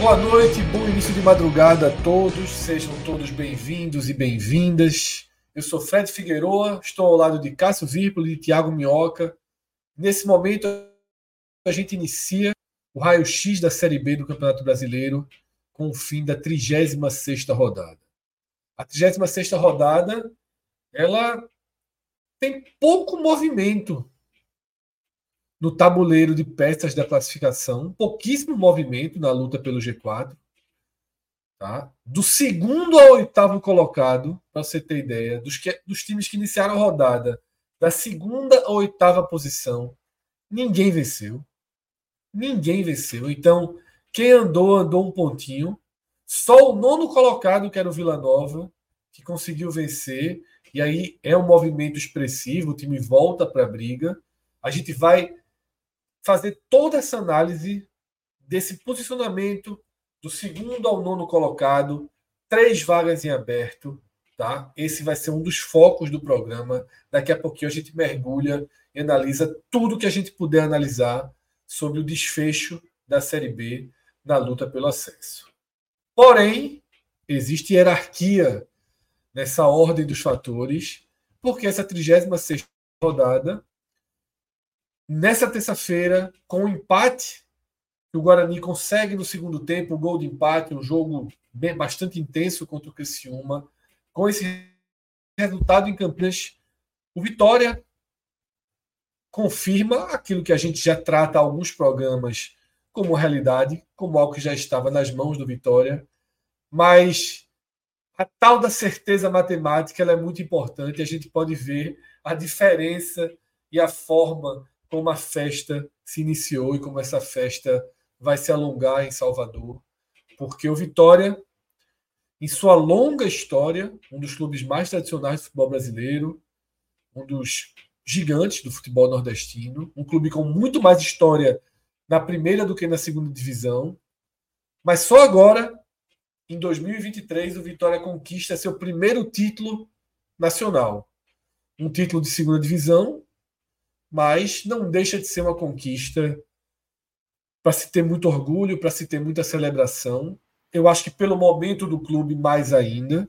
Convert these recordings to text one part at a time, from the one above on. Boa noite, bom início de madrugada a todos, sejam todos bem-vindos e bem-vindas. Eu sou Fred Figueroa, estou ao lado de Cássio Vírpolo e de Thiago Minhoca. Nesse momento a gente inicia o raio-x da Série B do Campeonato Brasileiro com o fim da 36ª rodada. A 36ª rodada, ela tem pouco movimento no tabuleiro de peças da classificação, pouquíssimo movimento na luta pelo G4. Tá? Do segundo ao oitavo colocado, para você ter ideia, dos times que iniciaram a rodada, da segunda à oitava posição, ninguém venceu. Ninguém venceu. Então, quem andou um pontinho. Só o nono colocado, que era o Vila Nova, que conseguiu vencer. E aí é um movimento expressivo, o time volta para a briga. A gente vai fazer toda essa análise desse posicionamento do segundo ao nono colocado, 3 vagas em aberto, tá? Esse vai ser um dos focos do programa. Daqui a pouquinho a gente mergulha e analisa tudo que a gente puder analisar sobre o desfecho da Série B na luta pelo acesso. Porém, existe hierarquia nessa ordem dos fatores, porque essa 36ª rodada, nessa terça-feira, com o empate, o Guarani consegue no segundo tempo o gol de empate, um jogo bastante intenso contra o Criciúma. Com esse resultado em Campinas, o Vitória confirma aquilo que a gente já trata há alguns programas como realidade, como algo que já estava nas mãos do Vitória. Mas a tal da certeza matemática, ela é muito importante. A gente pode ver a diferença e a forma como a festa se iniciou e como essa festa vai se alongar em Salvador, porque o Vitória, em sua longa história, um dos clubes mais tradicionais do futebol brasileiro, um dos gigantes do futebol nordestino, um clube com muito mais história na primeira do que na segunda divisão, mas só agora, em 2023, o Vitória conquista seu primeiro título nacional. Um título de segunda divisão, mas não deixa de ser uma conquista para se ter muito orgulho, para se ter muita celebração. Eu acho que pelo momento do clube, mais ainda.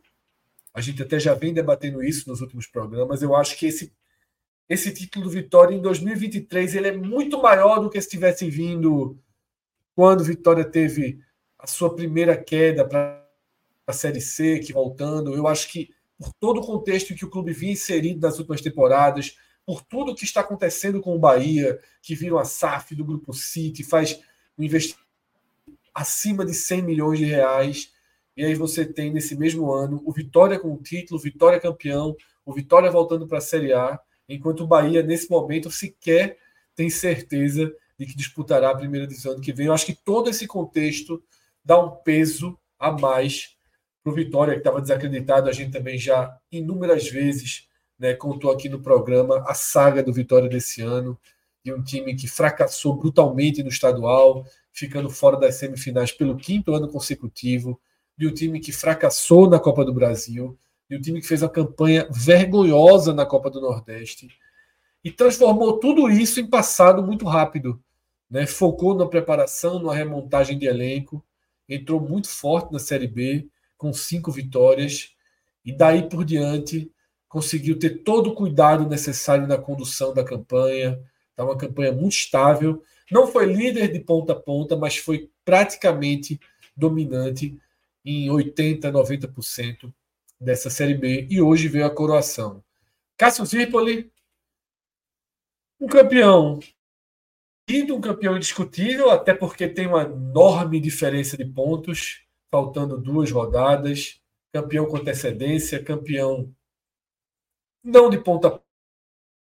A gente até já vem debatendo isso nos últimos programas. Eu acho que esse título do Vitória em 2023 ele é muito maior do que se tivesse vindo quando o Vitória teve a sua primeira queda para a Série C, que voltando. Eu acho que por todo o contexto em que o clube vinha inserido nas últimas temporadas, por tudo que está acontecendo com o Bahia, que vira uma SAF do Grupo City, faz um investimento acima de 100 milhões de reais, e aí você tem, nesse mesmo ano, o Vitória com o título, o Vitória campeão, o Vitória voltando para a Série A, enquanto o Bahia, nesse momento, sequer tem certeza de que disputará a primeira divisão ano que vem. Eu acho que todo esse contexto dá um peso a mais para o Vitória, que estava desacreditado, a gente também já inúmeras vezes, né, contou aqui no programa a saga do Vitória desse ano, de um time que fracassou brutalmente no estadual, ficando fora das semifinais pelo 5º ano consecutivo, de um time que fracassou na Copa do Brasil, de um time que fez uma campanha vergonhosa na Copa do Nordeste, e transformou tudo isso em passado muito rápido, né? Focou na preparação, na remontagem de elenco, entrou muito forte na Série B, com 5 vitórias, e daí por diante conseguiu ter todo o cuidado necessário na condução da campanha. Tá uma campanha muito estável. Não foi líder de ponta a ponta, mas foi praticamente dominante em 80%, 90% dessa Série B. E hoje veio a coroação. Cássio Zirpoli, Um campeão tido, um campeão indiscutível, até porque tem uma enorme diferença de pontos, faltando 2 rodadas, campeão com antecedência, campeão não de ponta a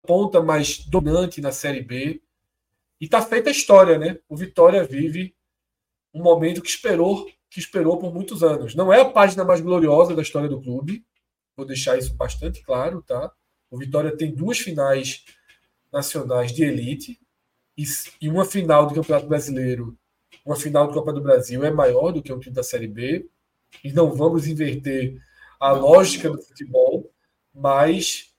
ponta, mas dominante na Série B. E está feita a história, né? O Vitória vive um momento que esperou por muitos anos. Não é a página mais gloriosa da história do clube, vou deixar isso bastante claro, tá? O Vitória tem 2 finais nacionais de elite e uma final do Campeonato Brasileiro, uma final da Copa do Brasil é maior do que o título da Série B, e não vamos inverter a lógica do futebol, mas,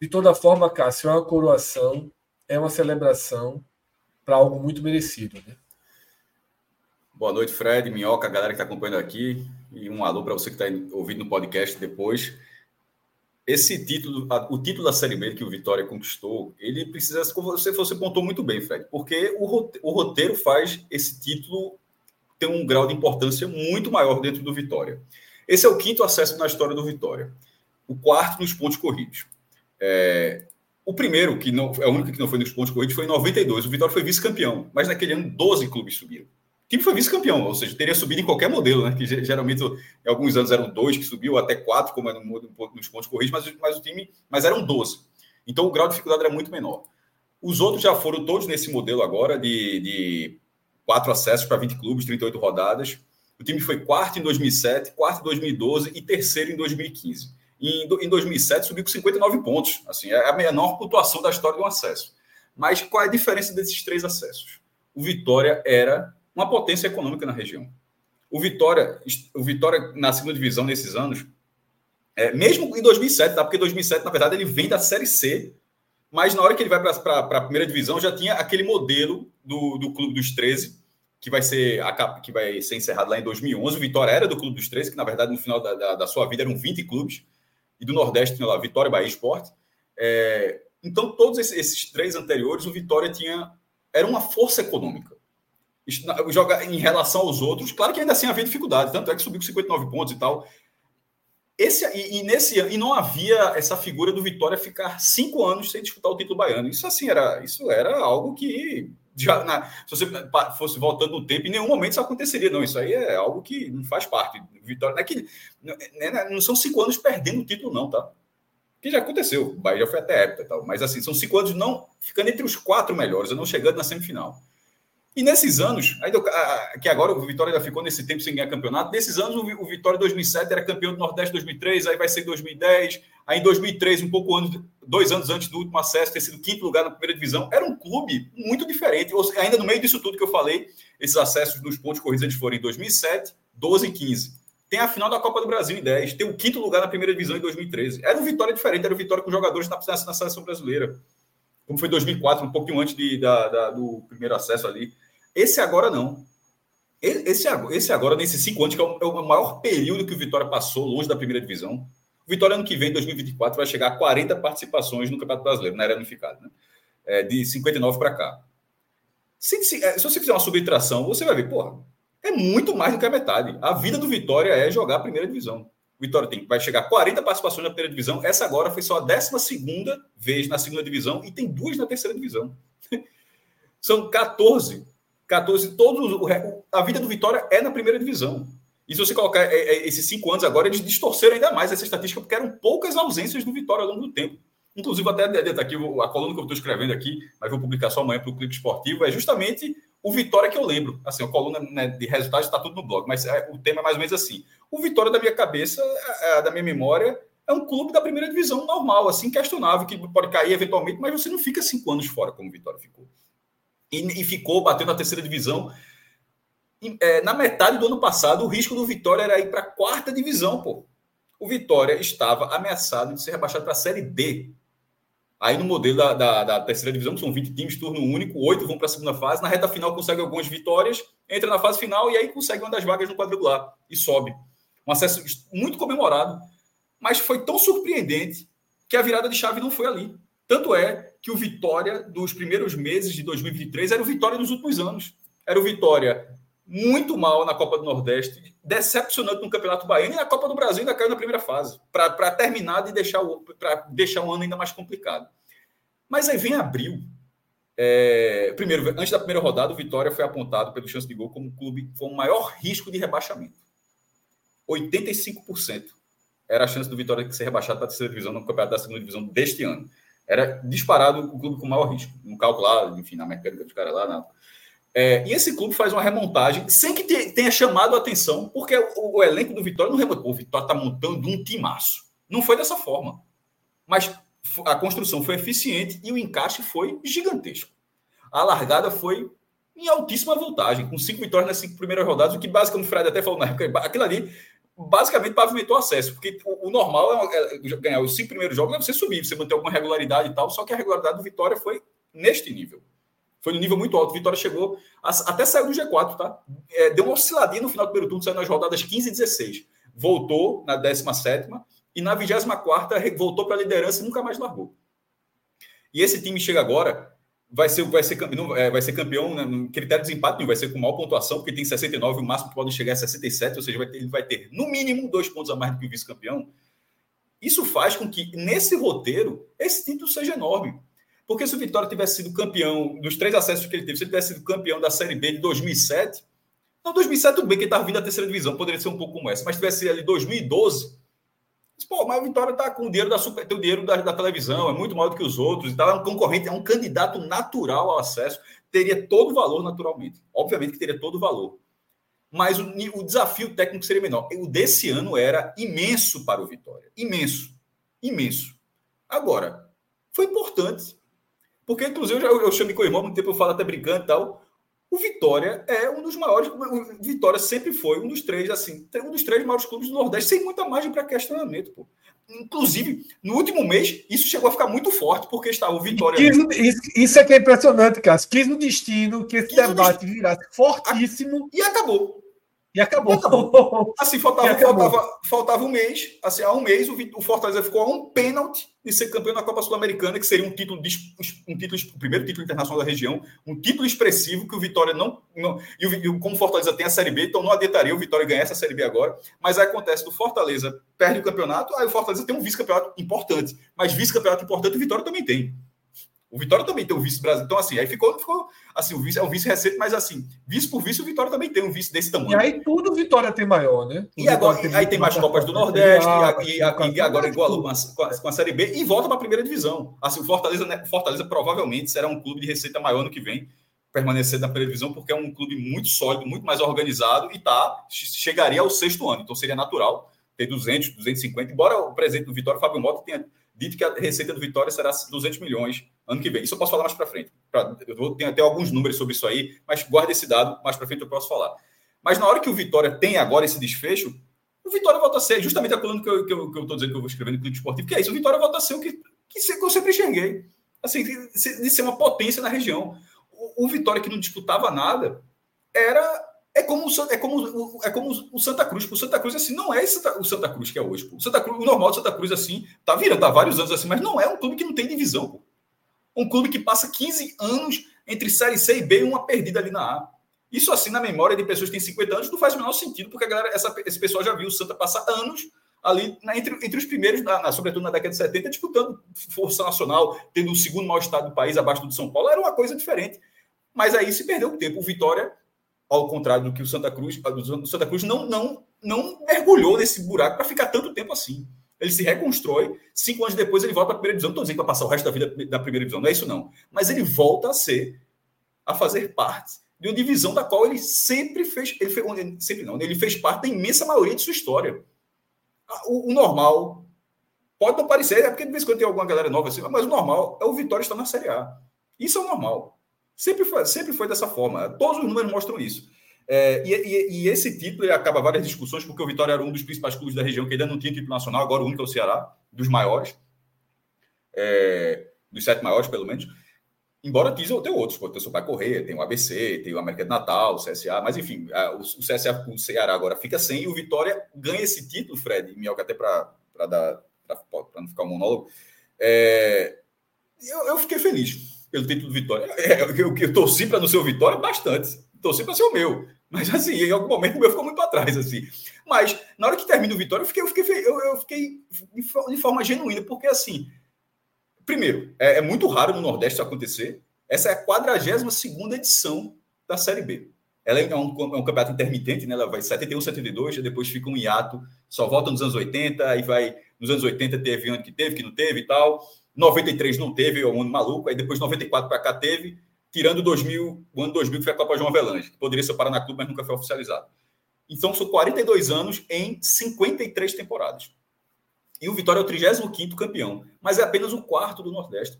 de toda forma, Cássio, é uma coroação, é uma celebração para algo muito merecido, né? Boa noite, Fred, Minhoca, a galera que está acompanhando aqui, e um alô para você que está ouvindo no podcast depois. Esse título, o título da Série B que o Vitória conquistou, ele precisa, como você pontou muito bem, Fred, porque o roteiro faz esse título ter um grau de importância muito maior dentro do Vitória. Esse é o 5º acesso na história do Vitória, o 4º nos pontos corridos. O primeiro, que não, é o único que não foi nos pontos corridos, foi em 92. O Vitória foi vice-campeão, mas naquele ano 12 clubes subiram. O time foi vice-campeão, ou seja, teria subido em qualquer modelo, né? Que geralmente, em alguns anos, eram 2 que subiu, até 4, como era nos pontos corridos, mas eram 12. Então, o grau de dificuldade era muito menor. Os outros já foram todos nesse modelo agora, de 4 acessos para 20 clubes, 38 rodadas. O time foi 4º em 2007, 4º em 2012 e 3º em 2015. Em 2007, subiu com 59 pontos. Assim, é a menor pontuação da história de um acesso. Mas qual é a diferença desses 3 acessos? O Vitória era uma potência econômica na região. O Vitória na segunda divisão, nesses anos, mesmo em 2007, tá? Porque 2007, na verdade, ele vem da Série C, mas na hora que ele vai para a primeira divisão, já tinha aquele modelo do Clube dos 13, que vai ser encerrado lá em 2011. O Vitória era do Clube dos 13, que, na verdade, no final da sua vida, eram 20 clubes. E do Nordeste tinha lá Vitória, Bahia e Sport. Então, todos esses 3 anteriores, o Vitória era uma força econômica. Jogar em relação aos outros, claro que ainda assim havia dificuldade, tanto é que subiu com 59 pontos e tal. E não havia essa figura do Vitória ficar 5 anos sem disputar o título baiano. Isso era algo que, se você fosse voltando no tempo, em nenhum momento isso aconteceria, não. Isso aí é algo que não faz parte. Vitória, não são 5 anos perdendo o título, não, tá? Que já aconteceu, o Bahia já foi até época e tal. Mas assim, são 5 anos não ficando entre os 4 melhores, não chegando na semifinal. E nesses anos, que agora o Vitória ainda ficou nesse tempo sem ganhar campeonato, nesses anos o Vitória em 2007 era campeão do Nordeste em 2003, aí vai ser em 2010, aí em 2013, 2 anos antes do último acesso, ter sido 5º lugar na primeira divisão, era um clube muito diferente. Ainda no meio disso tudo que eu falei, esses acessos dos pontos corridos eles foram em 2007, 12 e 15. Tem a final da Copa do Brasil em 10, tem o 5º lugar na primeira divisão em 2013. Era um Vitória diferente, era um Vitória com jogadores na seleção brasileira, como foi em 2004, um pouquinho antes do primeiro acesso ali. Esse agora não. Esse agora, nesses 5 anos, que é o maior período que o Vitória passou longe da primeira divisão. O Vitória, ano que vem, em 2024, vai chegar a 40 participações no Campeonato Brasileiro, na era unificada, né? De 59 para cá. Se você fizer uma subtração, você vai ver, porra, é muito mais do que a metade. A vida do Vitória é jogar a primeira divisão. O Vitória vai chegar a 40 participações na primeira divisão. Essa agora foi só a 12ª vez na segunda divisão e tem 2 na terceira divisão. São 14, a vida do Vitória é na primeira divisão. E se você colocar esses 5 anos agora, eles distorceram ainda mais essa estatística, porque eram poucas ausências do Vitória ao longo do tempo. Inclusive, até aqui, a coluna que eu estou escrevendo aqui, mas vou publicar só amanhã para o Clipe Esportivo, é justamente o Vitória que eu lembro. Assim, a coluna, né, de resultados está tudo no blog, mas o tema é mais ou menos assim. O Vitória da minha cabeça, da minha memória, é um clube da primeira divisão normal, assim, questionável, que pode cair eventualmente, mas você não fica 5 anos fora como o Vitória ficou. E ficou batendo na terceira divisão. Na metade do ano passado, o risco do Vitória era ir para a 4ª divisão, pô. O Vitória estava ameaçado de ser rebaixado para a Série D. Aí no modelo da terceira divisão, que são 20 times, turno único, 8 vão para a segunda fase, na reta final consegue algumas vitórias, entra na fase final e aí consegue uma das vagas no quadrangular e sobe. Um acesso muito comemorado, mas foi tão surpreendente que a virada de chave não foi ali. Tanto é que o Vitória dos primeiros meses de 2023 era o Vitória dos últimos anos. Era o Vitória muito mal na Copa do Nordeste, decepcionante no Campeonato Baiano e na Copa do Brasil ainda caiu na primeira fase, para terminar e deixar o ano ainda mais complicado. Mas aí vem abril. Primeiro, antes da primeira rodada, o Vitória foi apontado pelo Chance de Gol como o clube com o maior risco de rebaixamento. 85% era a chance do Vitória de ser rebaixado para a terceira divisão no campeonato da segunda divisão deste ano. Era disparado o clube com o maior risco, no cálculo lá, enfim, na mecânica dos caras lá. E esse clube faz uma remontagem sem que tenha chamado a atenção, porque o elenco do Vitória não remontou. O Vitória está montando um timaço. Não foi dessa forma. Mas a construção foi eficiente e o encaixe foi gigantesco. A largada foi em altíssima voltagem, com 5 vitórias nas 5 primeiras rodadas, o que basicamente o Fred até falou na época, aquilo ali basicamente pavimentou o acesso, porque o normal é ganhar os 5 primeiros jogos é você subir, você manter alguma regularidade e tal, só que a regularidade do Vitória foi neste nível. Foi num nível muito alto. O Vitória chegou, até saiu do G4, tá? Deu uma osciladinha no final do primeiro turno, saiu nas rodadas 15 e 16. Voltou na 17ª e na 24ª voltou para a liderança e nunca mais largou. E esse time chega agora... Vai ser campeão, né, no critério de desempate, vai ser com maior pontuação, porque tem 69, o máximo que pode chegar é 67, ou seja, ele vai ter no mínimo 2 pontos a mais do que o vice-campeão. Isso faz com que, nesse roteiro, esse título seja enorme. Porque se o Vitória tivesse sido campeão dos 3 acessos que ele teve, se ele tivesse sido campeão da Série B de 2007, não, 2007 tudo bem, que ele estava vindo da terceira divisão, poderia ser um pouco como essa, mas tivesse ali 2012... Pô, mas o Vitória está com o dinheiro da televisão, é muito maior do que os outros, e tal, é um concorrente, é um candidato natural ao acesso, teria todo o valor naturalmente. Obviamente que teria todo o valor. Mas o desafio técnico seria menor. O desse ano era imenso para o Vitória. Imenso. Imenso. Agora, foi importante. Porque, inclusive, eu chamei com o irmão, há muito tempo eu falo até brincando e tal. O Vitória é um dos maiores... O Vitória sempre foi um dos três maiores clubes do Nordeste, sem muita margem para questionamento, pô. Inclusive, no último mês, isso chegou a ficar muito forte, porque estava o Vitória... Isso é que é impressionante, Cássio. Quis no destino que esse debate virasse fortíssimo. E acabou. Assim, faltava um mês. Assim, há um mês, o Fortaleza ficou a um pênalti de ser campeão da Copa Sul-Americana, que seria o primeiro título internacional da região, um título expressivo que o Vitória não e como o Fortaleza tem a Série B, então não adiantaria o Vitória ganhar essa Série B agora. Mas aí acontece que o Fortaleza perde o campeonato, aí o Fortaleza tem um vice-campeonato importante. Mas vice-campeonato importante o Vitória também tem. O Vitória também tem o vice-Brasil. Então, assim, aí ficou assim, o vice é um vice recente, mas assim, vice por vice, o Vitória também tem um vice desse tamanho. E aí tudo o Vitória tem maior, né? E agora aí tem mais Copas do Nordeste, e agora igualou com a Série B e volta para a primeira divisão. Assim, o Fortaleza provavelmente será um clube de receita maior ano que vem, permanecer na primeira divisão, porque é um clube muito sólido, muito mais organizado e chegaria ao 6º ano. Então seria natural ter 200, 250, embora o presidente do Vitória, Fábio Mota, tenha dito que a receita do Vitória será 200 milhões ano que vem. Isso eu posso falar mais para frente. Eu tenho até alguns números sobre isso aí, mas guarda esse dado, mais para frente eu posso falar. Mas na hora que o Vitória tem agora esse desfecho, o Vitória volta a ser justamente a coluna que eu estou dizendo que eu vou escrever no Clique Esportivo, que é isso, o Vitória volta a ser o que eu sempre enxerguei. Assim, de ser uma potência na região. O Vitória que não disputava nada é como o Santa Cruz. O Santa Cruz, assim, não é o Santa Cruz que é hoje. Pô. O normal do Santa Cruz, assim, tá virando, tá vários anos assim, mas não é um clube que não tem divisão. Pô. Um clube que passa 15 anos entre Série C e B e uma perdida ali na A. Isso, assim, na memória de pessoas que têm 50 anos, não faz o menor sentido, porque a galera, esse pessoal já viu o Santa passar anos ali entre os primeiros, sobretudo na década de 70, disputando força nacional, tendo o segundo maior estado do país, abaixo do de São Paulo. Era uma coisa diferente. Mas aí se perdeu o tempo. O Vitória... Ao contrário do que o Santa Cruz não mergulhou nesse buraco para ficar tanto tempo assim. Ele se reconstrói, 5 anos depois ele volta para a primeira divisão. Não estou dizendo que vai passar o resto da vida na primeira divisão, não é isso não. Mas ele volta a fazer parte de uma divisão da qual ele sempre fez, ele fez parte da imensa maioria de sua história. O normal, pode não parecer, é porque de vez em quando tem alguma galera nova assim, mas o normal é o Vitória estar na Série A. Isso é o normal. Sempre foi dessa forma. Todos os números mostram isso. E esse título ele acaba várias discussões, porque o Vitória era um dos principais clubes da região que ainda não tinha título nacional, agora o único é o Ceará, dos maiores. Dos 7 maiores, pelo menos. Embora Tisel tenha outros, pô, tem o Sampaio Corrêa, tem o ABC, tem o América de Natal, o CSA, mas enfim, o Ceará agora fica sem, e o Vitória ganha esse título, Fred, e Mioca, até para não ficar um monólogo. Eu fiquei feliz. Pelo título do Vitória. Eu torci para não ser o Vitória bastante. Torci para ser o meu. Mas, assim, em algum momento o meu ficou muito para trás, assim. Mas, na hora que termina o Vitória, eu fiquei de forma genuína, porque, assim, primeiro, é muito raro no Nordeste isso acontecer. Essa é a 42ª edição da Série B. Ela é um campeonato intermitente, né? Ela vai 71, 72, depois fica um hiato, só volta nos anos 80, aí vai... Nos anos 80 teve ano que teve, que não teve e tal. 93 não teve, é um ano maluco. Aí depois 94 para cá teve, tirando 2000, o ano 2000 que foi a Copa João Avelange, que poderia ser o Paraná Clube, mas nunca foi oficializado. Então são 42 anos em 53 temporadas. E o Vitória é o 35º campeão, mas é apenas o quarto do Nordeste.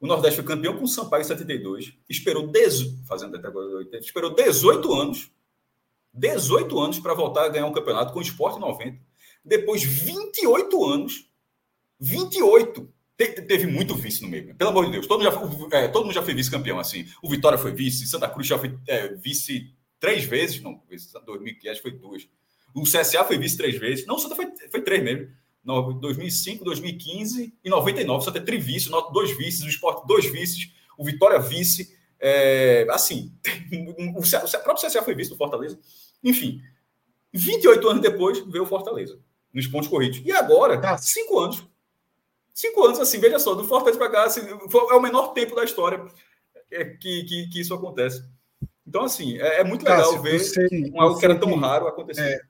O Nordeste foi campeão com o Sampaio em 72, esperou 18 anos, 18 anos para voltar a ganhar um campeonato com o Sport em 90. Depois 28 anos, 28, teve muito vice no meio, pelo amor de Deus. Todo mundo já foi vice-campeão, assim. O Vitória foi vice, Santa Cruz já foi vice 3 vezes, não, 2015 foi 2. O CSA foi vice 3 vezes, não, o Santa foi 3 mesmo. 2005, 2015 e 99, só tem trivice, 2 vices, o Sport 2 vices, o Vitória vice, assim, o próprio CSA foi vice do Fortaleza. Enfim, 28 anos depois veio o Fortaleza, nos pontos corridos. E agora, 5 anos. 5 anos, assim, veja só, do Fortaleza para cá, assim, é o menor tempo da história que isso acontece. Então, assim, é muito legal ver algo que era tão raro acontecer.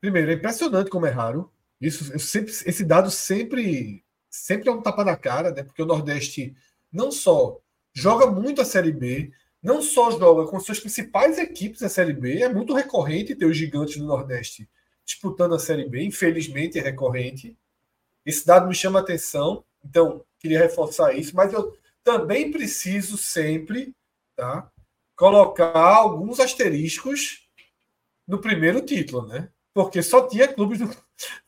Primeiro, é impressionante como é raro. Esse dado sempre é um tapa na cara, né? Porque o Nordeste não só joga muito a Série B, não só joga com suas principais equipes a Série B, é muito recorrente ter os gigantes do Nordeste disputando a Série B, infelizmente é recorrente. Esse dado me chama a atenção, então queria reforçar isso, mas eu também preciso sempre, tá, colocar alguns asteriscos no primeiro título, né? Porque só tinha clubes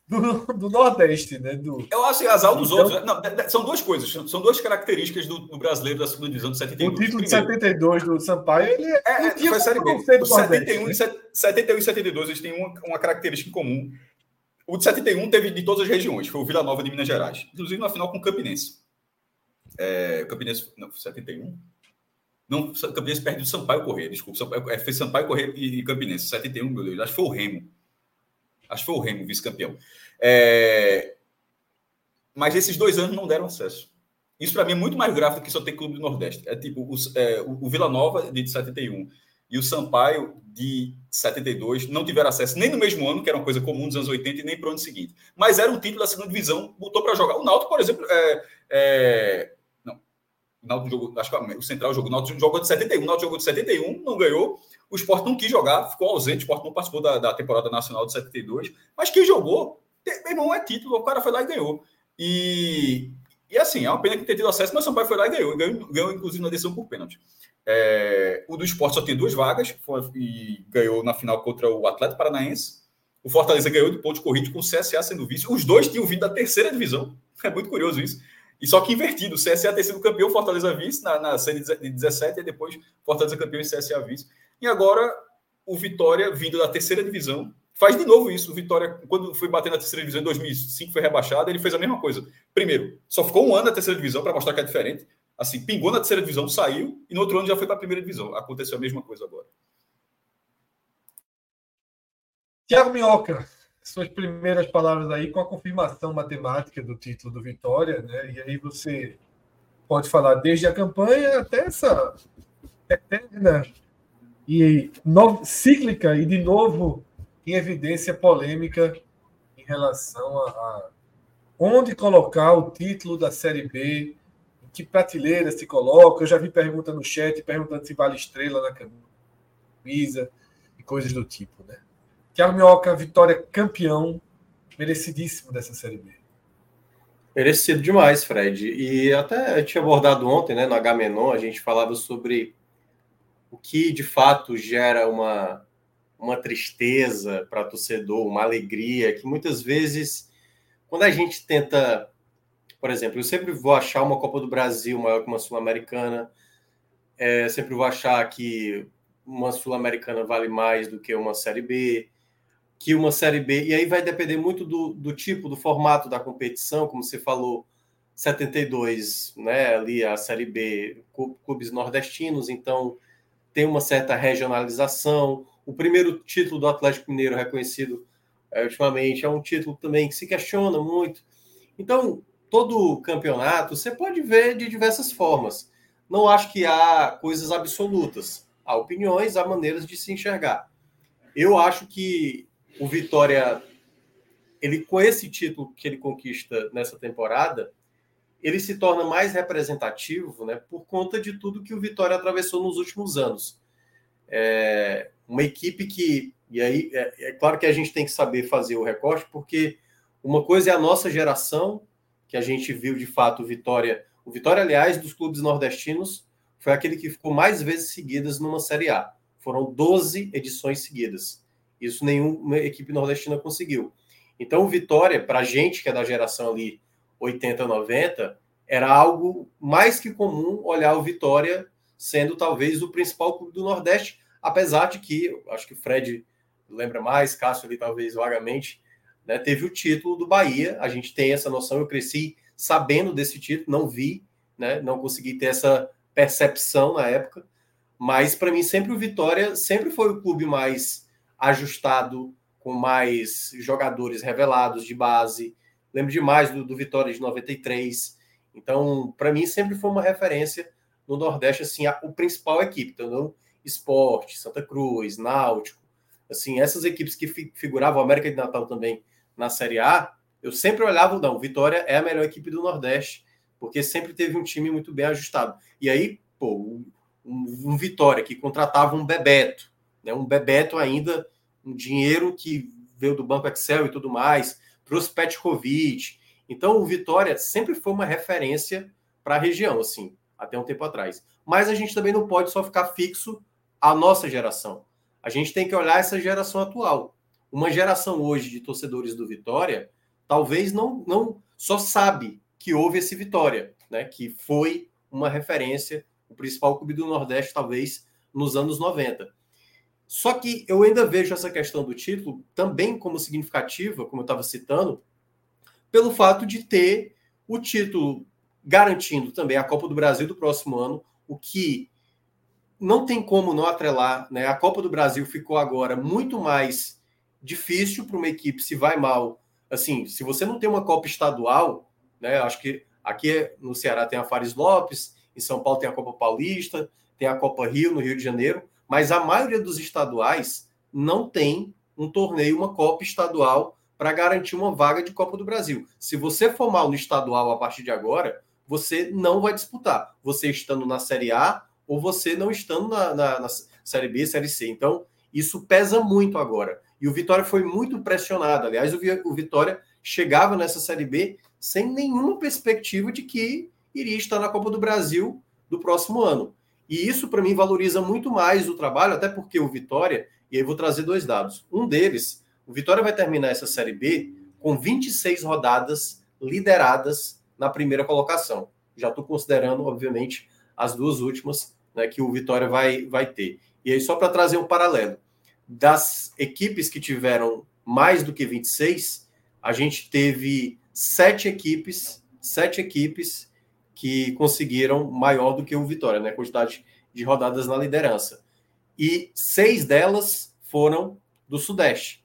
do Nordeste, né? Eu acho que azar dos outros. Não, são 2 coisas, são 2 características do brasileiro da segunda divisão de 72. O título de 72 do Sampaio, ele foi Série B. O 71, né? 71 e 72, eles têm uma característica em comum. O de 71 teve de todas as regiões, foi o Vila Nova de Minas Gerais, inclusive na final com o Campinense. O Campinense, não, 71? Não, o Campinense perdeu o Sampaio Corrêa, desculpa. Foi Sampaio Corrêa e Campinense, 71, meu Deus, acho que foi o Remo. Acho que foi o Remo, vice-campeão. Mas esses 2 anos não deram acesso. Isso, para mim, é muito mais grave do que só ter clube do Nordeste. É tipo o Vila Nova de 71 e o Sampaio de 72 não tiveram acesso nem no mesmo ano, que era uma coisa comum dos anos 80, e nem para o ano seguinte. Mas era um título da segunda divisão, botou para jogar. O Náutico, por exemplo... Não. O Náutico jogou... Acho que o Central jogou. O Náutico jogou de 71. O Náutico jogou de 71, não ganhou. O Sport não quis jogar, ficou ausente. O Sport não participou da temporada nacional de 72. Mas quem jogou, meu irmão, é título. O cara foi lá e ganhou. E assim, é uma pena que tenha tido acesso, mas o Sampaio foi lá e ganhou inclusive, na decisão por pênalti. O do Sport só tem 2 vagas e ganhou na final contra o Atlético Paranaense. O Fortaleza ganhou de pontos corridos com o CSA sendo vice. Os dois tinham vindo da terceira divisão. É muito curioso isso. E só que invertido, o CSA ter sido campeão, Fortaleza vice na série de 17, e depois Fortaleza campeão e CSA vice. E agora o Vitória, vindo da terceira divisão, faz de novo isso. O Vitória, quando foi bater na terceira divisão em 2005, foi rebaixado, ele fez a mesma coisa. Primeiro, só ficou 1 ano na terceira divisão para mostrar que é diferente. Assim, pingou na terceira divisão, saiu, e no outro ano já foi para a primeira divisão. Aconteceu a mesma coisa agora. Thiago Minhoca, suas primeiras palavras aí com a confirmação matemática do título do Vitória, né? E aí você pode falar desde a campanha até essa eterna e cíclica e de novo em evidência polêmica em relação a onde colocar o título da Série B, em que prateleira se coloca. Eu já vi pergunta no chat, perguntando se vale estrela na camisa e coisas do tipo, né? Thiago Minhoca, Vitória campeão, merecidíssimo dessa Série B. Merecido demais, Fred. E até eu tinha abordado ontem, né, no H-Menon, a gente falava sobre o que de fato gera uma tristeza para torcedor, uma alegria, que muitas vezes, quando a gente tenta, por exemplo, eu sempre vou achar uma Copa do Brasil maior que uma Sul-Americana, sempre vou achar que uma Sul-Americana vale mais do que uma Série B, que uma Série B, e aí vai depender muito do tipo, do formato da competição, como você falou, 72, né, ali a Série B, clubes nordestinos, então tem uma certa regionalização. O primeiro título do Atlético Mineiro reconhecido ultimamente é um título também que se questiona muito. Então, todo campeonato você pode ver de diversas formas. Não acho que há coisas absolutas. Há opiniões, há maneiras de se enxergar. Eu acho que o Vitória, ele, com esse título que ele conquista nessa temporada, ele se torna mais representativo, né, por conta de tudo que o Vitória atravessou nos últimos anos. É uma equipe que... E aí, é claro que a gente tem que saber fazer o recorte, porque uma coisa é a nossa geração, que a gente viu de fato o Vitória... O Vitória, aliás, dos clubes nordestinos, foi aquele que ficou mais vezes seguidas numa Série A. Foram 12 edições seguidas. Isso nenhuma equipe nordestina conseguiu. Então, o Vitória, para a gente, que é da geração ali 80, 90, era algo mais que comum olhar o Vitória sendo talvez o principal clube do Nordeste, apesar de que, acho que o Fred lembra mais, Cássio ali talvez vagamente, né, teve o título do Bahia. A gente tem essa noção, eu cresci sabendo desse título, não vi, né, não consegui ter essa percepção na época, mas para mim sempre o Vitória sempre foi o clube mais ajustado, com mais jogadores revelados de base. Lembro demais do Vitória de 93. Então, para mim, sempre foi uma referência no Nordeste, assim, a principal equipe. Então, Sport, Santa Cruz, Náutico, assim, essas equipes que figuravam, América de Natal também, na Série A, eu sempre olhava, não, Vitória é a melhor equipe do Nordeste, porque sempre teve um time muito bem ajustado. E aí, pô, um Vitória que contratava um Bebeto, né, um Bebeto ainda, um dinheiro que veio do Banco Excel e tudo mais, trouxe Petkovic. Então, o Vitória sempre foi uma referência para a região, assim, até um tempo atrás. Mas a gente também não pode só ficar fixo à nossa geração. A gente tem que olhar essa geração atual. Uma geração hoje de torcedores do Vitória talvez não só sabe que houve esse Vitória, né, que foi uma referência, o principal clube do Nordeste, talvez, nos anos 90. Só que eu ainda vejo essa questão do título também como significativa, como eu estava citando, pelo fato de ter o título garantindo também a Copa do Brasil do próximo ano, o que não tem como não atrelar, né? A Copa do Brasil ficou agora muito mais difícil para uma equipe se vai mal. Assim, se você não tem uma Copa estadual, né? Acho que aqui no Ceará tem a Fares Lopes, em São Paulo tem a Copa Paulista, tem a Copa Rio, no Rio de Janeiro. Mas a maioria dos estaduais não tem um torneio, uma Copa estadual para garantir uma vaga de Copa do Brasil. Se você for mal no estadual a partir de agora, você não vai disputar. Você estando na Série A ou você não estando na Série B, Série C. Então, isso pesa muito agora. E o Vitória foi muito pressionado. Aliás, o Vitória chegava nessa Série B sem nenhuma perspectiva de que iria estar na Copa do Brasil do próximo ano. E isso, para mim, valoriza muito mais o trabalho, até porque o Vitória, e aí vou trazer dois dados. Um deles, o Vitória vai terminar essa Série B com 26 rodadas lideradas na primeira colocação. Já estou considerando, obviamente, as duas últimas, né, que o Vitória vai ter. E aí, só para trazer um paralelo, das equipes que tiveram mais do que 26, a gente teve sete equipes que conseguiram maior do que o Vitória, né? Quantidade de rodadas na liderança. E 6 delas foram do Sudeste.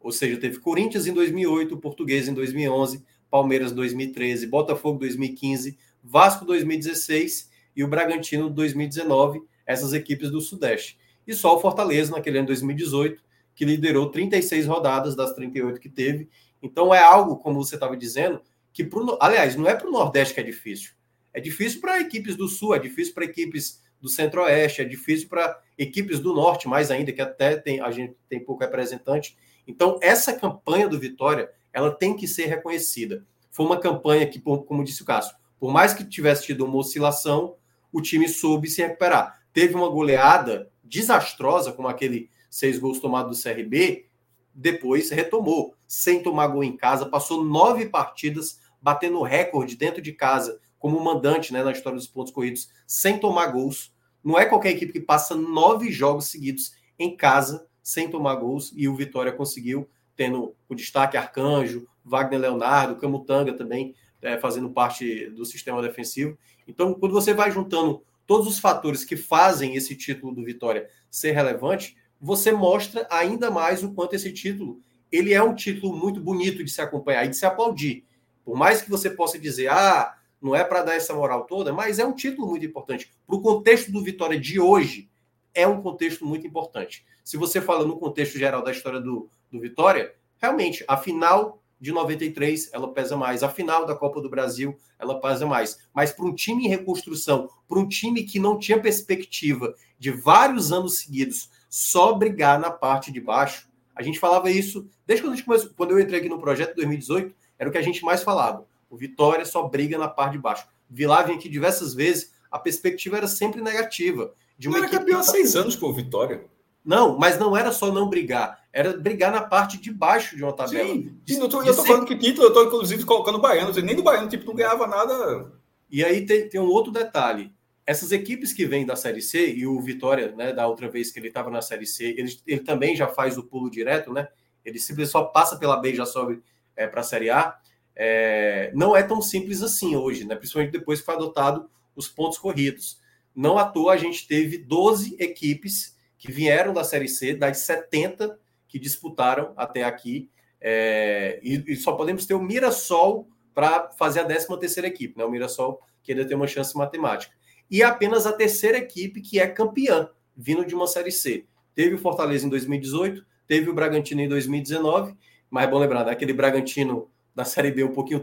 Ou seja, teve Corinthians em 2008, Portuguesa em 2011, Palmeiras em 2013, Botafogo em 2015, Vasco em 2016 e o Bragantino em 2019, essas equipes do Sudeste. E só o Fortaleza, naquele ano de 2018, que liderou 36 rodadas das 38 que teve. Então é algo, como você estava dizendo, que, aliás, não é para o Nordeste que é difícil. É difícil para equipes do Sul, é difícil para equipes do Centro-Oeste, é difícil para equipes do Norte, mais ainda, que até a gente tem pouco representante. Então, essa campanha do Vitória, ela tem que ser reconhecida. Foi uma campanha que, como disse o Cássio, por mais que tivesse tido uma oscilação, o time soube se recuperar. Teve uma goleada desastrosa, como aquele 6 gols tomado do CRB, depois retomou, sem tomar gol em casa, passou 9 partidas, batendo recorde dentro de casa, como mandante, né, na história dos pontos corridos, sem tomar gols. Não é qualquer equipe que passa 9 jogos seguidos em casa, sem tomar gols, e o Vitória conseguiu, tendo o destaque Arcanjo, Wagner Leonardo, Camutanga também, fazendo parte do sistema defensivo. Então, quando você vai juntando todos os fatores que fazem esse título do Vitória ser relevante, você mostra ainda mais o quanto esse título, ele é um título muito bonito de se acompanhar e de se aplaudir. Por mais que você possa dizer, não é para dar essa moral toda, mas é um título muito importante. Para o contexto do Vitória de hoje, é um contexto muito importante. Se você fala no contexto geral da história do Vitória, realmente, a final de 93, ela pesa mais. A final da Copa do Brasil, ela pesa mais. Mas para um time em reconstrução, para um time que não tinha perspectiva de vários anos seguidos só brigar na parte de baixo, a gente falava isso desde quando a gente começou. Quando eu entrei aqui no projeto em 2018, era o que a gente mais falava. O Vitória só briga na parte de baixo. Vi lá, vim aqui diversas vezes, a perspectiva era sempre negativa. Não era campeão há 6 anos, pô, Vitória. Não, mas não era só não brigar. Era brigar na parte de baixo de uma tabela. Sim, eu tô falando que título, eu tô inclusive colocando o Baiano. Nem do Baiano, tipo, não ganhava nada. E aí tem um outro detalhe. Essas equipes que vêm da Série C, e o Vitória, né, da outra vez que ele estava na Série C, ele também já faz o pulo direto, né? Ele simplesmente só passa pela B e já sobe para a Série A. Não é tão simples assim hoje, né? Principalmente depois que foi adotado os pontos corridos. Não à toa a gente teve 12 equipes que vieram da Série C, das 70 que disputaram até aqui, e só podemos ter o Mirassol para fazer a 13ª equipe, né? O Mirassol que ainda tem uma chance matemática. E apenas a 3ª equipe que é campeã, vindo de uma Série C. Teve o Fortaleza em 2018, teve o Bragantino em 2019, mas é bom lembrar, né? Aquele Bragantino da Série B um pouquinho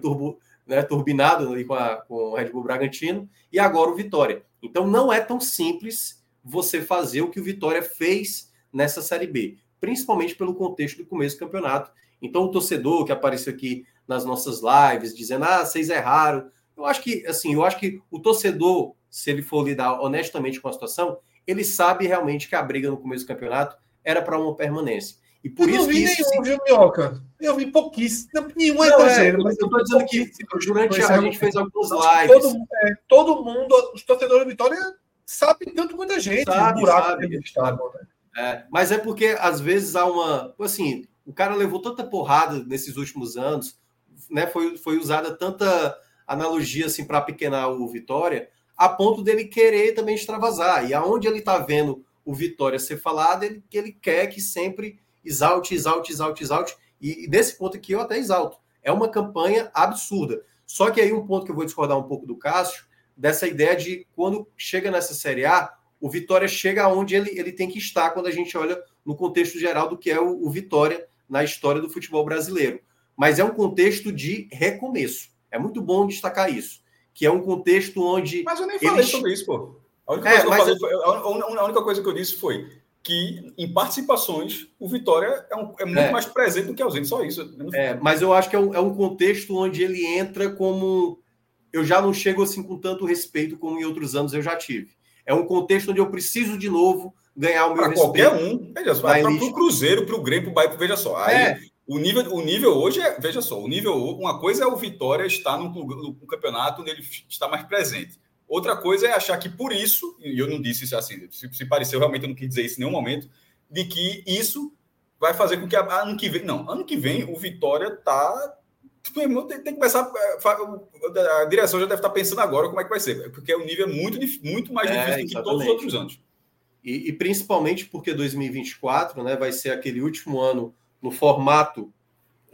turbinado ali com o Red Bull Bragantino, e agora o Vitória. Então não é tão simples você fazer o que o Vitória fez nessa Série B, principalmente pelo contexto do começo do campeonato. Então o torcedor que apareceu aqui nas nossas lives, dizendo, vocês erraram. Eu acho que o torcedor, se ele for lidar honestamente com a situação, ele sabe realmente que a briga no começo do campeonato era para uma permanência. E por isso que isso... Eu não vi nenhum, Mioca. Eu vi pouquíssimo. Nenhum exagero. Mas eu estou dizendo que durante a gente fez alguns lives. Todo mundo, os torcedores da Vitória, sabem tanto quanto gente. Sabe. Mas é porque, às vezes, há uma... Assim, o cara levou tanta porrada nesses últimos anos, né? Foi usada tanta analogia assim, para pequenar o Vitória, a ponto dele querer também extravasar. E aonde ele está vendo o Vitória ser falado, ele quer que sempre... Exalte. E desse ponto aqui eu até exalto. É uma campanha absurda. Só que aí um ponto que eu vou discordar um pouco do Cássio, dessa ideia de quando chega nessa Série A, o Vitória chega onde ele tem que estar quando a gente olha no contexto geral do que é o Vitória na história do futebol brasileiro. Mas é um contexto de recomeço. É muito bom destacar isso. Que é um contexto onde... Mas eu nem falei sobre isso, pô. A única coisa que eu disse foi... que em participações o Vitória é muito mais presente do que ausente, só isso. Mas eu acho que é um contexto onde ele entra como... Eu já não chego assim com tanto respeito como em outros anos eu já tive. É um contexto onde eu preciso de novo ganhar o meu pra respeito. Para qualquer um, veja só, para o Cruzeiro, para o Grêmio, para o Bahia, veja só. Aí, o nível hoje é, veja só, uma coisa é o Vitória estar no campeonato onde ele está mais presente. Outra coisa é achar que por isso, e eu não disse isso assim, se pareceu, realmente eu não quis dizer isso em nenhum momento, de que isso vai fazer com que ano que vem o Vitória tá... Tem que começar... A direção já deve estar pensando agora como é que vai ser, porque o nível é muito mais difícil do que todos os outros anos. E principalmente porque 2024, né, vai ser aquele último ano no formato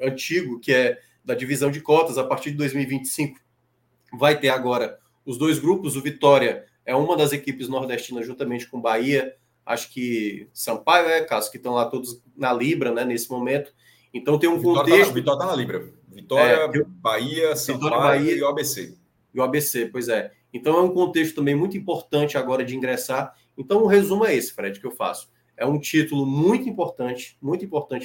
antigo, que é da divisão de cotas. A partir de 2025 vai ter agora os 2 grupos. O Vitória é uma das equipes nordestinas, juntamente com Bahia, acho que Sampaio, Cássio, que estão lá todos na Libra, né, nesse momento. Então tem um contexto... Vitória está na Libra. Bahia, Sampaio, Bahia, e o ABC. E o ABC, pois é. Então é um contexto também muito importante agora de ingressar. Então o resumo é esse, Fred, que eu faço. É um título muito importante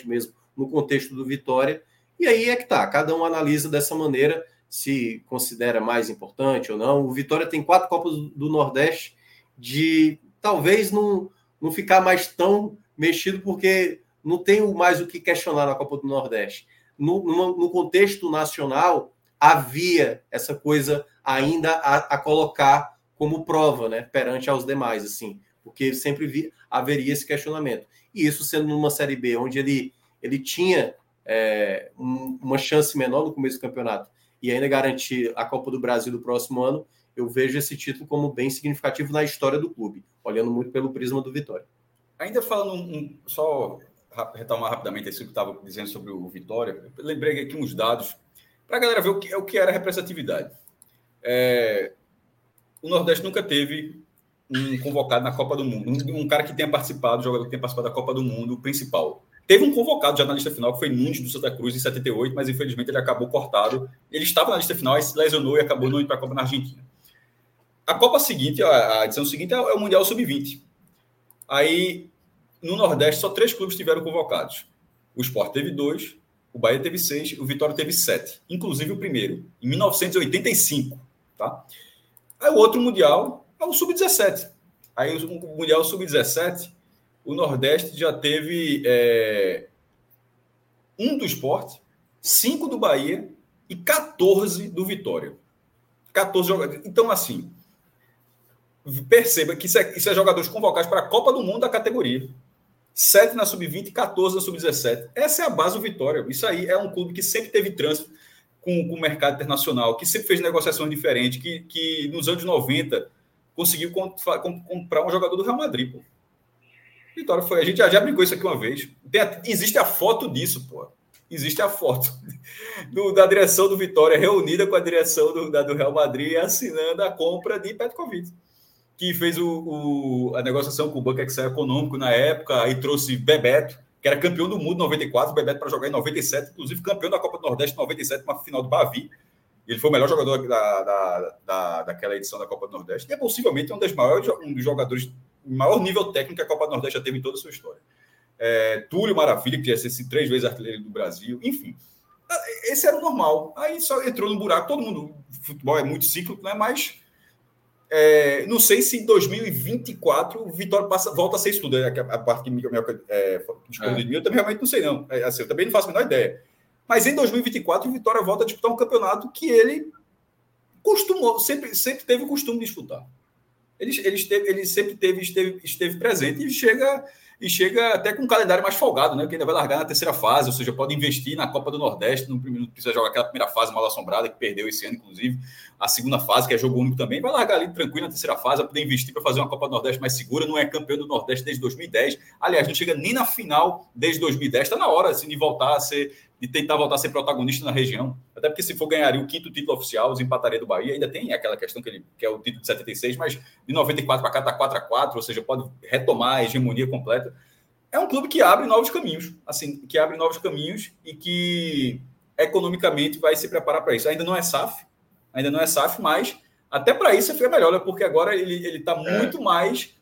mesmo, no contexto do Vitória. E aí é que tá, cada um analisa dessa maneira, se considera mais importante ou não. O Vitória tem 4 Copas do Nordeste, de talvez não ficar mais tão mexido, porque não tem mais o que questionar na Copa do Nordeste. No contexto nacional, havia essa coisa ainda a colocar como prova, né, perante aos demais, assim, porque sempre haveria esse questionamento. E isso sendo numa Série B, onde ele tinha uma chance menor no começo do campeonato, e ainda garantir a Copa do Brasil do próximo ano, eu vejo esse título como bem significativo na história do clube, olhando muito pelo prisma do Vitória. Ainda falando, só retomar rapidamente isso que estava dizendo sobre o Vitória, eu lembrei aqui uns dados, para a galera ver o que era a representatividade. o Nordeste nunca teve um convocado na Copa do Mundo, um cara que tenha participado, jogador que tenha participado da Copa do Mundo principal. Teve um convocado já na lista final, que foi Nunes, do Santa Cruz, em 78, mas infelizmente ele acabou cortado. Ele estava na lista final, aí se lesionou e acabou não indo para a Copa na Argentina. A Copa seguinte, a edição seguinte, é o Mundial Sub-20. Aí, no Nordeste, só 3 clubes tiveram convocados. O Sport teve 2, o Bahia teve 6, o Vitória teve 7. Inclusive o primeiro, em 1985. Tá? Aí o outro Mundial é o Sub-17. Aí o Mundial Sub-17... O Nordeste já teve 1 do Sport, 5 do Bahia e 14 do Vitória. 14 jogadores. Então, assim, perceba que isso é jogadores convocados para a Copa do Mundo da categoria. 7 na Sub-20 e 14 na Sub-17. Essa é a base do Vitória. Isso aí é um clube que sempre teve trânsito com o mercado internacional, que sempre fez negociações diferentes, que nos anos 90 conseguiu comprar um jogador do Real Madrid, pô. Vitória foi. A gente já brincou isso aqui uma vez. Existe a foto disso, pô. Existe a foto da direção do Vitória reunida com a direção do Real Madrid assinando a compra de Petkovic, que fez a negociação com o Banco Excel Econômico na época e trouxe Bebeto, que era campeão do mundo em 94, Bebeto para jogar em 97, inclusive campeão da Copa do Nordeste em 97, uma final do Bavi. Ele foi o melhor jogador daquela edição da Copa do Nordeste. E é possivelmente um dos jogadores maior nível técnico que a Copa do Nordeste já teve em toda a sua história. Túlio Maravilha, que tinha sido 3 vezes artilheiro do Brasil, enfim. Esse era o normal. Aí só entrou no buraco. Todo mundo... Futebol é muito cíclico, né? Mas não sei se em 2024 o Vitória volta a ser isso tudo. A parte que discorda de mim, eu também realmente não sei, não. Eu também não faço a menor ideia. Mas em 2024 o Vitória volta a disputar um campeonato que ele costumou, sempre teve o costume de disputar. Ele sempre esteve presente e chega até com um calendário mais folgado, né? Porque ainda vai largar na terceira fase, ou seja, pode investir na Copa do Nordeste, não precisa jogar aquela primeira fase mal assombrada que perdeu esse ano, inclusive. A segunda fase, que é jogo único também, vai largar ali tranquilo na terceira fase, vai poder investir para fazer uma Copa do Nordeste mais segura. Não é campeão do Nordeste desde 2010. Aliás, não chega nem na final desde 2010. Está na hora assim, de voltar a ser, de tentar voltar a ser protagonista na região. Até porque se for ganharia o 5º título oficial, os empataria do Bahia. Ainda tem aquela questão que ele quer o título de 76, mas de 94 para cá está 4-4, ou seja, pode retomar a hegemonia completa. É um clube que abre novos caminhos, assim, que abre novos caminhos e que economicamente vai se preparar para isso. Ainda não é SAF, mas até para isso é melhor, né? Porque agora ele está muito mais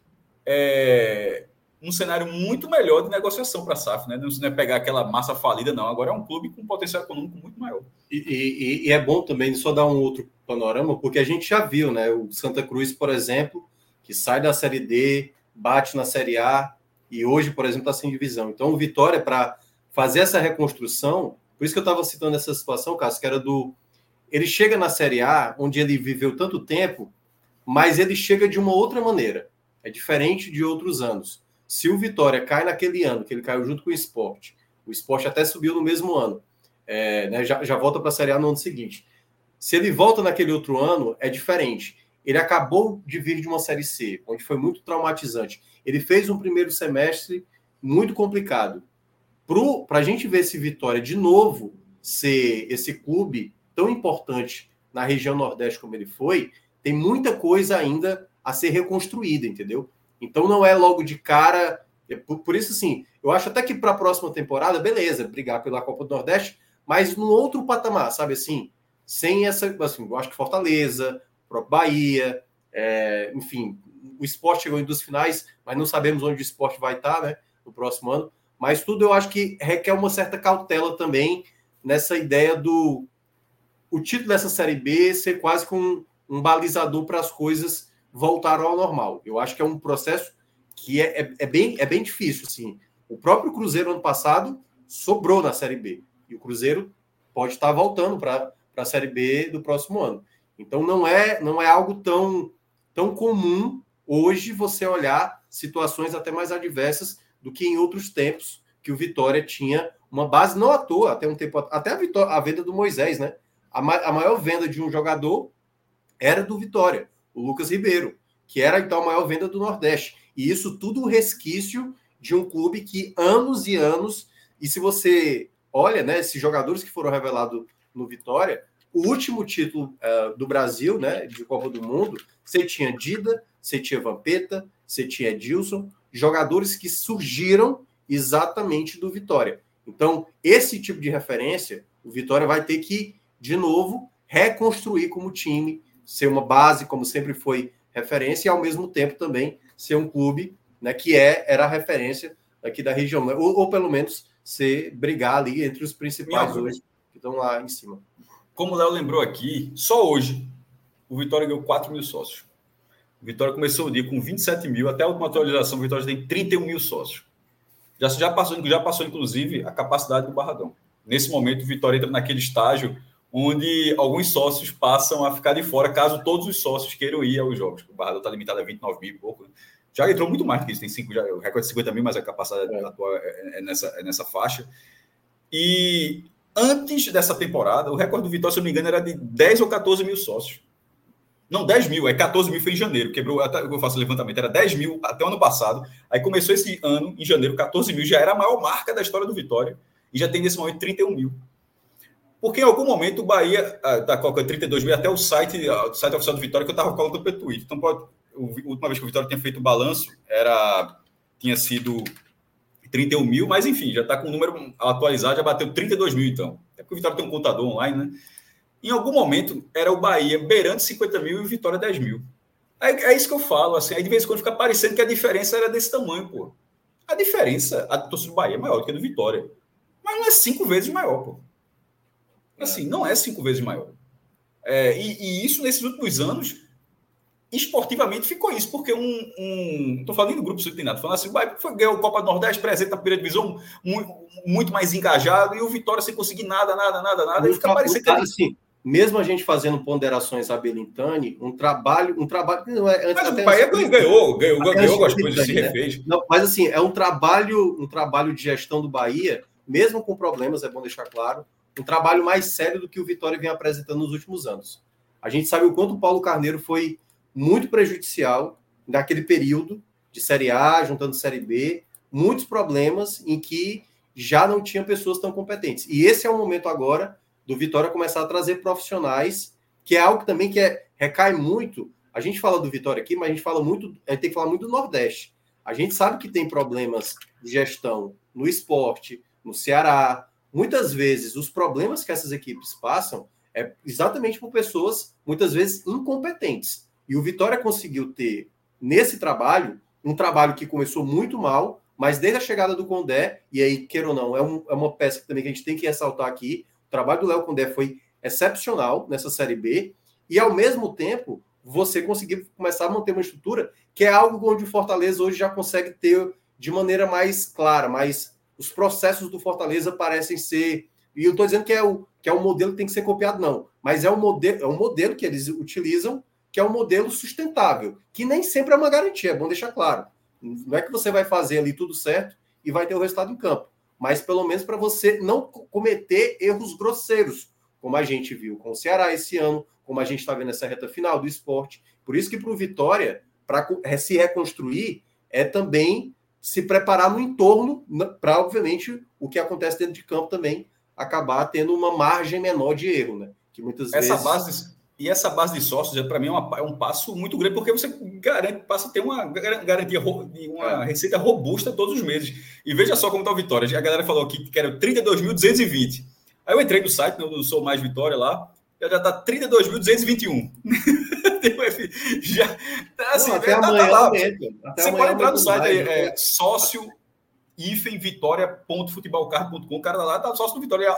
um cenário muito melhor de negociação para a SAF, né? Não é pegar aquela massa falida, não. Agora é um clube com um potencial econômico muito maior. E é bom também só dar um outro panorama, porque a gente já viu, né? O Santa Cruz, por exemplo, que sai da Série D, bate na Série A. E hoje, por exemplo, está sem divisão. Então, o Vitória, para fazer essa reconstrução... Por isso que eu estava citando essa situação, Cássio, que era do... Ele chega na Série A, onde ele viveu tanto tempo, mas ele chega de uma outra maneira. É diferente de outros anos. Se o Vitória cai naquele ano, que ele caiu junto com o Sport até subiu no mesmo ano, né, já volta para a Série A no ano seguinte. Se ele volta naquele outro ano, é diferente. Ele acabou de vir de uma Série C, onde foi muito traumatizante. Ele fez um primeiro semestre muito complicado. Para a gente ver esse Vitória de novo ser esse clube tão importante na região Nordeste como ele foi, tem muita coisa ainda a ser reconstruída, entendeu? Então não é logo de cara... Por isso, assim, eu acho até que para a próxima temporada, beleza, brigar pela Copa do Nordeste, mas num outro patamar, sabe assim? Sem essa... Assim, eu acho que Fortaleza... O próprio Bahia, enfim, o Sport chegou em 2 finais, mas não sabemos onde o Sport vai estar, né, no próximo ano. Mas tudo eu acho que requer uma certa cautela também nessa ideia do... O título dessa Série B ser quase como um balizador para as coisas voltarem ao normal. Eu acho que é um processo que bem difícil, assim. O próprio Cruzeiro, ano passado, sobrou na Série B. E o Cruzeiro pode estar voltando para a Série B do próximo ano. Então, não é algo tão comum hoje você olhar situações até mais adversas do que em outros tempos que o Vitória tinha uma base, não à toa, até um tempo até a venda do Moisés, né? A maior venda de um jogador era do Vitória, o Lucas Ribeiro, que era, então, a maior venda do Nordeste. E isso tudo um resquício de um clube que anos e anos, e se você olha, né, esses jogadores que foram revelados no Vitória... O último título do Brasil, né, de Copa do Mundo, você tinha Dida, você tinha Vampeta, você tinha Edilson, jogadores que surgiram exatamente do Vitória. Então, esse tipo de referência, o Vitória vai ter que, de novo, reconstruir como time, ser uma base, como sempre foi referência, e ao mesmo tempo também ser um clube, né, que era a referência aqui da região, né? Ou pelo menos se brigar ali entre os principais hoje que estão lá em cima. Como o Léo lembrou aqui, só hoje o Vitória ganhou 4 mil sócios. O Vitória começou o dia com 27 mil, até a última atualização o Vitória tem 31 mil sócios. Já passou, inclusive, a capacidade do Barradão. Nesse momento, o Vitória entra naquele estágio onde alguns sócios passam a ficar de fora, caso todos os sócios queiram ir aos jogos. O Barradão está limitado a 29 mil e pouco, né? Já entrou muito mais do que isso, tem 5, já, o recorde de 50 mil, mas a capacidade atual é nessa faixa. E antes dessa temporada, o recorde do Vitória, se eu não me engano, era de 10 ou 14 mil sócios. Não, 10 mil, 14 mil foi em janeiro, quebrou, até eu faço o levantamento, era 10 mil até o ano passado, aí começou esse ano, em janeiro, 14 mil, já era a maior marca da história do Vitória, e já tem nesse momento 31 mil. Porque em algum momento o Bahia está colocando 32 mil, até o site oficial do Vitória, que eu estava colocando pelo Twitter, então a última vez que o Vitória tinha feito o balanço tinha sido 31 mil, mas enfim, já está com o número atualizado, já bateu 32 mil então. É porque o Vitória tem um contador online, né? Em algum momento era o Bahia beirando 50 mil e o Vitória 10 mil. É isso que eu falo, assim, aí de vez em quando fica parecendo que a diferença era desse tamanho, pô. A diferença, a torcida do Bahia é maior do que a do Vitória, mas não é 5 vezes maior, pô. Assim, não é 5 vezes maior. E isso nesses últimos anos... esportivamente ficou isso, porque não estou falando do grupo subtenado, falando assim, o Bahia ganhou a Copa do Nordeste, presente na primeira divisão, muito mais engajado, e o Vitória sem conseguir nada, e fica parecendo assim, mesmo a gente fazendo ponderações Abelintani, um trabalho não é, mas o Bahia ganhou as coisas, se refez. Não, mas assim, é um trabalho de gestão do Bahia, mesmo com problemas, é bom deixar claro, um trabalho mais sério do que o Vitória vem apresentando nos últimos anos. A gente sabe o quanto o Paulo Carneiro foi muito prejudicial naquele período de Série A, juntando Série B, muitos problemas em que já não tinha pessoas tão competentes. E esse é o momento agora do Vitória começar a trazer profissionais, que é algo também que recai muito. A gente fala do Vitória aqui, mas a gente tem que falar muito do Nordeste. A gente sabe que tem problemas de gestão no esporte, no Ceará. Muitas vezes os problemas que essas equipes passam é exatamente por pessoas, muitas vezes, incompetentes. E o Vitória conseguiu ter, nesse trabalho, um trabalho que começou muito mal, mas desde a chegada do Condé, e aí, queira ou não, é uma peça também que a gente tem que ressaltar aqui, o trabalho do Léo Condé foi excepcional nessa Série B, e ao mesmo tempo, você conseguiu começar a manter uma estrutura que é algo onde o Fortaleza hoje já consegue ter de maneira mais clara, mas os processos do Fortaleza parecem ser... E eu estou dizendo que é um modelo que tem que ser copiado, não. Mas é um modelo que eles utilizam, que é um modelo sustentável, que nem sempre é uma garantia, é bom deixar claro. Não é que você vai fazer ali tudo certo e vai ter o resultado em campo, mas pelo menos para você não cometer erros grosseiros, como a gente viu com o Ceará esse ano, como a gente está vendo essa reta final do Sport. Por isso que para o Vitória, para se reconstruir, é também se preparar no entorno, para, obviamente, o que acontece dentro de campo também acabar tendo uma margem menor de erro, né? Que muitas vezes... E essa base de sócios, para mim, é um passo muito grande, porque você passa a ter uma garantia de uma receita robusta todos os meses. E veja só como está o Vitória. A galera falou aqui que era 32.220. Aí eu entrei no site, do Sou Mais Vitória lá, já está 32.221. Já tá assim, até amanhã tá lá. Até você amanhã pode entrar no site aí, sócio-vitoria.futebolcard.com. O cara lá tá sócio do Vitória.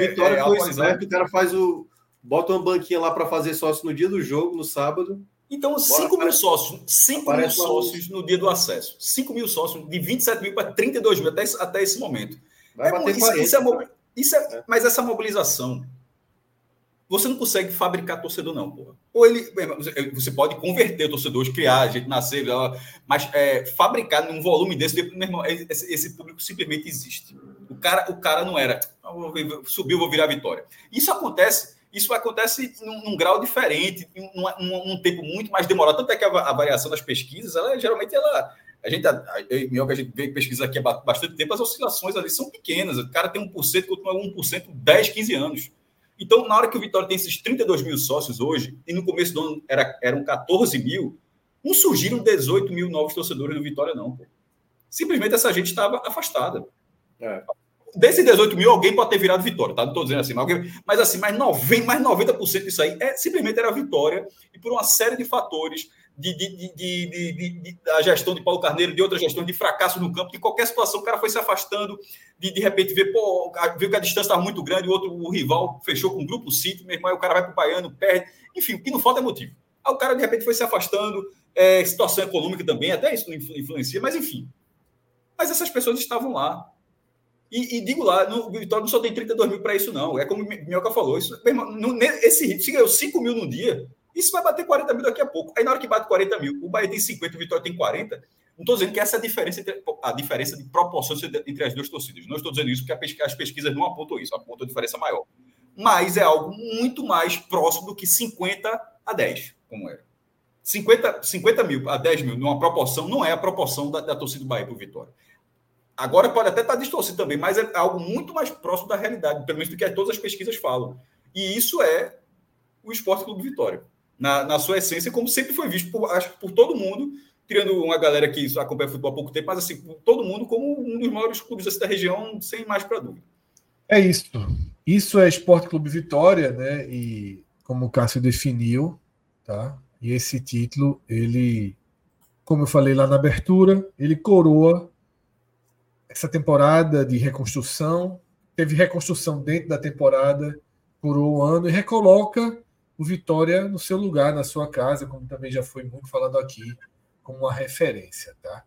Vitória foi certo, o cara faz o... Bota uma banquinha lá para fazer sócio no dia do jogo, no sábado. Então, 5 mil sócios. 5 mil sócios no dia do acesso. 5 mil sócios, de 27 mil para 32 mil, até esse momento. Vai bater 40. Mas essa mobilização, você não consegue fabricar torcedor, não, porra. Ou ele... Você pode converter torcedores, criar, a gente nascer, mas fabricar num volume desse, meu irmão, esse público simplesmente existe. O cara não era... Subiu, vou virar Vitória. Isso acontece num grau diferente, num tempo muito mais demorado. Tanto é que a variação das pesquisas, a gente vê pesquisa aqui há bastante tempo, as oscilações ali são pequenas. O cara tem 1%, continua 1%, 10, 15 anos. Então, na hora que o Vitória tem esses 32 mil sócios hoje, e no começo do ano eram 14 mil, não surgiram 18 mil novos torcedores do Vitória, não. Pô. Simplesmente essa gente estava afastada. É. Desses 18 mil, alguém pode ter virado Vitória, tá? Não estou dizendo assim, mas assim, mais 90% disso aí simplesmente era Vitória, e por uma série de fatores da gestão de Paulo Carneiro, de outra gestão, de fracasso no campo, de qualquer situação, o cara foi se afastando, de repente viu que a distância estava muito grande, o rival fechou com o grupo City, mesmo aí o cara vai para o Baiano, perde, enfim, o que não falta é motivo. Aí o cara, de repente, foi se afastando, situação econômica também, até isso não influencia, mas enfim. Mas essas pessoas estavam lá. E digo lá, o Vitória não só tem 32 mil para isso, não. É como o Mioca falou. Isso, meu irmão, esse ritmo, se ganhou 5 mil num dia, isso vai bater 40 mil daqui a pouco. Aí na hora que bate 40 mil, o Bahia tem 50, o Vitória tem 40. Não estou dizendo que essa é a diferença de proporções entre as duas torcidas. Não estou dizendo isso porque as pesquisas não apontam isso, apontam a diferença maior. Mas é algo muito mais próximo do que 50-10, como era. 50 mil a 10 mil numa proporção, não é a proporção da torcida do Bahia para o Vitória. Agora pode até estar distorcido também, mas é algo muito mais próximo da realidade, pelo menos do que todas as pesquisas falam. E isso é o Sport Clube Vitória, na sua essência, como sempre foi visto por todo mundo, tirando uma galera que acompanha futebol há pouco tempo, mas assim, todo mundo como um dos maiores clubes da região, sem mais para dúvida. É isso. Isso é Sport Clube Vitória, né? E como o Cássio definiu, tá? E esse título, ele, como eu falei lá na abertura, ele coroa essa temporada de reconstrução, teve reconstrução dentro da temporada, curou o ano e recoloca o Vitória no seu lugar, na sua casa, como também já foi muito falado aqui, como uma referência. Tá?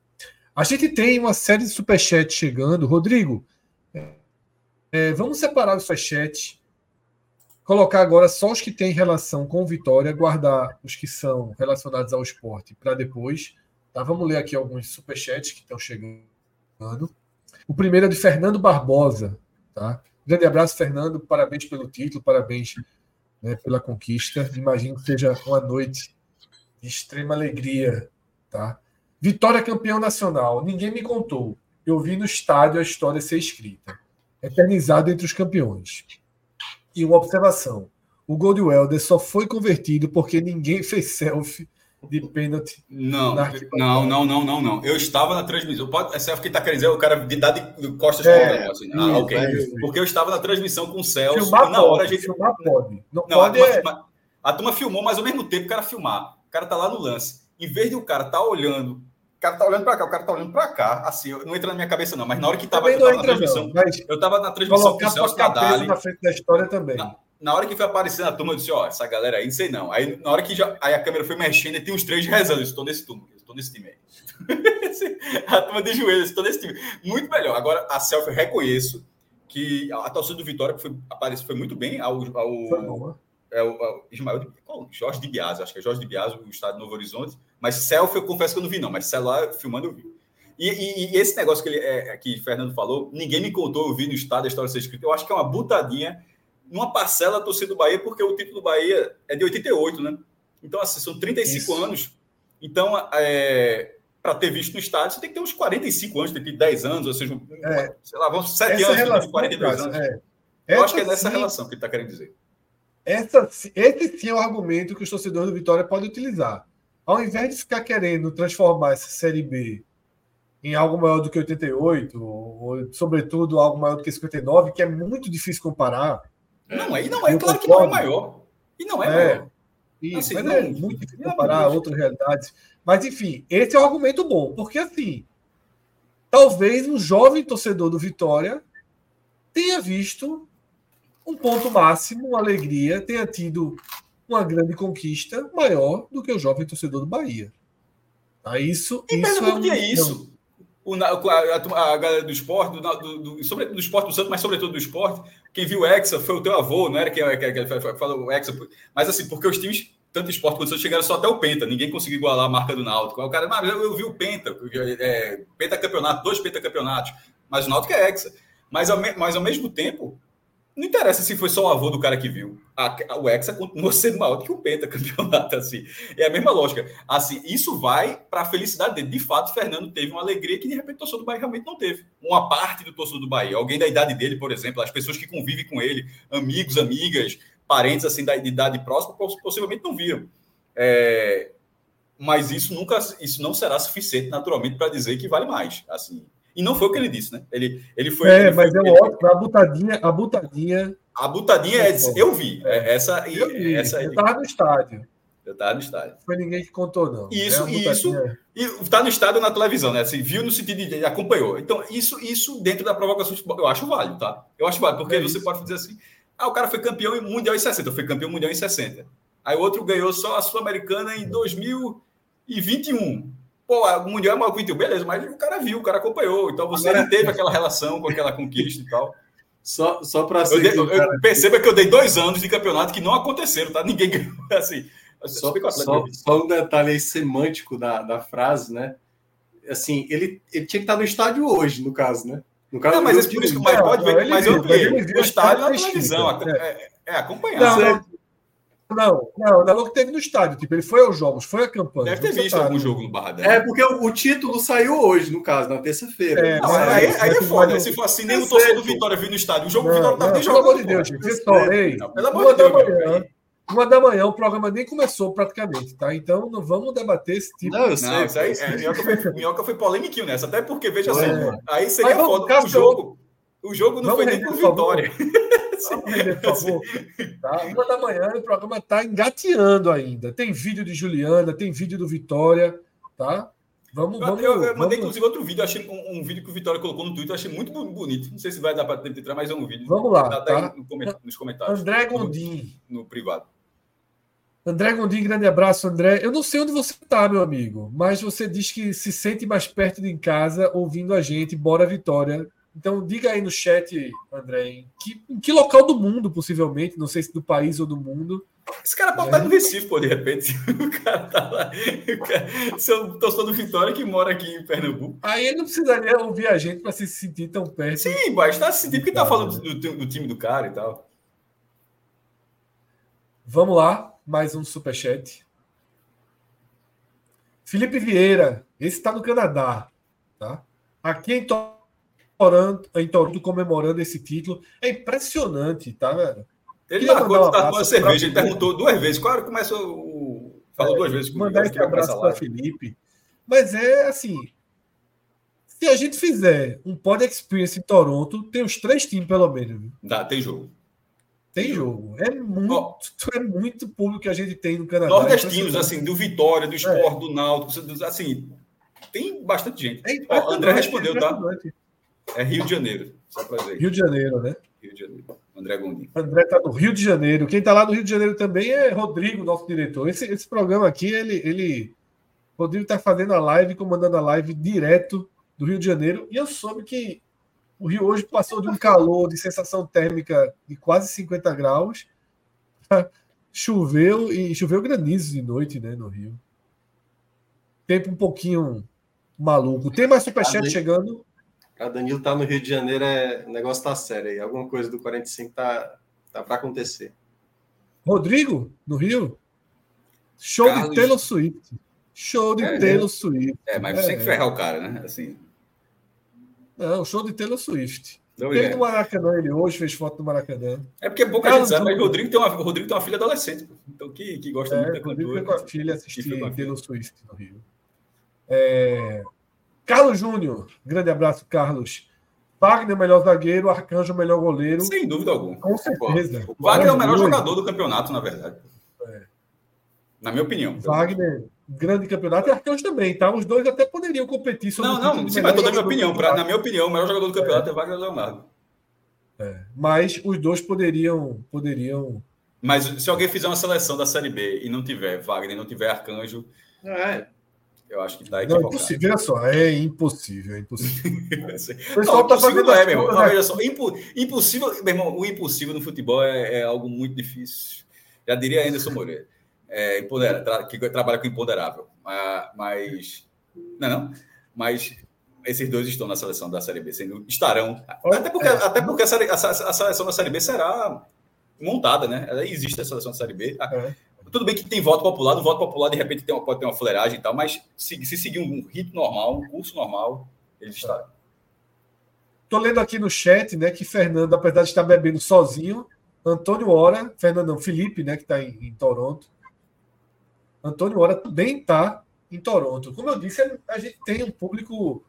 A gente tem uma série de superchats chegando. Rodrigo, vamos separar os superchats, colocar agora só os que têm relação com o Vitória, guardar os que são relacionados ao esporte para depois. Tá? Vamos ler aqui alguns superchats que estão chegando. O primeiro é de Fernando Barbosa. Tá? Grande abraço, Fernando. Parabéns pelo título, parabéns, né, pela conquista. Imagino que seja uma noite de extrema alegria. Tá? Vitória campeão nacional. Ninguém me contou. Eu vi no estádio a história ser escrita. Eternizado entre os campeões. E uma observação. O gol de Welder só foi convertido porque ninguém fez selfie de pênalti. Não. Eu estava na transmissão. Essa é o que está querendo dizer, o cara de dar de costas contra assim. Ah, ok. Porque eu estava na transmissão com o Celso. Filmar na hora a gente filmar pode. Não, não pode. Mas a turma filmou, mas ao mesmo tempo o cara filmar. O cara tá lá no lance. Em vez de o cara tá olhando, o cara tá olhando para cá, o cara tá olhando para cá. Assim, não entra na minha cabeça, não. Mas na hora que tava, eu tava na transmissão com o Celso Cadali. Na frente da história também. Na hora que foi aparecendo a turma, eu disse, ó, essa galera aí, não sei não. Aí, na hora que aí a câmera foi mexendo, e tem uns três rezando, eu estou nesse túmulo, estou nesse time aí. A turma de joelhos, estou nesse time. Muito melhor. Agora, a selfie, eu reconheço que a torcida do Vitória foi muito bem ao Ismael Jorge de Biase, acho que é Jorge de Biase, o estado de Novo Horizonte. Mas selfie, eu confesso que eu não vi, não. Mas celular, filmando, eu vi. E esse negócio que o Fernando falou, ninguém me contou, eu vi no estado, a história ser escrita. Eu acho que é uma butadinha numa parcela da torcida do Bahia, porque o título do Bahia é de 88, né? Então, assim, são 35 Isso. anos. Então, para ter visto no estádio, você tem que ter uns 45 anos, tem que ter 10 anos, ou seja, sei lá, vão 7 anos, relação, 42 anos. Eu acho que é nessa relação que ele está querendo dizer. Esse sim é o argumento que os torcedores do Vitória podem utilizar. Ao invés de ficar querendo transformar essa Série B em algo maior do que 88, ou, sobretudo, algo maior do que 59, que é muito difícil comparar, Não é claro que não é maior. E não é maior. Isso, assim, é muito difícil comparar outras realidades. Mas, enfim, esse é um argumento bom. Porque, assim, talvez um jovem torcedor do Vitória tenha visto um ponto máximo, uma alegria, tenha tido uma grande conquista maior do que o jovem torcedor do Bahia. Tá? Isso é isso. A galera do esporte, sobretudo do esporte do Santo, mas sobretudo do esporte, quem viu o Hexa foi o teu avô, não era quem falou o Hexa. Mas assim, porque os times, tanto esporte quanto o Santos, chegaram só até o Penta, ninguém conseguiu igualar a marca do Náutico. Aí o cara, eu vi o Penta, pentacampeonato, 2 pentacampeonatos, mas o Náutico é Hexa. Mas ao mesmo tempo, Não interessa se foi só o avô do cara que viu. O Hexa continua sendo maior do que o Penta campeonato, assim. É a mesma lógica. Assim, isso vai para a felicidade dele. De fato, Fernando teve uma alegria que, de repente, o torcedor do Bahia realmente não teve. Uma parte do torcedor do Bahia, alguém da idade dele, por exemplo, as pessoas que convivem com ele, amigos, amigas, parentes, assim, da idade próxima, possivelmente não viram. Mas isso não será suficiente, naturalmente, para dizer que vale mais, assim. E não foi o que ele disse, né? Ele foi... mas é ótimo. A butadinha é... Eu vi. Eu tava no estádio. Não foi ninguém que contou, não. E tá no estádio na televisão, né? Assim, viu no sentido de... acompanhou. Então, isso dentro da provocação de futebol, eu acho válido, tá? Eu acho válido, porque você pode dizer assim... Ah, o cara foi campeão em mundial em 60. Eu fui campeão mundial em 60. Aí o outro ganhou só a Sul-Americana em 2021. Pô, o Mundial é uma coisa, beleza, mas o cara viu, o cara acompanhou, então você não teve aquela relação com aquela conquista e tal. Só para ser... Perceba que eu dei 2 anos de campeonato que não aconteceram, tá? Ninguém ganhou, assim. Só um detalhe aí semântico da frase, né? Assim, ele tinha que estar no estádio hoje, no caso, né? No caso, não, mas é por isso que o Mike pode ver, mas eu vi o estádio na televisão, acompanhar. Não que teve no estádio, tipo, ele foi aos jogos, foi a campanha. Deve ter visto algum jogo no Barradão. Porque o título saiu hoje, no caso, na terça-feira. Aí é foda, se for assim, nem o torcedor do Vitória viu no estádio, o jogo do Vitória tava nem jogando. Pelo amor de Deus, gente, pelo amor de Deus. 1h da manhã, o programa nem começou praticamente, tá? Então não vamos debater esse tipo. Não, eu sei. Não, isso aí, Minhoca foi polêmiquinho nessa, até porque, veja só, aí seria foda, o jogo não foi nem com Vitória. Por favor. Tá? 1h da manhã, o programa está engateando ainda. Tem vídeo de Juliana, tem vídeo do Vitória, tá? Eu mandei, inclusive, outro vídeo. Achei um vídeo que o Vitória colocou no Twitter. Achei muito bonito. Não sei se vai dar para entrar, mas é um vídeo. Vamos lá, tá? Nos comentários. André Gondim. No privado. André Gondim, grande abraço, André. Eu não sei onde você está, meu amigo, mas você diz que se sente mais perto de em casa ouvindo a gente. Bora, Vitória. Então, diga aí no chat, André, em que local do mundo, possivelmente, não sei se do país ou do mundo. Esse cara pode estar no Recife, pô, de repente. O cara tá lá. Se eu torço do Vitória, que mora aqui em Pernambuco. Aí ele não precisaria ouvir a gente para se sentir tão perto. Sim, mas tá se sentindo porque tá falando do time do cara e tal. Vamos lá, mais um superchat. Felipe Vieira, esse tá no Canadá, tá? Aqui em em Toronto, comemorando esse título. É impressionante, tá, velho? Ele marcou, tá com a cerveja, ele perguntou 2 vezes. Claro, começou o... Falou 2 vezes comigo. Mandar esse abraço para Felipe. Mas é assim, se a gente fizer um pod experience em Toronto, tem os 3 times, pelo menos. Dá, tem jogo. Tem jogo. É muito público que a gente tem no Canadá. Nordestinos, assim, do Vitória, do Sport, do Náutico, assim, tem bastante gente. O André respondeu, tá? É Rio de Janeiro, só para dizer. Rio de Janeiro, né? Rio de Janeiro. André Gondim. André está no Rio de Janeiro. Quem está lá no Rio de Janeiro também é Rodrigo, nosso diretor. Esse programa aqui, Rodrigo está fazendo a live, comandando a live direto do Rio de Janeiro. E eu soube que o Rio hoje passou de um calor, de sensação térmica de quase 50 graus. Choveu granizo de noite, né, no Rio. Tempo um pouquinho maluco. Tem mais superchat chegando? A Danilo tá no Rio de Janeiro, o negócio tá sério aí. Alguma coisa do 45 tá para acontecer. Rodrigo, no Rio? Show Carlos... de Taylor Swift. Show de Taylor Swift. Mas você tem que ferrar o cara, né? Assim. Não, show de Taylor Swift. Teve no Maracanã, ele hoje fez foto do Maracanã. Porque pouca gente sabe, mas Rodrigo tem uma filha adolescente, então que gosta muito da cantora. Rodrigo foi com a filha assistir Taylor Swift no Rio. Carlos Júnior, grande abraço, Carlos. Wagner é o melhor zagueiro, Arcanjo é o melhor goleiro. Sem dúvida alguma. Com certeza. O Wagner é o melhor jogador do campeonato, na verdade. Na minha opinião. Wagner, grande campeonato, e Arcanjo também, tá? Os dois até poderiam competir. Sim, mas toda a minha opinião. Na minha opinião, o melhor jogador do campeonato é Wagner e Leonardo. Mas os dois poderiam... Mas se alguém fizer uma seleção da Série B e não tiver Wagner, não tiver Arcanjo... Eu acho que está equivocado. Veja só, é impossível. O pessoal está fazendo... meu irmão. Veja só, impossível... Meu irmão, o impossível no futebol é algo muito difícil. Já diria Enderson Moreira, que trabalha com imponderável. Mas... Não. Mas Esses dois estão na seleção da Série B. Estarão. Até porque a seleção da Série B será montada, né? Ela existe, a seleção da Série B. Tudo bem que tem voto popular. No voto popular, de repente, pode ter uma fuleiragem e tal. Mas se seguir um ritmo normal, um curso normal, eles estarão. Estou lendo aqui no chat, né, que Fernando, apesar de estar bebendo sozinho, Antônio Hora, Fernandão Felipe, né, que está em Toronto. Antônio Hora também está em Toronto. Como eu disse, a gente tem um público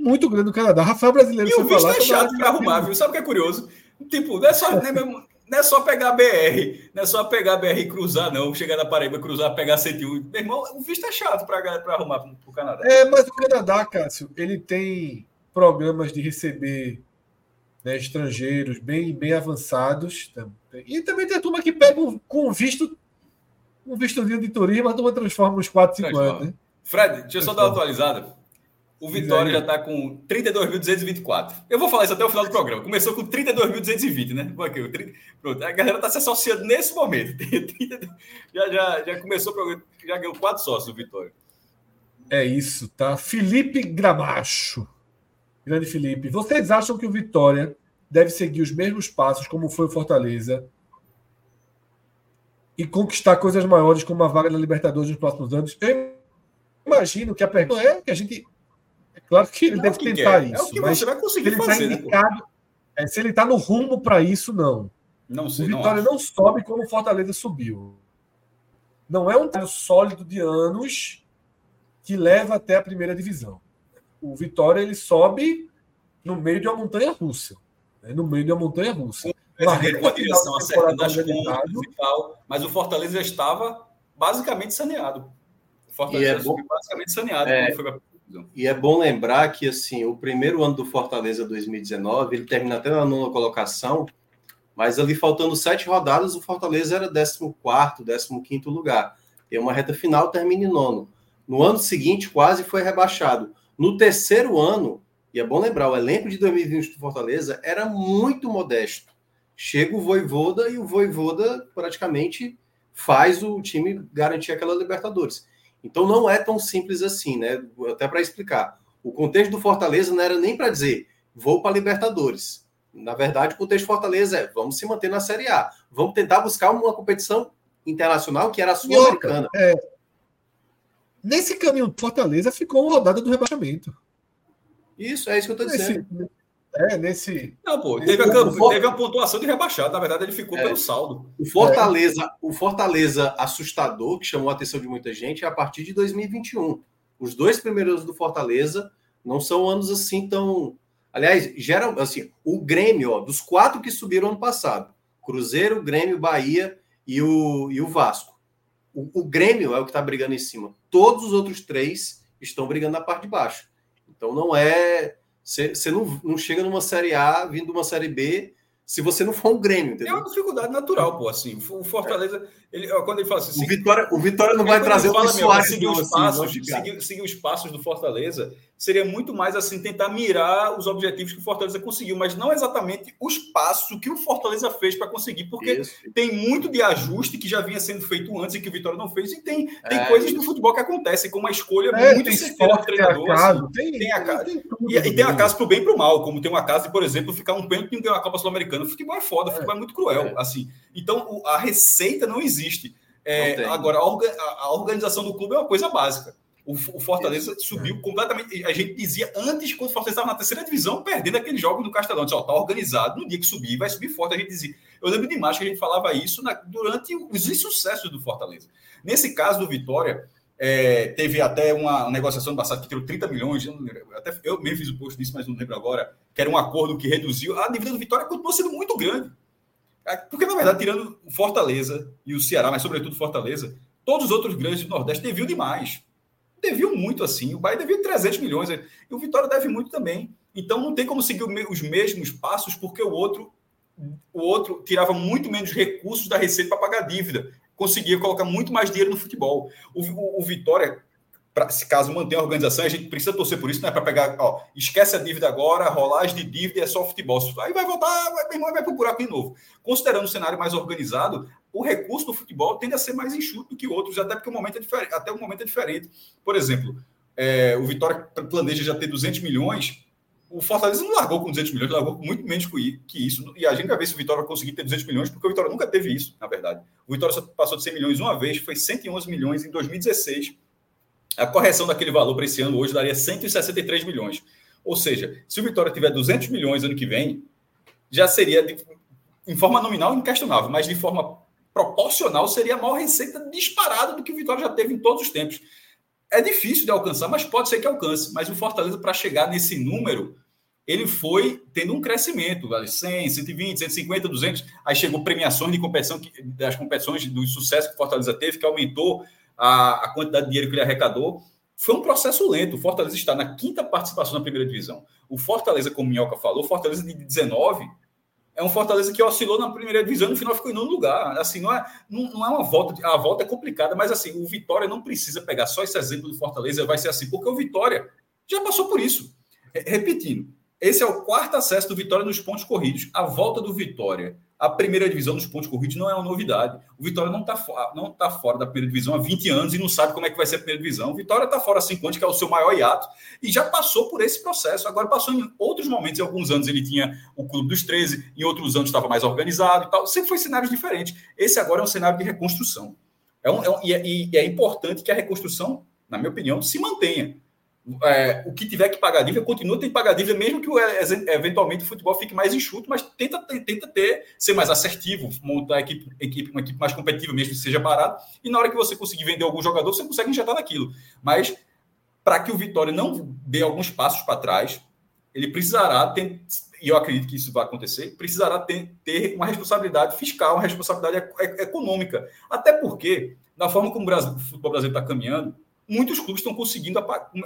muito grande no Canadá. Rafael Brasileiro foi falar... E o visto é chato para arrumar, viu? Sabe o que é curioso? Tipo, não é só pegar BR e cruzar, não. Chegar na Paraíba, cruzar, pegar 101. Meu irmão, o visto é chato para arrumar para o Canadá. É, mas o Canadá, Cássio, ele tem programas de receber, né, estrangeiros bem avançados. E também tem a turma que pega com um vistozinho de turismo, a turma transforma uns 4,50. Né? Fred, deixa eu só dar uma atualizada. O Vitória já está com 32.224. Eu vou falar isso até o final do programa. Começou com 32.220, né? Pronto, a galera está se associando nesse momento. Já começou o programa, já ganhou 4 sócios o Vitória. É isso, tá? Felipe Gramacho. Grande Felipe. Vocês acham que o Vitória deve seguir os mesmos passos como foi o Fortaleza e conquistar coisas maiores como a vaga da Libertadores nos próximos anos? Eu imagino que a pergunta é que a gente... É claro que ele deve tentar isso. É o que você vai conseguir fazer. Se ele está no rumo para isso, não. Não sei, o Vitória não sobe como o Fortaleza subiu. Não é um trabalho sólido de anos que leva até a primeira divisão. O Vitória, ele sobe no meio de uma montanha russa. Com a direção acertando as contas e tal, mas o Fortaleza já estava basicamente saneado. O Fortaleza subiu basicamente saneado quando foi para... E é bom lembrar que, assim, o primeiro ano do Fortaleza 2019, ele termina até na 9ª colocação, mas ali faltando 7 rodadas, o Fortaleza era 14º, 15º lugar. Tem uma reta final, termina em 9º. No ano seguinte, quase foi rebaixado. No terceiro ano, e é bom lembrar, o elenco de 2020 do Fortaleza era muito modesto. Chega o Vojvoda e o Vojvoda praticamente faz o time garantir aquela Libertadores. Então, não é tão simples assim, né? Até para explicar. O contexto do Fortaleza não era nem para dizer vou para Libertadores. Na verdade, o contexto do Fortaleza é vamos se manter na Série A. Vamos tentar buscar uma competição internacional que era a Sul-Americana. Nesse caminho do Fortaleza ficou uma rodada do rebaixamento. Isso que eu estou dizendo. Teve a pontuação de rebaixado, na verdade ele ficou pelo saldo. O Fortaleza assustador, que chamou a atenção de muita gente, é a partir de 2021. Os 2 primeiros anos do Fortaleza não são anos assim tão... Aliás, geram, assim, o Grêmio, dos 4 que subiram ano passado, Cruzeiro, Grêmio, Bahia e o Vasco. O Grêmio é o que está brigando em cima. Todos os outros 3 estão brigando na parte de baixo. Então não é... Você não chega numa Série A vindo de uma Série B se você não for um Grêmio, entendeu? É uma dificuldade natural, pô, assim. O Fortaleza, quando ele fala assim... O Vitória não vai trazer o Soares. Seguir os passos do Fortaleza seria muito mais, assim, tentar mirar os objetivos que o Fortaleza conseguiu, mas não exatamente os passos que o Fortaleza fez para conseguir, porque tem muito de ajuste que já vinha sendo feito antes e que o Vitória não fez, e tem coisas no futebol que acontecem, como a escolha muito certeira do treinador. Tem acaso pro bem e pro mal, como tem um acaso de, por exemplo, ficar um pênalti e não ganhar a Copa Sul-Americana. O futebol é foda, o futebol é muito cruel, assim. Então, a receita não existe. Agora, a organização do clube é uma coisa básica. O Fortaleza subiu completamente. A gente dizia antes, quando o Fortaleza estava na terceira divisão, perdendo aquele jogo no Castelão. Dizia, tá organizado, no dia que subir, vai subir forte. A gente dizia. Eu lembro demais que a gente falava isso durante os insucessos do Fortaleza. Nesse caso do Vitória, teve até uma negociação no passado que tirou 30 milhões. Até eu mesmo fiz o post disso, mas não lembro agora. Que era um acordo que reduziu. A dívida do Vitória continuou sendo muito grande. Porque, na verdade, tirando o Fortaleza e o Ceará, mas sobretudo Fortaleza, todos os outros grandes do Nordeste deviam demais. Deviam muito, assim. O Bahia devia 300 milhões. E o Vitória deve muito também. Então, não tem como seguir os mesmos passos, porque o outro tirava muito menos recursos da receita para pagar a dívida. Conseguia colocar muito mais dinheiro no futebol. O Vitória, se caso mantenha a organização, a gente precisa torcer por isso, não é para pegar, esquece a dívida agora, rolagem de dívida é só futebol. Aí vai voltar, meu irmão, vai pro buraco de novo. Considerando um cenário mais organizado, o recurso do futebol tende a ser mais enxuto do que outros, até porque o momento é diferente. Por exemplo, o Vitória planeja já ter 200 milhões, o Fortaleza não largou com 200 milhões, largou com muito menos que isso. E a gente vai ver se o Vitória vai conseguir ter 200 milhões, porque o Vitória nunca teve isso, na verdade. O Vitória só passou de 100 milhões uma vez, foi 111 milhões em 2016. A correção daquele valor para esse ano hoje daria 163 milhões. Ou seja, se o Vitória tiver 200 milhões ano que vem, já seria, em forma nominal, inquestionável, mas de forma proporcional, seria a maior receita disparada do que o Vitória já teve em todos os tempos. É difícil de alcançar, mas pode ser que alcance. Mas o Fortaleza, para chegar nesse número, ele foi tendo um crescimento, vale 100, 120, 150, 200. Aí chegou premiações de competição, das competições do sucesso que o Fortaleza teve, que aumentou a quantidade de dinheiro que ele arrecadou. Foi um processo lento. O Fortaleza está na quinta participação na primeira divisão. O Fortaleza, como o Minhoca falou, o Fortaleza de 19 é um Fortaleza que oscilou na primeira divisão e no final ficou em nono lugar. Assim, não é uma volta. A volta é complicada, mas assim, o Vitória não precisa pegar só esse exemplo do Fortaleza, vai ser assim, porque o Vitória já passou por isso. Repetindo, esse é o quarto acesso do Vitória nos pontos corridos. A volta do Vitória à primeira divisão nos pontos corridos não é uma novidade. O Vitória não tá fora da primeira divisão há 20 anos e não sabe como é que vai ser a primeira divisão. O Vitória está fora há 5 anos, que é o seu maior hiato, e já passou por esse processo. Agora passou em outros momentos. Em alguns anos ele tinha o Clube dos 13, em outros anos estava mais organizado e tal. Sempre foi cenários diferentes. Esse agora é um cenário de reconstrução. É importante que a reconstrução, na minha opinião, se mantenha. O que tiver que pagar dívida, continua tendo que pagar dívida, mesmo que eventualmente o futebol fique mais enxuto, mas tenta ser mais assertivo, montar uma equipe mais competitiva, mesmo que seja barato, e na hora que você conseguir vender algum jogador, você consegue injetar naquilo. Mas, para que o Vitória não dê alguns passos para trás, ele precisará ter, e eu acredito que isso vai acontecer, precisará ter uma responsabilidade fiscal, uma responsabilidade econômica. Até porque, da forma como o futebol brasileiro está caminhando, muitos clubes estão conseguindo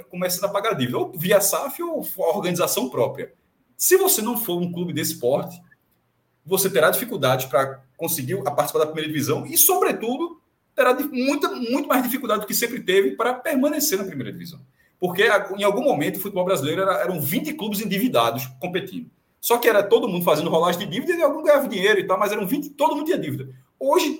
começando a pagar dívida, ou via SAF ou organização própria. Se você não for um clube desse porte, você terá dificuldades para conseguir participar da primeira divisão e, sobretudo, terá muito mais dificuldade do que sempre teve para permanecer na primeira divisão. Porque, em algum momento, o futebol brasileiro eram 20 clubes endividados competindo. Só que era todo mundo fazendo rolagem de dívida e algum ganhava dinheiro e tal, mas eram 20, todo mundo tinha dívida. Hoje,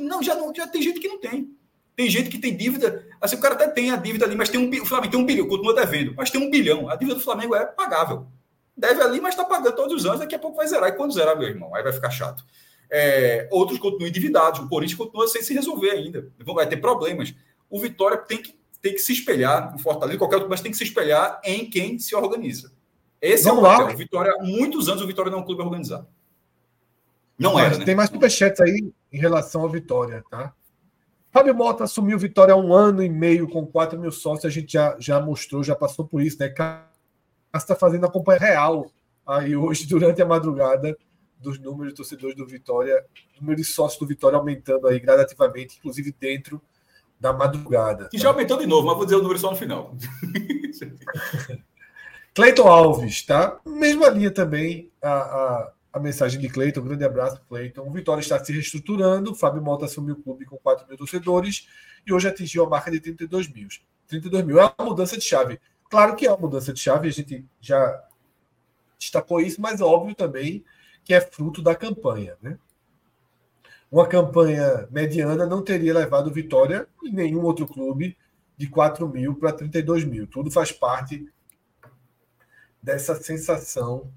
já tem gente que não tem. Tem gente que tem dívida, assim, o cara até tem a dívida ali, mas o Flamengo tem 1 bilhão, continua devendo, mas tem 1 bilhão. A dívida do Flamengo é pagável. Deve ali, mas está pagando todos os anos, daqui a pouco vai zerar. E quando zerar, meu irmão, aí vai ficar chato. Outros continuam endividados, o Corinthians continua sem se resolver ainda. Vai ter problemas. O Vitória tem que se espelhar, o Fortaleza, qualquer outro, mas tem que se espelhar em quem se organiza. Esse Vamos é o papel. Vitória, há muitos anos o Vitória não é um clube organizado. Não era, né? Tem mais superchats aí em relação ao Vitória, tá? Fábio Mota assumiu Vitória há 1 ano e meio com 4 mil sócios, a gente já mostrou, já passou por isso, né? Está fazendo a companhia real aí hoje, durante a madrugada, dos números de torcedores do Vitória, número de sócios do Vitória aumentando aí gradativamente, inclusive dentro da madrugada. E já aumentou de novo, mas vou dizer o número só no final. Cleiton Alves, tá? Mesma linha também, a mensagem de Cleiton, um grande abraço, Cleiton. O Vitória está se reestruturando, o Fábio Mota assumiu o clube com 4 mil torcedores e hoje atingiu a marca de 32 mil. É uma mudança de chave. Claro que é uma mudança de chave, a gente já destacou isso, mas é óbvio também que é fruto da campanha, né? Uma campanha mediana não teria levado o Vitória e nenhum outro clube de 4 mil para 32 mil. Tudo faz parte dessa sensação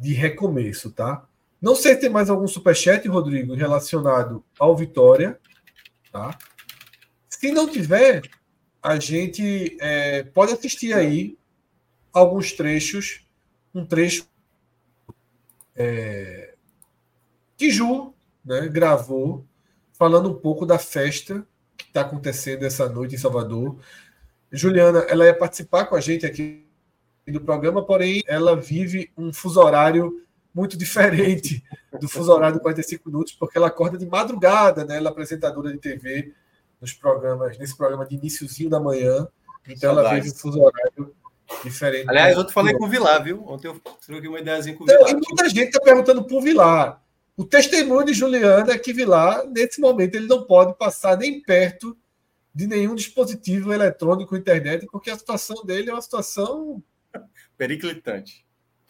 de recomeço, tá? Não sei se tem mais algum superchat, Rodrigo, relacionado ao Vitória, tá? Se não tiver, a gente pode assistir aí alguns trechos, um trecho que Ju, né, gravou, falando um pouco da festa que está acontecendo essa noite em Salvador. Juliana, ela ia participar com a gente aqui do programa, porém ela vive um fuso horário muito diferente do fuso horário de 45 minutos, porque ela acorda de madrugada, né? Ela é apresentadora de TV nesse programa de iniciozinho da manhã, então ela vive um fuso horário diferente. Aliás, ontem eu falei com o Vilar, viu? Ontem eu troquei uma ideiazinha com o Vilar. E muita gente está perguntando para o Vilar. O testemunho de Juliana é que Vilar, nesse momento, ele não pode passar nem perto de nenhum dispositivo eletrônico, internet, porque a situação dele é uma situação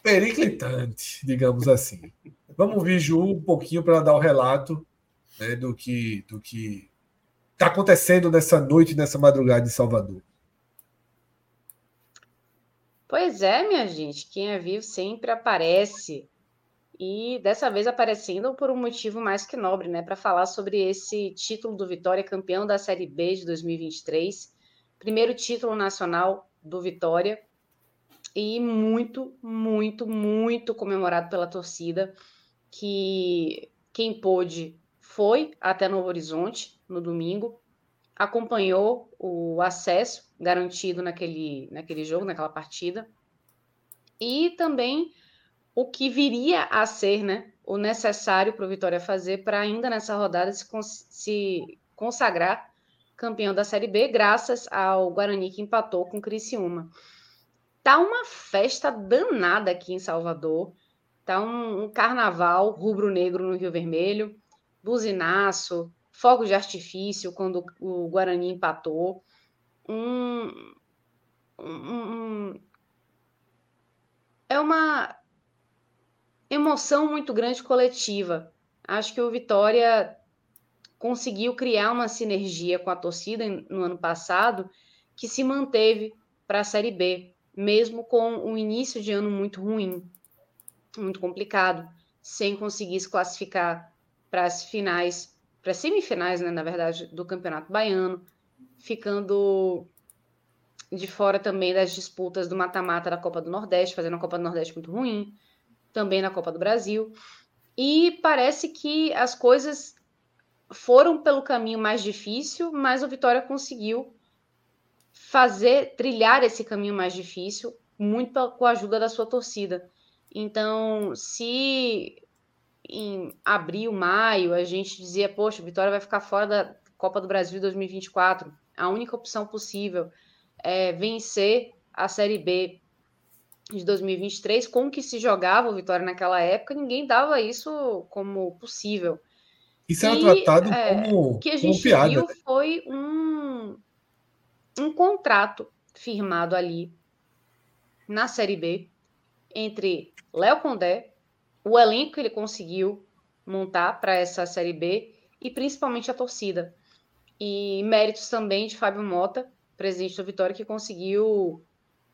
Periclitante, digamos assim. Vamos ouvir Ju um pouquinho para dar o relato, né, do que está acontecendo nessa noite, nessa madrugada em Salvador. Pois é, minha gente, quem é vivo sempre aparece. E dessa vez aparecendo por um motivo mais que nobre, né? Para falar sobre esse título do Vitória, campeão da Série B de 2023. Primeiro título nacional do Vitória. E muito, muito, muito comemorado pela torcida, que quem pôde foi até Novo Horizonte no domingo, acompanhou o acesso garantido naquele jogo, naquela partida, e também o que viria a ser, né, o necessário para o Vitória fazer para ainda nessa rodada se consagrar campeão da Série B, graças ao Guarani que empatou com o Criciúma. Tá uma festa danada aqui em Salvador, tá um carnaval rubro-negro no Rio Vermelho, buzinaço, fogos de artifício quando o Guarani empatou, é uma emoção muito grande coletiva. Acho que o Vitória conseguiu criar uma sinergia com a torcida no ano passado que se manteve para a Série B, mesmo com um início de ano muito ruim, muito complicado, sem conseguir se classificar para as finais, para as semifinais, né, na verdade, do Campeonato Baiano, ficando de fora também das disputas do mata-mata da Copa do Nordeste, fazendo a Copa do Nordeste muito ruim, também na Copa do Brasil. E parece que as coisas foram pelo caminho mais difícil, mas o Vitória conseguiu trilhar esse caminho mais difícil, muito com a ajuda da sua torcida. Então, se em abril, maio, a gente dizia, poxa, o Vitória vai ficar fora da Copa do Brasil 2024, a única opção possível é vencer a Série B de 2023, com o que se jogava o Vitória naquela época, ninguém dava isso como possível. Isso era tratado como o que a gente viu foi um contrato firmado ali na Série B entre Léo Condé, o elenco que ele conseguiu montar para essa Série B e principalmente a torcida. E méritos também de Fábio Mota, presidente do Vitória, que conseguiu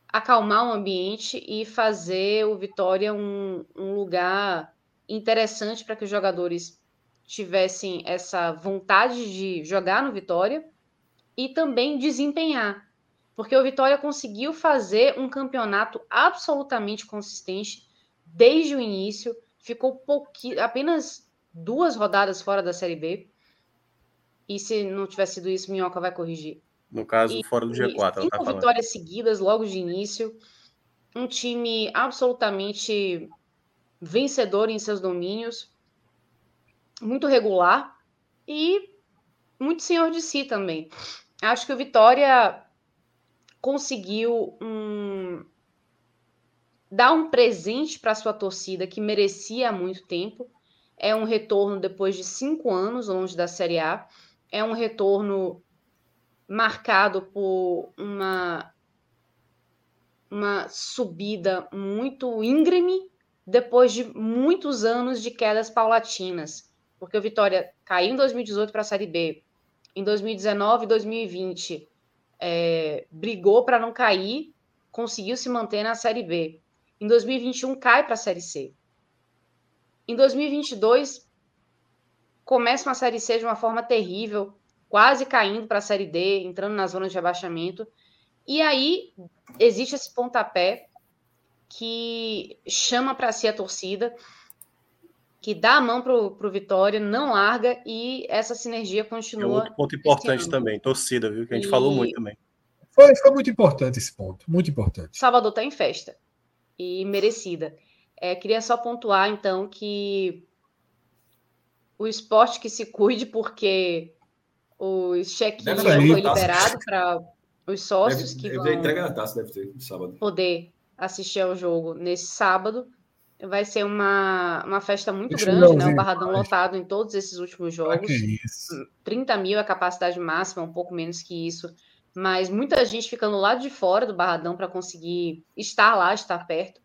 acalmar o ambiente e fazer o Vitória um lugar interessante para que os jogadores tivessem essa vontade de jogar no Vitória e também desempenhar, porque o Vitória conseguiu fazer um campeonato absolutamente consistente desde o início, ficou apenas 2 rodadas fora da Série B, e se não tivesse sido isso, Minhoca vai corrigir. No caso, fora do G4. 5 vitórias seguidas logo de início, um time absolutamente vencedor em seus domínios, muito regular e muito senhor de si também. Acho que o Vitória conseguiu dar um presente para a sua torcida que merecia há muito tempo. É um retorno depois de 5 anos longe da Série A. É um retorno marcado por uma subida muito íngreme depois de muitos anos de quedas paulatinas. Porque o Vitória caiu em 2018 para a Série B. Em 2019 e 2020, brigou para não cair, conseguiu se manter na Série B. Em 2021, cai para a Série C. Em 2022, começa uma Série C de uma forma terrível, quase caindo para a Série D, entrando na zona de rebaixamento. E aí, existe esse pontapé que chama para si a torcida, que dá a mão para o Vitória, não larga, e essa sinergia continua. É outro ponto importante também, torcida, viu? Que a gente falou muito também. Foi muito importante esse ponto, muito importante. Salvador está em festa, e merecida. Queria só pontuar, então, que o Sport que se cuide, porque os check-in foi liberado para os sócios que vão entregar a taça, deve ter, sábado. Poder assistir ao jogo nesse sábado. Vai ser uma festa muito grande, né? O Barradão lotado em todos esses últimos jogos. 30 mil é a capacidade máxima, um pouco menos que isso. Mas muita gente ficando lá de fora do Barradão para conseguir estar lá, estar perto.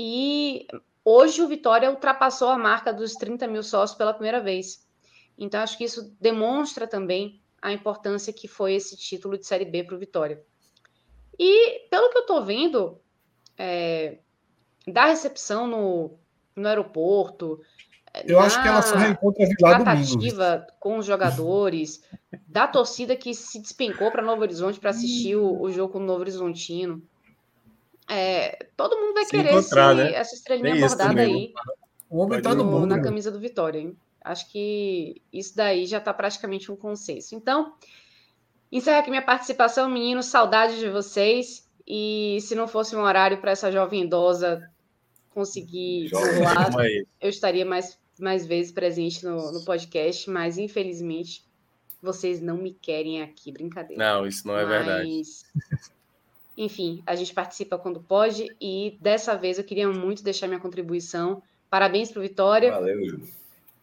E hoje o Vitória ultrapassou a marca dos 30 mil sócios pela primeira vez. Então acho que isso demonstra também a importância que foi esse título de Série B para o Vitória. E pelo que eu estou vendo, da recepção no aeroporto. Eu acho que ela só reencontra a Vila Nova com os jogadores, da torcida que se despencou para Novo Horizonte para assistir o jogo com o Novorizontino. Todo mundo vai querer essa estrelinha bordada aí. O homem tá no mundo, na camisa do Vitória, hein? Acho que isso daí já está praticamente um consenso. Então, encerro aqui minha participação, meninos. Saudade de vocês. E se não fosse um horário para essa jovem idosa conseguir voar, eu estaria mais vezes presente no podcast, mas infelizmente vocês não me querem aqui. Brincadeira. Não, isso não é verdade. Enfim, a gente participa quando pode e dessa vez eu queria muito deixar minha contribuição. Parabéns para o Vitória. Valeu, Júlio.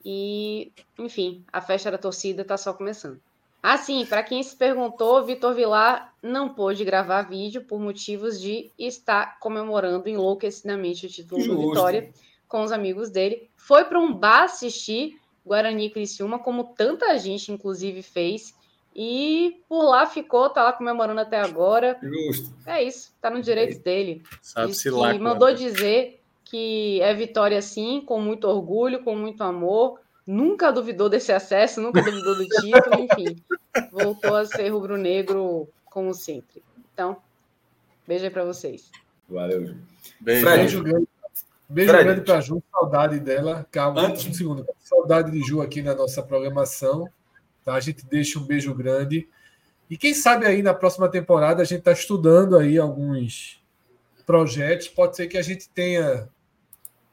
E, enfim, a festa da torcida está só começando. Ah, sim, para quem se perguntou, Vitor Vilar não pôde gravar vídeo por motivos de estar comemorando enlouquecidamente o título do Vitória com os amigos dele. Foi para um bar assistir Guarani e Criciúma, como tanta gente, inclusive, fez. E por lá ficou, tá lá comemorando até agora. Justo. É isso, tá no direito dele. Sabe-se lá. E mandou dizer que é Vitória sim, com muito orgulho, com muito amor, nunca duvidou desse acesso, nunca duvidou do título, enfim, voltou a ser rubro-negro como sempre. Então, beijo aí pra vocês. Valeu, Ju. Beijo grande pra Ju, saudade dela. Calma, antes um segundo, saudade de Ju aqui na nossa programação, tá? A gente deixa um beijo grande e quem sabe aí na próxima temporada a gente tá estudando aí alguns projetos, pode ser que a gente tenha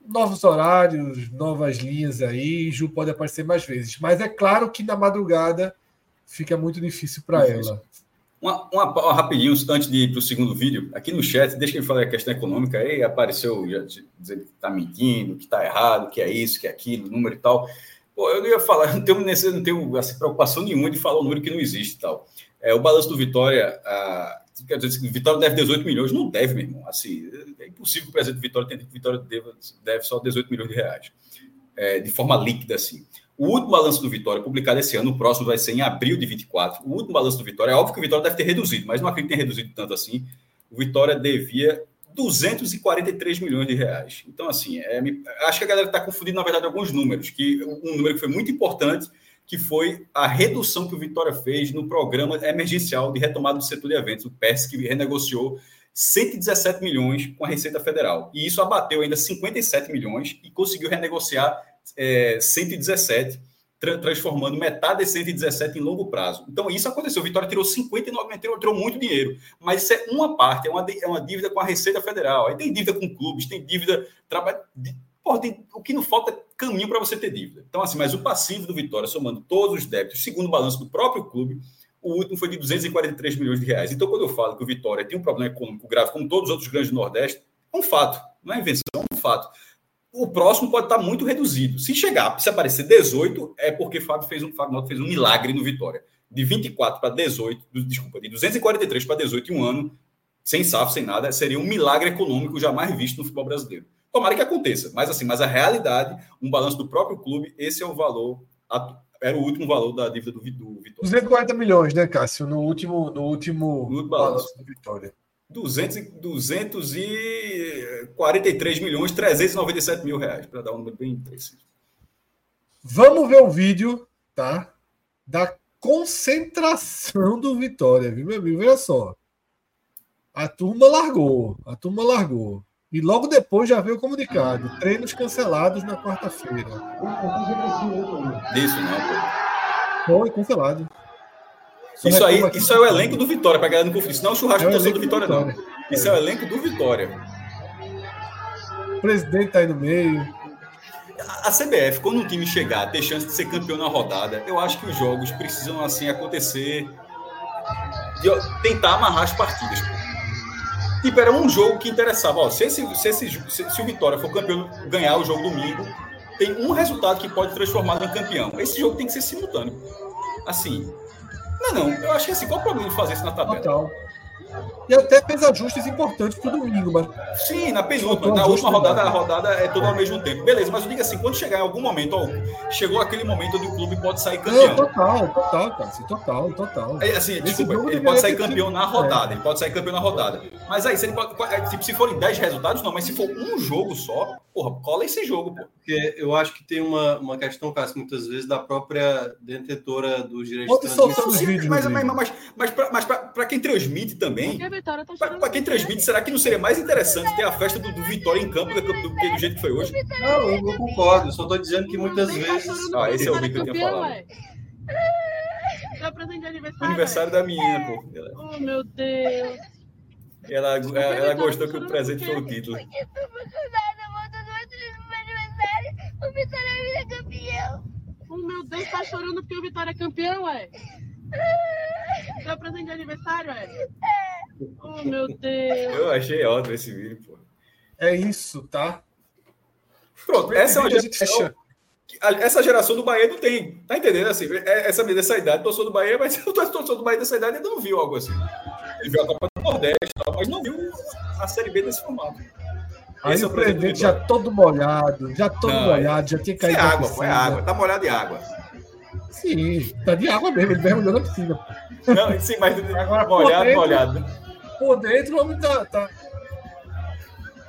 novos horários, novas linhas aí, Ju pode aparecer mais vezes. Mas é claro que na madrugada fica muito difícil para ela. Rapidinho, antes de ir para o segundo vídeo, aqui no chat, deixa eu falar a questão econômica, aí apareceu já dizendo que está mentindo, que está errado, que é isso, que é aquilo, número e tal. Pô, eu não ia falar, não tenho essa preocupação nenhuma de falar um número que não existe e tal. O balanço do Vitória... Quer dizer, que Vitória deve 18 milhões. Não deve, meu irmão. Assim, é impossível que o presidente do Vitória tenha dito que Vitória deve só 18 milhões de reais. De forma líquida, assim. O último balanço do Vitória, publicado esse ano, o próximo vai ser em abril de 24. O último balanço do Vitória, é óbvio que o Vitória deve ter reduzido, mas não acredito que tenha reduzido tanto assim. O Vitória devia 243 milhões de reais. Então, assim, acho que a galera está confundindo, na verdade, alguns números. Que um número que foi muito importante, que foi a redução que o Vitória fez no programa emergencial de retomada do setor de eventos, o PES, que renegociou 117 milhões com a Receita Federal. E isso abateu ainda 57 milhões e conseguiu renegociar 117, transformando metade de 117 em longo prazo. Então, isso aconteceu. O Vitória tirou 59, tirou muito dinheiro. Mas isso é uma parte, é uma dívida com a Receita Federal. Aí tem dívida com clubes, tem dívida... o que não falta é caminho para você ter dívida. Então, assim, mas o passivo do Vitória, somando todos os débitos, segundo o balanço do próprio clube, o último foi de 243 milhões de reais. Então, quando eu falo que o Vitória tem um problema econômico grave, como todos os outros grandes do Nordeste, é um fato. Não é invenção, é um fato. O próximo pode estar muito reduzido. Se aparecer 18, é porque Fábio Mota fez um milagre no Vitória. De 243 para 18 em um ano, sem SAF, sem nada, seria um milagre econômico jamais visto no futebol brasileiro. Tomara que aconteça, mas a realidade, um balanço do próprio clube, esse é o valor, era o último valor da dívida do Vitória. 240 milhões, né, Cássio? No último balanço do Vitória. 243 milhões, 397 mil reais, para dar um número bem preciso. Vamos ver o vídeo, tá? Da concentração do Vitória, viu, meu amigo? Olha só. A turma largou. E logo depois já veio o comunicado. Treinos cancelados na quarta-feira. Isso não, pô. Foi cancelado. Isso é o elenco do Vitória, pra galera não confundir. Isso não é o churrasco do Vitória, não. Isso é o elenco do Vitória. O presidente tá aí no meio. A CBF, quando um time chegar, ter chance de ser campeão na rodada, eu acho que os jogos precisam, assim, acontecer e tentar amarrar as partidas, pô. Tipo, era um jogo que interessava. Se o Vitória for campeão, ganhar o jogo domingo, tem um resultado que pode transformar em campeão. Esse jogo tem que ser simultâneo. Assim, eu acho que assim, qual o problema de fazer isso na tabela? Total. E até fez ajustes importantes para o domingo, mano. Sim, na penúltima, na última rodada, a rodada é toda ao mesmo tempo. Beleza, mas eu digo assim, quando chegar em algum momento, ó, chegou aquele momento onde o clube pode sair campeão. É, total, cara. Total. É, assim, desculpa, ele pode sair campeão na rodada, Mas aí, se ele pode, tipo, se forem 10 resultados, não, mas se for um jogo só, porra, cola esse jogo, pô. Porque eu acho que tem uma questão, Cássio, muitas vezes, da própria detentora dos direitos de transmissão. Mas para quem transmite também, para quem transmite, será que não seria mais interessante ter a festa do Vitória em campo do jeito que foi hoje? Não, eu concordo, só estou dizendo que muitas vezes... esse é o vídeo que eu tinha falado. É o presente de aniversário. Aniversário da menina, pô. Oh, meu Deus. Ela gostou que o presente foi o título. Eu tô emocionada, voltando muito no aniversário. O Vitória é campeão. Oh, meu Deus, tá chorando porque o Vitória é campeão, ué. Deu presente de aniversário, é? Oh, meu Deus. Eu achei ótimo esse vídeo, pô. É isso, tá? Pronto, essa é uma geração. Essa geração do Bahia não tem. Tá entendendo? Assim, essa idade, torcedor do Bahia, mas o torcedor do Bahia dessa idade ainda não viu algo assim. Ele viu a Copa do Nordeste, mas não viu a Série B nesse formato. Aí esse o presidente já todo molhado, já tinha caído. Isso é água, foi água. Tá molhado de água. Sim, tá de água mesmo, ele mergulhou na piscina. Não, sim, mas agora molhado. Por dentro o homem tá...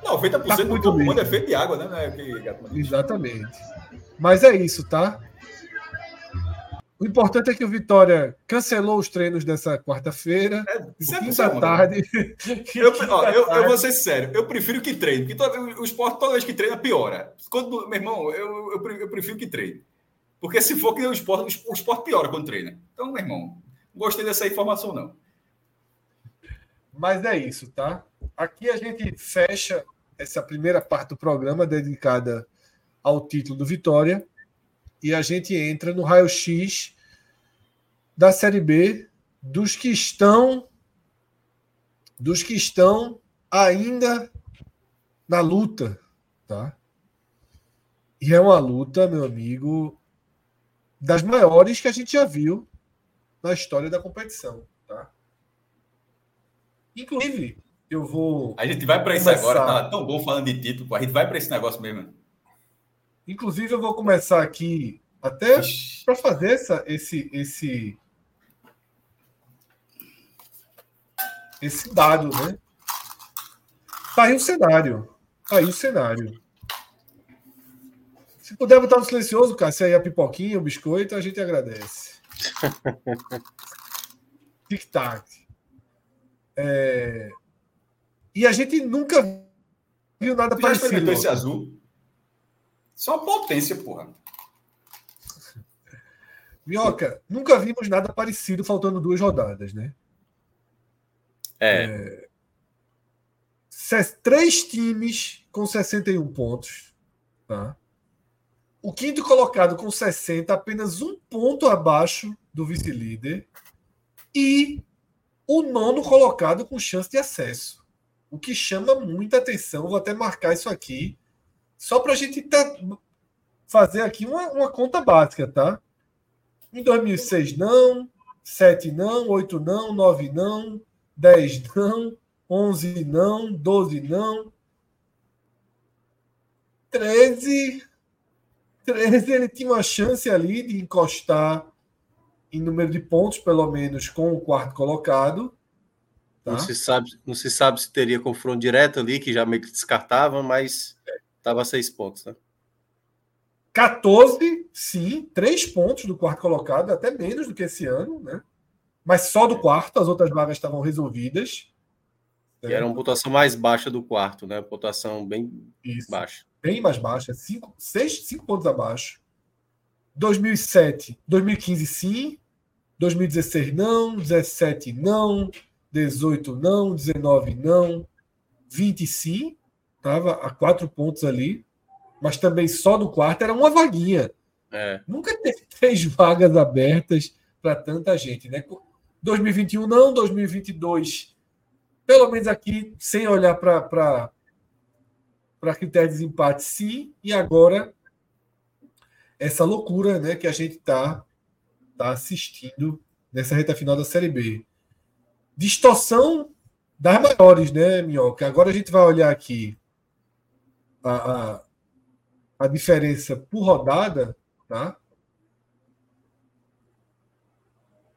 Não, 80% tá do mundo é feito de água, né? Exatamente. Mas é isso, tá? O importante é que o Vitória cancelou os treinos dessa quarta-feira. Quinta-tarde. Eu vou ser sincero, eu prefiro que treine. Porque o esporte, toda vez que treina, piora. Quando, meu irmão, eu prefiro que treine. Porque se for que o esporte piora quando treina. Então, meu irmão, não gostei dessa informação, não. Mas é isso, tá? Aqui a gente fecha essa primeira parte do programa dedicada ao título do Vitória e a gente entra no raio-x da Série B dos que estão ainda na luta, tá? E é uma luta, meu amigo, das maiores que a gente já viu na história da competição, tá? Inclusive, eu vou... A gente vai para isso agora, tá tão bom falando de título, pô. A gente vai para esse negócio mesmo. Inclusive, eu vou começar aqui até para fazer esse dado, né? Tá aí o cenário. Se puder botar no silencioso, cara, se aí a pipoquinha, o biscoito, a gente agradece. Tic-tac. E a gente nunca viu nada parecido. Já experimentou esse azul? Só potência, porra. Minhoca, nunca vimos nada parecido faltando 2 rodadas, né? É. 3 times com 61 pontos, tá? O quinto colocado com 60, apenas 1 ponto abaixo do vice-líder. E o nono colocado com chance de acesso. O que chama muita atenção. Vou até marcar isso aqui, só para a gente fazer aqui uma conta básica, tá? Em 2006 não, 7 não, 8 não, 9 não, 10 não, 11 não, 12 não, 13, ele tinha uma chance ali de encostar em número de pontos, pelo menos, com o quarto colocado. Tá? Não se sabe se teria confronto direto ali, que já meio que descartava, mas estava a 6 pontos. Né? 14, sim, 3 pontos do quarto colocado, até menos do que esse ano, né? Mas só do quarto, as outras vagas estavam resolvidas. E era uma pontuação mais baixa do quarto, né? Pontuação bem baixa. Bem mais baixa, 5 pontos abaixo. 2007, 2015 sim, 2016 não, 17 não, 18 não, 19 não, 20 sim, estava a 4 pontos ali, mas também só do quarto era uma vaguinha. É. Nunca teve 3 vagas abertas para tanta gente, né? 2021 não, 2022, pelo menos aqui, sem olhar para critério de desempate, sim, e agora essa loucura, né, que a gente tá assistindo nessa reta final da Série B. Distorção das maiores, né, Minhoca? Agora a gente vai olhar aqui a diferença por rodada, tá?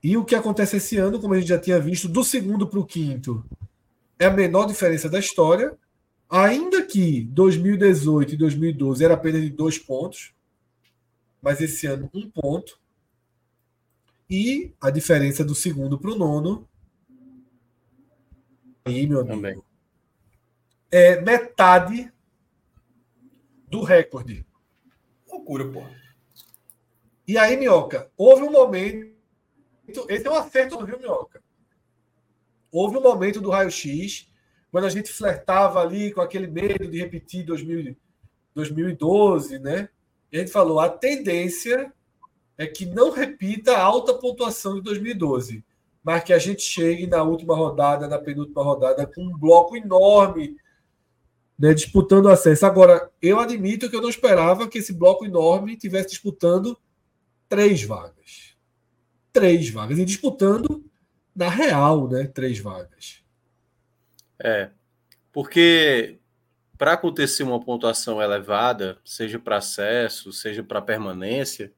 E o que acontece esse ano, como a gente já tinha visto, do segundo para o quinto, é a menor diferença da história, ainda que 2018 e 2012 era apenas de 2 pontos, mas esse ano 1 ponto. E a diferença do segundo para o nono, aí, meu amigo, também é metade do recorde. Loucura, pô. E aí, Minhoca, houve um momento. Esse é um acerto, viu, Minhoca? Houve um momento do raio-x, quando a gente flertava ali com aquele medo de repetir 2012, né? E a gente falou, a tendência é que não repita a alta pontuação de 2012, mas que a gente chegue na última rodada, na penúltima rodada, com um bloco enorme, né, disputando acesso. Agora, eu admito que eu não esperava que esse bloco enorme estivesse disputando 3 vagas. 3 vagas. E disputando, na real, né? 3 vagas. É. Porque para acontecer uma pontuação elevada, seja para acesso, seja para permanência,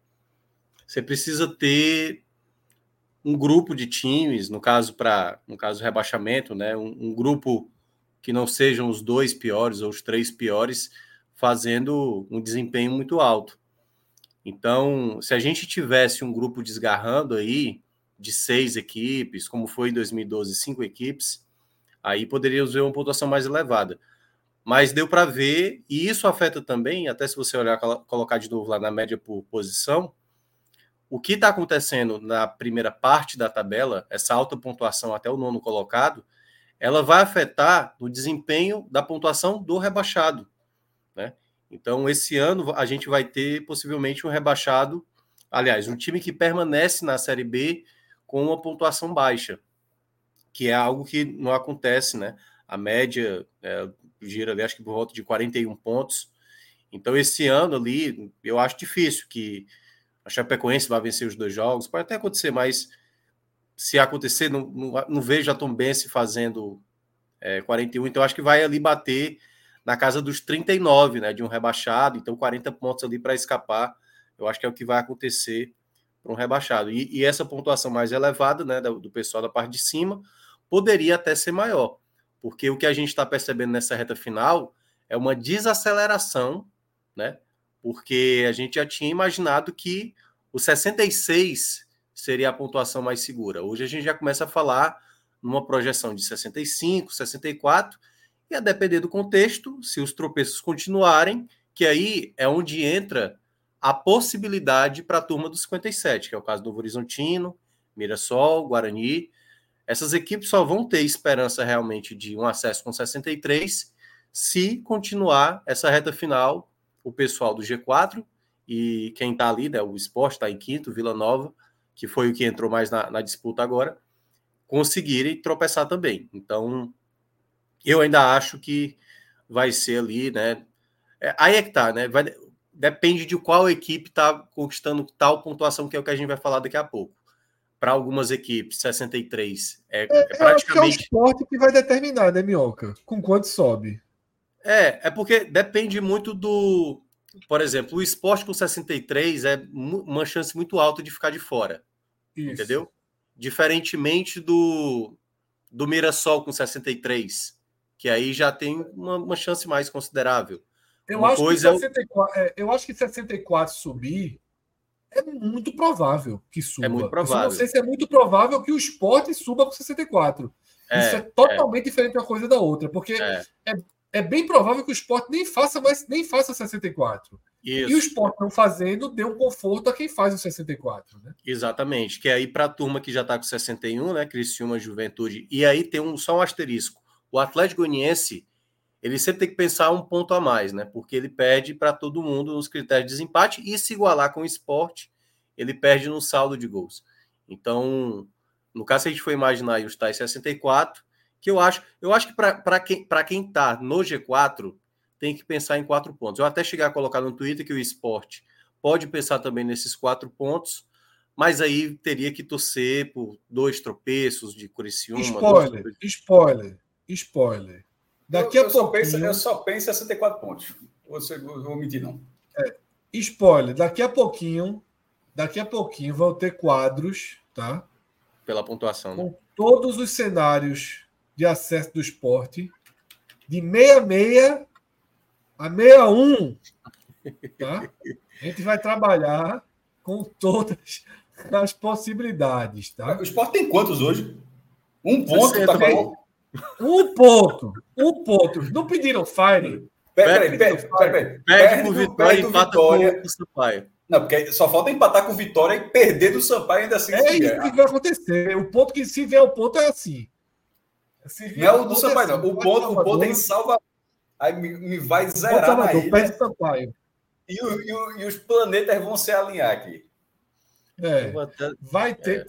você precisa ter um grupo de times, no caso rebaixamento, né? Um grupo que não sejam os 2 piores ou os 3 piores fazendo um desempenho muito alto. Então, se a gente tivesse um grupo desgarrando aí de 6 equipes, como foi em 2012, 5 equipes, aí poderíamos ver uma pontuação mais elevada. Mas deu para ver, e isso afeta também, até se você olhar, colocar de novo lá na média por posição, o que está acontecendo na primeira parte da tabela, essa alta pontuação até o nono colocado, ela vai afetar o desempenho da pontuação do rebaixado, né? Então, esse ano, a gente vai ter, possivelmente, um rebaixado, aliás, um time que permanece na Série B com uma pontuação baixa, que é algo que não acontece, né? A média gira ali, acho que por volta de 41 pontos. Então, esse ano ali, eu acho difícil que a Chapecoense vá vencer os 2 jogos, pode até acontecer, mas se acontecer, não vejo a Tombense fazendo 41, então acho que vai ali bater na casa dos 39, né, de um rebaixado, então 40 pontos ali para escapar, eu acho que é o que vai acontecer para um rebaixado. E essa pontuação mais elevada, né, do pessoal da parte de cima poderia até ser maior, porque o que a gente está percebendo nessa reta final é uma desaceleração, né, porque a gente já tinha imaginado que o 66 seria a pontuação mais segura. Hoje a gente já começa a falar numa projeção de 65, 64, e a depender do contexto, se os tropeços continuarem, que aí é onde entra a possibilidade para a turma do 57, que é o caso do Novorizontino, Mirassol, Guarani. Essas equipes só vão ter esperança realmente de um acesso com 63 se continuar essa reta final, o pessoal do G4 e quem está ali, né, o Sport está em quinto, Vila Nova, que foi o que entrou mais na disputa agora, conseguirem tropeçar também. Então, eu ainda acho que vai ser ali, né? Aí é que tá, né? Depende de qual equipe tá conquistando tal pontuação, que é o que a gente vai falar daqui a pouco. Para algumas equipes, 63 é praticamente. É o esporte que vai determinar, né, Minhoca? Com quanto sobe? É porque depende muito do. Por exemplo, o esporte com 63 é uma chance muito alta de ficar de fora. Isso. Entendeu? Diferentemente do Mirassol com 63. Que aí já tem uma chance mais considerável. Eu acho que 64 subir é muito provável que suba. É muito provável. Eu não sei se é muito provável que o Sport suba com 64. Isso é totalmente diferente uma coisa da outra, porque é bem provável que o Sport nem faça 64. Isso. E o Sport não fazendo deu um conforto a quem faz o 64, né? Exatamente. Que aí para a turma que já está com 61, né? Criciúma, Juventude. E aí tem só um asterisco. O Atlético Goianiense, ele sempre tem que pensar um ponto a mais, né? Porque ele perde para todo mundo nos critérios de desempate e se igualar com o Sport, ele perde no saldo de gols. Então, no caso, se a gente for imaginar aí os tais 64, que eu acho que para quem está no G4, tem que pensar em 4 pontos. Eu até chegar a colocar no Twitter que o Sport pode pensar também nesses 4 pontos, mas aí teria que torcer por 2 tropeços de Criciúma. Spoiler, spoiler. Daqui a pouquinho... Eu só penso em 64 pontos. Não vou mentir, não. É, spoiler. Daqui a pouquinho vão ter quadros, tá? Pela pontuação, né? Com todos os cenários de acesso do esporte, de 66 a 61, tá? A gente vai trabalhar com todas as possibilidades, tá? O esporte tem quantos hoje? Um ponto, tá bom? Um ponto. Não pediram fire? Peraí. Perde pro Vitória e empata com o Sampaio. Não, porque só falta empatar com o Vitória e perder do Sampaio ainda assim. É isso que vai acontecer. O ponto que se vier o ponto é assim. Não é o do Sampaio, não. O ponto é em Salvador. Aí me vai zerar Salvador, aí. Perde o Sampaio. E os planetas vão se alinhar aqui. É, vai ter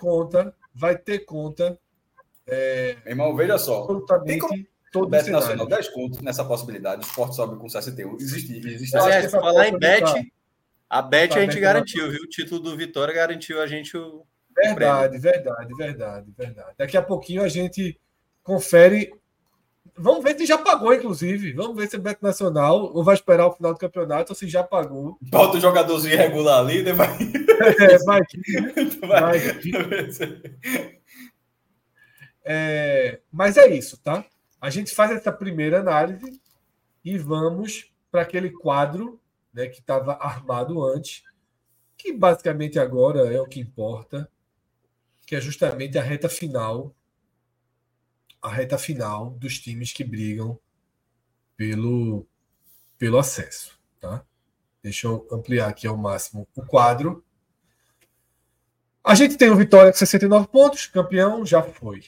conta. É, meu irmão, veja só. Tem como o Bet Nacional 10 contos nessa possibilidade. O Sport sobe com 61. Existe. Se falar em Bet, a Bet a gente garantiu, viu? O título do Vitória garantiu a gente o prêmio. Verdade. Daqui a pouquinho a gente confere. Vamos ver se já pagou, inclusive. Vamos ver se é Bet Nacional ou vai esperar o final do campeonato ou se já pagou. Bota o jogadorzinho irregular ali, né? Vai. É, mas é isso, tá? A gente faz essa primeira análise e vamos para aquele quadro, né, que estava armado antes, que basicamente agora é o que importa, que é justamente a reta final dos times que brigam pelo acesso, tá? Deixa eu ampliar aqui ao máximo o quadro. A gente tem o Vitória com 69 pontos, campeão já foi.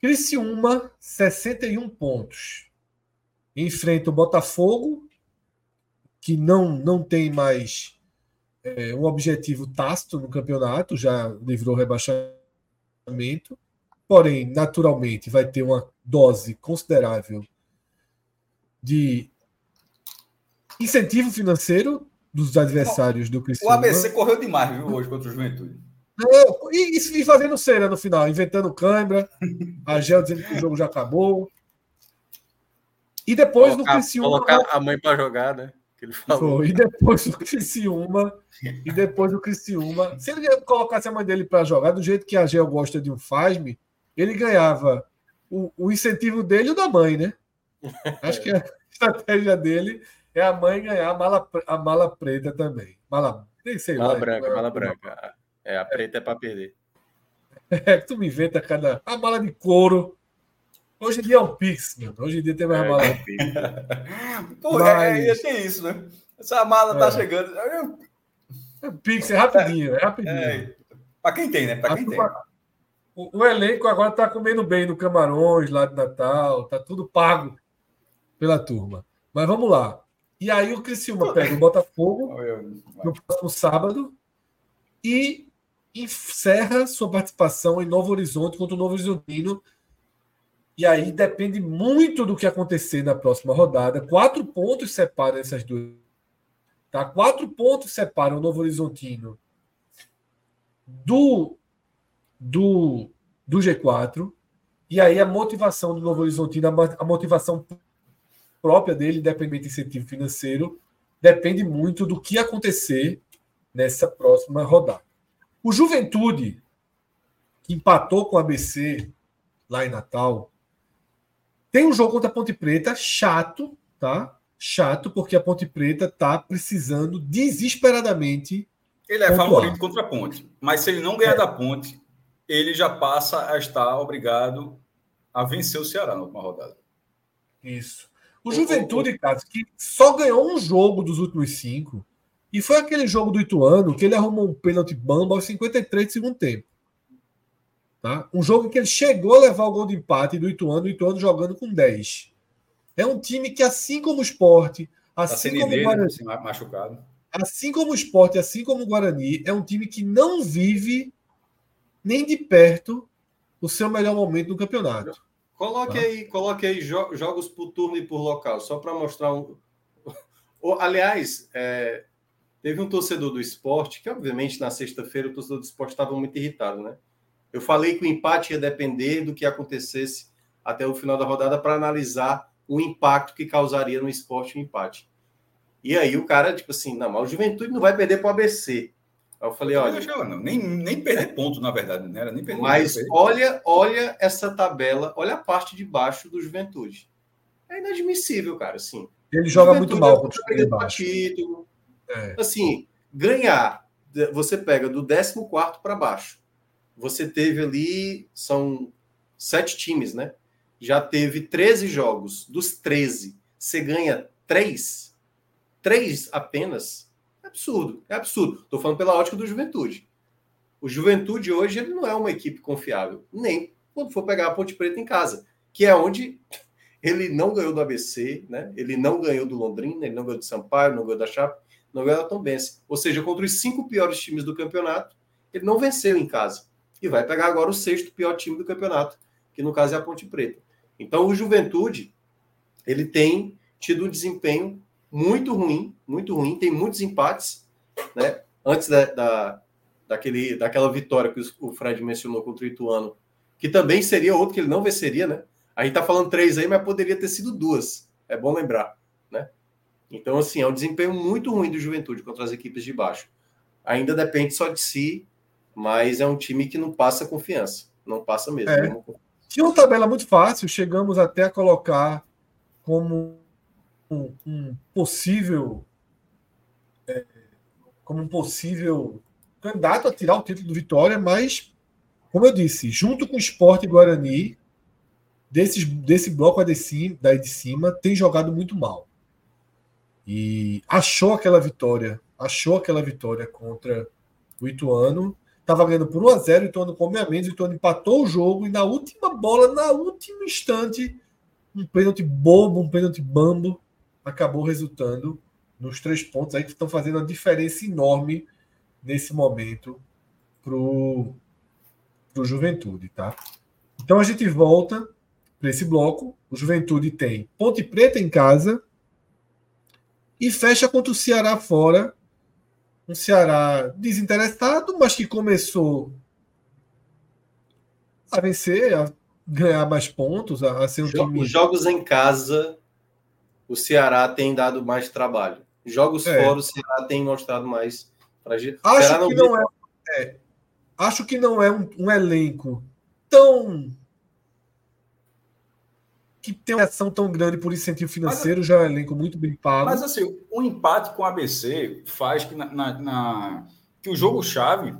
Criciúma, 61 pontos. Enfrenta o Botafogo, que não tem mais um objetivo tácito no campeonato, já livrou o rebaixamento, porém, naturalmente, vai ter uma dose considerável de incentivo financeiro dos adversários do Criciúma. O ABC correu demais, viu, hoje contra o Juventude. E fazendo cera no final, inventando câimbra, a Gel dizendo que o jogo já acabou. E depois no Criciúma... Colocar a mãe para jogar, né? Que ele falou. E depois do Criciúma... Se ele colocasse a mãe dele para jogar, do jeito que a Gel gosta de um Fasme, ele ganhava o incentivo dele e o da mãe, né? Acho que a estratégia dele é a mãe ganhar a mala preta também. Mala branca. É, a preta é para perder. É que tu me inventa cada... A mala de couro. Hoje em dia é um Pix, meu. Hoje em dia tem mais mala de Pix. Mas... é isso, né? Essa mala tá chegando. É um Pix, é rapidinho. É... Para quem tem, né? Para quem tem. O elenco agora tá comendo bem no Camarões, lá de Natal. Tá tudo pago pela turma. Mas vamos lá. E aí o Criciúma pega o Botafogo no próximo sábado e encerra sua participação em Novo Horizonte contra o Novorizontino. E aí depende muito do que acontecer na próxima rodada. 4 pontos separam essas duas. Tá? 4 pontos separam o Novorizontino do G4. E aí a motivação do Novorizontino, a motivação própria dele, independente de incentivo financeiro, depende muito do que acontecer nessa próxima rodada. O Juventude, que empatou com o ABC lá em Natal, tem um jogo contra a Ponte Preta chato, tá? Chato, porque a Ponte Preta tá precisando desesperadamente. Ele é favorito contra a Ponte, mas se ele não ganhar da Ponte, ele já passa a estar obrigado a vencer o Ceará na última rodada. Isso. O Juventude, Cássio, que só ganhou um jogo dos últimos 5, e foi aquele jogo do Ituano que ele arrumou um pênalti bamba aos 53 do segundo tempo. Tá? Um jogo em que ele chegou a levar o gol de empate do Ituano, o Ituano jogando com 10. É um time que, assim como o Sport, assim como o Guarani, é um time que não vive nem de perto o seu melhor momento no campeonato. Coloque aí jogos por turno e por local, só para mostrar um... Aliás, teve um torcedor do Sport, que obviamente na sexta-feira o torcedor do Sport estava muito irritado, né? Eu falei que o empate ia depender do que acontecesse até o final da rodada para analisar o impacto que causaria no Sport o empate. E aí o cara, tipo assim, não, mas o Juventude não vai perder para o ABC. Aí eu falei, olha... Nem perder ponto, na verdade, não era nem perder. Mas ponto, olha essa tabela, olha a parte de baixo do Juventude. É inadmissível, cara, assim. Ele joga muito mal contra o título. Assim, ganhar, você pega do 14º para baixo. Você teve ali, são 7 times, né? Já teve 13 jogos. Dos 13, você ganha 3. 3 apenas. É absurdo. Estou falando pela ótica do Juventude. O Juventude hoje ele não é uma equipe confiável. Nem quando for pegar a Ponte Preta em casa, que é onde... Ele não ganhou do ABC, né? Ele não ganhou do Londrina, ele não ganhou do Sampaio, não ganhou da Chape, não ganhou da Tombense. Ou seja, contra os 5 piores times do campeonato, ele não venceu em casa. E vai pegar agora o 6º pior time do campeonato, que no caso é a Ponte Preta. Então o Juventude, ele tem tido um desempenho muito ruim, tem muitos empates, né? Antes daquela vitória que o Fred mencionou contra o Ituano, que também seria outro que ele não venceria, né? A gente tá falando 3 aí, mas poderia ter sido 2. É bom lembrar, né? Então, assim, é um desempenho muito ruim do Juventude contra as equipes de baixo. Ainda depende só de si, mas é um time que não passa confiança. Não passa mesmo. Tinha uma tabela muito fácil. Chegamos até a colocar como um possível candidato a tirar o título do Vitória, mas, como eu disse, junto com o Sport e Guarani... Desse bloco daí de cima tem jogado muito mal. E achou aquela vitória contra o Ituano. Estava ganhando por 1-0, o Ituano come a menos, o Ituano empatou o jogo e na última bola, na última instante, um pênalti bobo, um pênalti bambo, acabou resultando nos 3 pontos aí que estão fazendo uma diferença enorme nesse momento pro Juventude, tá? Então a gente volta para esse bloco. O Juventude tem Ponte Preta em casa e fecha contra o Ceará fora. Um Ceará desinteressado, mas que começou a vencer, a ganhar mais pontos, a ser um time... Os jogos em casa, o Ceará tem dado mais trabalho. Jogos fora, o Ceará tem mostrado mais pra gente. Acho que não é um elenco tão... que tem uma ação tão grande por incentivo financeiro, já é um elenco muito bem pago. Mas assim, o empate com o ABC faz que, que o jogo-chave,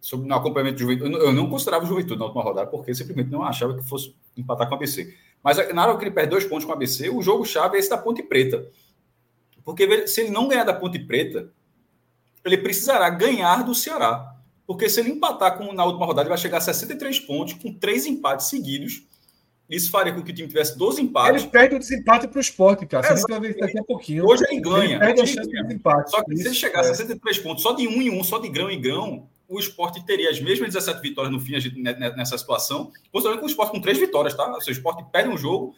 sobre o acompanhamento do Juventude, eu não considerava o Juventude na última rodada, porque simplesmente não achava que fosse empatar com o ABC. Mas na hora que ele perde 2 pontos com o ABC, o jogo-chave é esse da Ponte Preta. Porque se ele não ganhar da Ponte Preta, ele precisará ganhar do Ceará. Porque se ele empatar na última rodada, ele vai chegar a 63 pontos, com 3 empates seguidos. Isso faria com que o time tivesse 12 empates. Ele perde o desempate para o Sport, cara. Você vai ver daqui a pouquinho. Hoje ele ganha. Ele perde a chance de desempate. Só que se ele chegar a 63 pontos, só de 1 em 1, só de grão em grão, o Sport teria as mesmas 17 vitórias no fim nessa situação. Considerando que o Sport com 3 vitórias, tá? Se o Sport perde um jogo,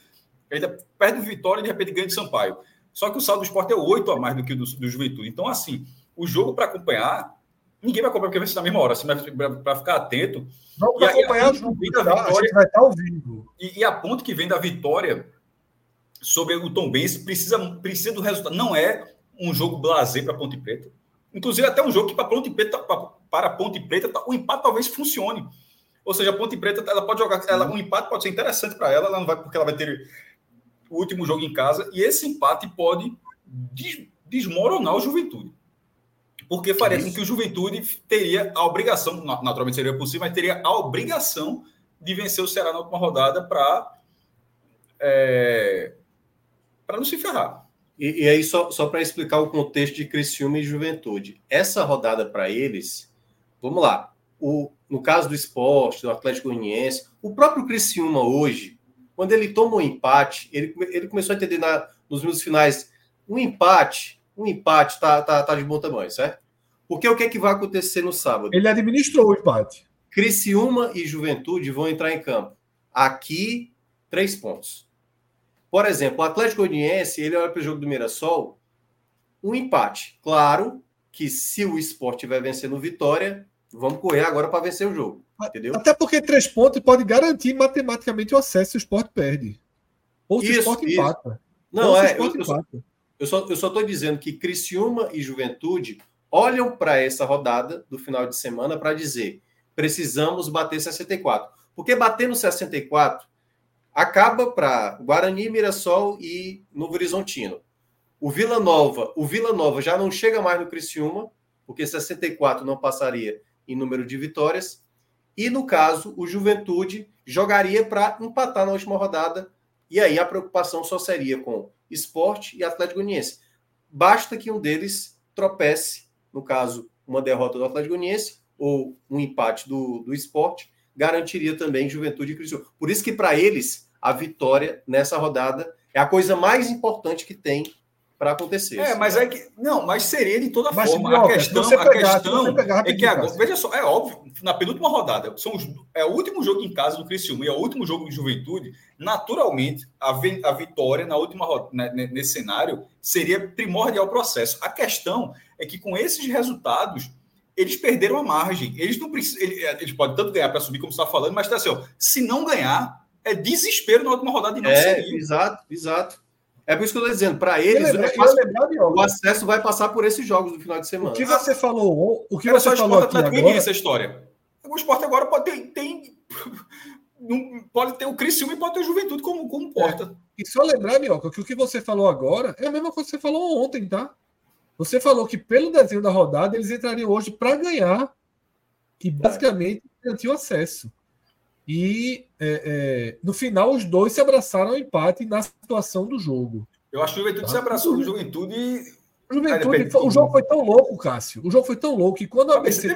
ele perde vitória e de repente ganha de Sampaio. Só que o saldo do Sport é 8 a mais do que o do Juventude. Então, assim, o jogo para acompanhar... Ninguém vai acompanhar porque vai ser na mesma hora, assim, para ficar atento. Não, para acompanhar junto, a gente vai estar ouvindo. E a ponto que vem da vitória sobre o Tombense precisa do resultado. Não é um jogo blasé para a Ponte Preta. Inclusive, até um jogo que para a Ponte Preta o empate talvez funcione. Ou seja, a Ponte Preta ela pode jogar, um empate pode ser interessante para ela, ela não vai, porque ela vai ter o último jogo em casa, e esse empate pode desmoronar o Juventude. Porque faria com que o Juventude teria a obrigação, naturalmente seria possível, mas teria a obrigação de vencer o Ceará na última rodada para não se ferrar. E aí, só para explicar o contexto de Criciúma e Juventude. Essa rodada para eles, vamos lá, no caso do Sport, do Atlético Goianiense, o próprio Criciúma hoje, quando ele toma um empate, ele começou a entender nos minutos finais, um empate tá de bom tamanho, certo? Porque o que é que vai acontecer no sábado? Ele administrou o empate. Criciúma e Juventude vão entrar em campo. Aqui, 3 pontos. Por exemplo, o Atlético Goianiense, ele olha para o jogo do Mirassol, um empate. Claro que se o Sport estiver vencendo Vitória, Vamos correr agora para vencer o jogo, entendeu? Até porque 3 pontos pode garantir matematicamente o acesso se o Sport perde. Ou se o Sport empata. Não, é. Eu só estou dizendo que Criciúma e Juventude olham para essa rodada do final de semana para dizer: precisamos bater 64. Porque bater no 64 acaba para Guarani, Mirassol e Novorizontino. O Vila Nova já não chega mais no Criciúma, porque 64 não passaria em número de vitórias. E, no caso, o Juventude jogaria para empatar na última rodada. E aí a preocupação só seria com Sport e Atlético Goianiense. Basta que um deles tropece, no caso, uma derrota do Atlético Goianiense ou um empate do Sport, garantiria também Juventude e Criciúma. Por isso que, para eles, a vitória nessa rodada é a coisa mais importante que tem para acontecer. É, mas é que... Não, mas seria de toda forma. Não, a questão é que agora... Veja só, é óbvio, na penúltima rodada, é o último jogo em casa do Criciúma e é o último jogo de Juventude, naturalmente, a vitória na última rodada, nesse cenário, seria primordial processo. A questão é que, com esses resultados, eles perderam a margem. Eles não precisam... Eles podem tanto ganhar para subir, como você está falando, mas tá assim, ó, se não ganhar, é desespero na última rodada e não seria. Exato. É por isso que eu estou dizendo, para eles, o acesso vai passar por esses jogos do final de semana. O que você falou? O que você falou aqui agora? Essa história. O Sport agora pode ter o Criciúma e pode ter o Juventude como porta. É. E só lembrar, Minhoca, que o que você falou agora é a mesma coisa que você falou ontem, tá? Você falou que pelo desenho da rodada eles entrariam hoje para ganhar e basicamente garantir o acesso. E no final, os dois se abraçaram ao empate na situação do jogo. Eu acho que o Juventude se abraçou. O jogo foi tão louco, Cássio. O jogo foi tão louco que quando a ABC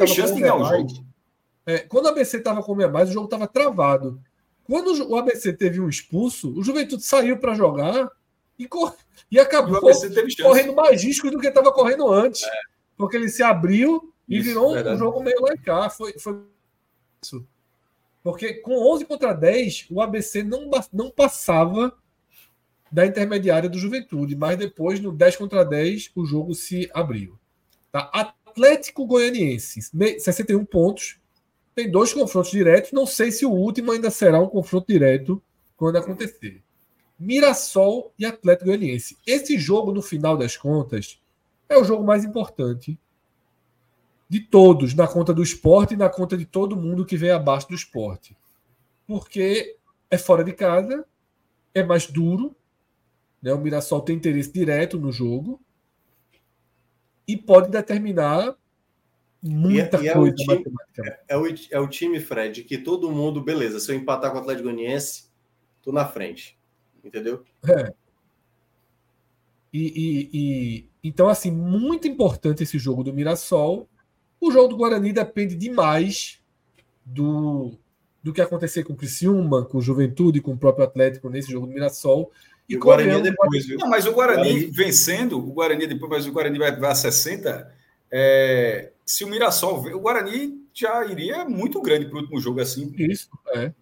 estava com o mais, o jogo estava travado. Quando o ABC teve um expulso, o Juventude saiu para jogar e acabou correndo mais risco do que estava correndo antes. É. Porque ele se abriu e virou um jogo meio lá e cá. Foi isso. Porque com 11 contra 10, o ABC não passava da intermediária do Juventude, mas depois, no 10 contra 10, o jogo se abriu. Tá? Atlético Goianiense, 61 pontos, tem 2 confrontos diretos, não sei se o último ainda será um confronto direto quando acontecer. Mirassol e Atlético Goianiense. Esse jogo, no final das contas, é o jogo mais importante de todos, na conta do Sport e na conta de todo mundo que vem abaixo do Sport. Porque é fora de casa, é mais duro, né? O Mirassol tem interesse direto no jogo e pode determinar muita coisa. É o time, Fred, que todo mundo, beleza, se eu empatar com o Atlético Goianiense, tô na frente. Entendeu? É. Então, assim, muito importante esse jogo do Mirassol. O jogo do Guarani depende demais do que acontecer com o Criciúma, com o Juventude, com o próprio Atlético nesse jogo do Mirassol. E o Guarani é depois, viu? Não, mas o Guarani vencendo, o Guarani depois, mas o Guarani vai a 60. Se o Mirassol... O Guarani já iria muito grande para o último jogo, assim. Isso, é.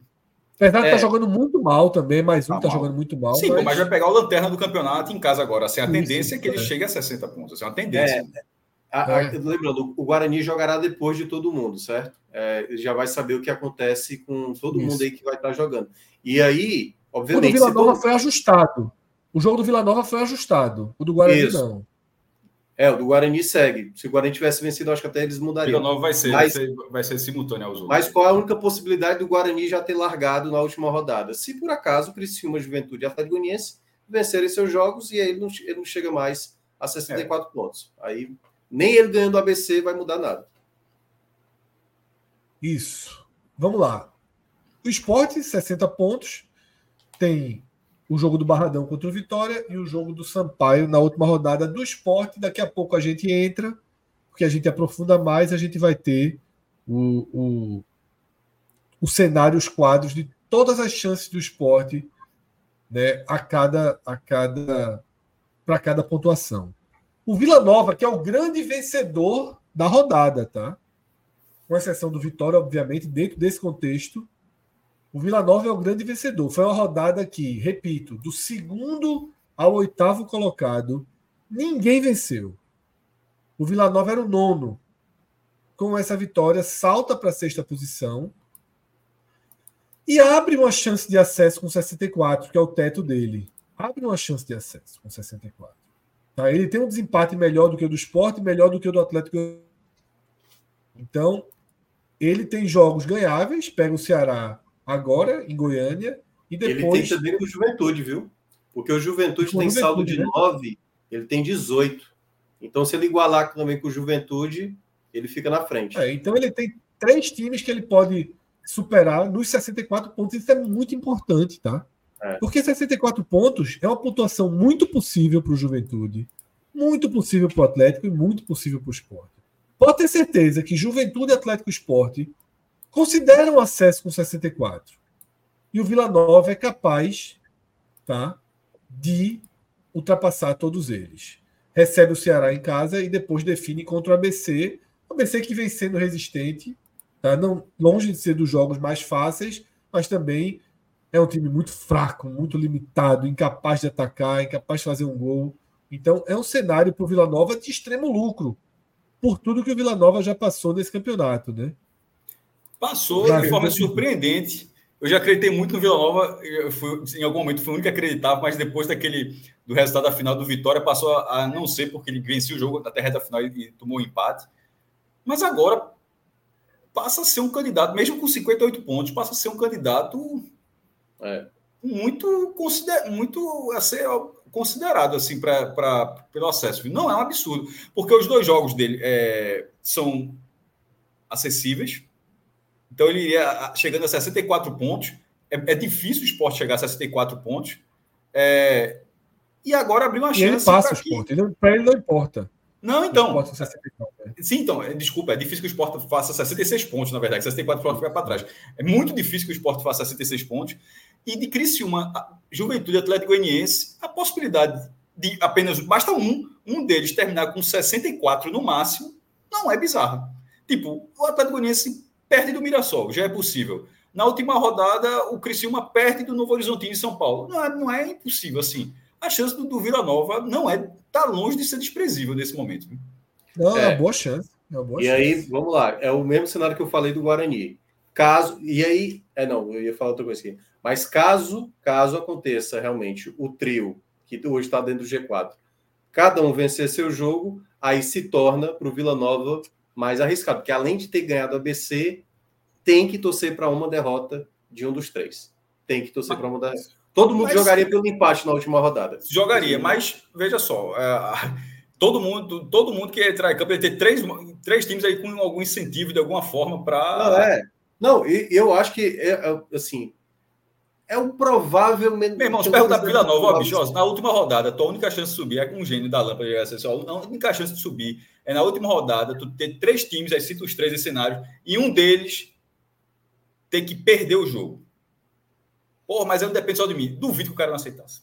Apesar de estar jogando muito mal também, mas um está jogando muito mal. Sim, mas vai pegar o lanterna do campeonato em casa agora. Assim, a tendência é que ele chegue a 60 pontos. Assim, é uma tendência. Lembrando, o Guarani jogará depois de todo mundo, certo? Ele já vai saber o que acontece com todo mundo aí que vai estar jogando. E aí, obviamente... O do Vila Nova foi ajustado. O jogo do Vila Nova foi ajustado. O do Guarani não. O do Guarani segue. Se o Guarani tivesse vencido, acho que até eles mudariam. O Vila Nova vai ser simultâneo aos outros. Mas qual é a única possibilidade do Guarani já ter largado na última rodada? Se por acaso o Criciúma, Juventude e Atlético Goianiense vencerem seus jogos e aí ele não chega mais a 64 pontos. Aí... Nem ele ganhando o ABC vai mudar nada. Isso. Vamos lá. O Sport, 60 pontos. Tem o jogo do Barradão contra o Vitória e o jogo do Sampaio na última rodada do Sport. Daqui a pouco a gente entra, porque a gente aprofunda mais. A gente vai ter o cenário, os quadros de todas as chances do Sport, né, para cada pontuação. O Vila Nova, que é o grande vencedor da rodada, tá? Com exceção do Vitória, obviamente, dentro desse contexto, o Vila Nova é o grande vencedor. Foi uma rodada que, repito, do 2º ao 8º colocado, ninguém venceu. O Vila Nova era o 9º. com essa vitória, salta para a sexta posição e abre uma chance de acesso com 64, que é o teto dele. Abre uma chance de acesso com 64. Tá? Ele tem um desempate melhor do que o do Sport e melhor do que o do Atlético. Então, ele tem jogos ganháveis, pega o Ceará agora, em Goiânia, e depois... Ele tem também com o Juventude, viu? Porque o Juventude tem saldo de 9, ele tem 18. Então, se ele igualar também com o Juventude... ele fica na frente. É, então ele tem 3 times que ele pode superar nos 64 pontos. Isso é muito importante, tá? É. Porque 64 pontos é uma pontuação muito possível para o Juventude, muito possível para o Atlético e muito possível para o Sport. Pode ter certeza que Juventude, Atlético e Sport consideram acesso com 64. E o Vila Nova é capaz, tá, de ultrapassar todos eles. Recebe o Ceará em casa e depois define contra o ABC. O ABC que vem sendo resistente, tá? Não, longe de ser dos jogos mais fáceis, mas também é um time muito fraco, muito limitado, incapaz de atacar, incapaz de fazer um gol. Então, é um cenário para o Vila Nova de extremo lucro, por tudo que o Vila Nova já passou nesse campeonato, né? Passou de forma surpreendente. Eu já acreditei muito no Vila Nova, em algum momento fui o único que acreditava, mas depois do resultado da final do Vitória, passou a não ser, porque ele venceu o jogo até a reta final e tomou um empate. Mas agora passa a ser um candidato, mesmo com 58 pontos, passa a ser um candidato muito considerado assim, pelo acesso. Não é um absurdo, porque os 2 jogos dele são acessíveis. Então ele iria chegando a 64 pontos. É difícil o Sport chegar a 64 pontos. E agora abriu uma chance. Ele passa o Sport, para ele não importa. Não, então. O Sport 64, né? Sim, então. Desculpa, é difícil que o Sport faça 66 pontos, na verdade. 64 pontos fica para trás. É muito difícil que o Sport faça 66 pontos. E de Criciúma, Juventude, Atlético Goianiense, a possibilidade de apenas. Basta um deles terminar com 64 no máximo, não é bizarro. Tipo, o Atlético Goianiense perde do Mirassol, já é possível. Na última rodada, o Criciúma perde do Novorizontino em São Paulo. Não é impossível, assim. A chance do Vila Nova não está longe de ser desprezível nesse momento. Não, é uma boa chance. Aí, vamos lá, é o mesmo cenário que eu falei do Guarani. Eu ia falar outra coisa aqui. Mas caso aconteça realmente o trio, que hoje está dentro do G4, cada um vencer seu jogo, aí se torna para o Vila Nova mais arriscado. Porque além de ter ganhado a ABC, tem que torcer para uma derrota de um dos 3. Tem que torcer para uma derrota. Todo mundo jogaria pelo empate na última rodada. Jogaria, mas veja só, todo mundo que entrar em campo ia ter três times aí com algum incentivo de alguma forma para... Não, eu acho que, assim, é um provável... Meu irmão, se perguntar para Vila Nova, na última rodada, a única chance de subir é com o gênio da lâmpada. A única chance de subir é na última rodada, tu ter 3 times, aí cita os 3 em cenário, e um deles ter que perder o jogo. Pô, mas não depende só de mim. Duvido que o cara não aceitasse.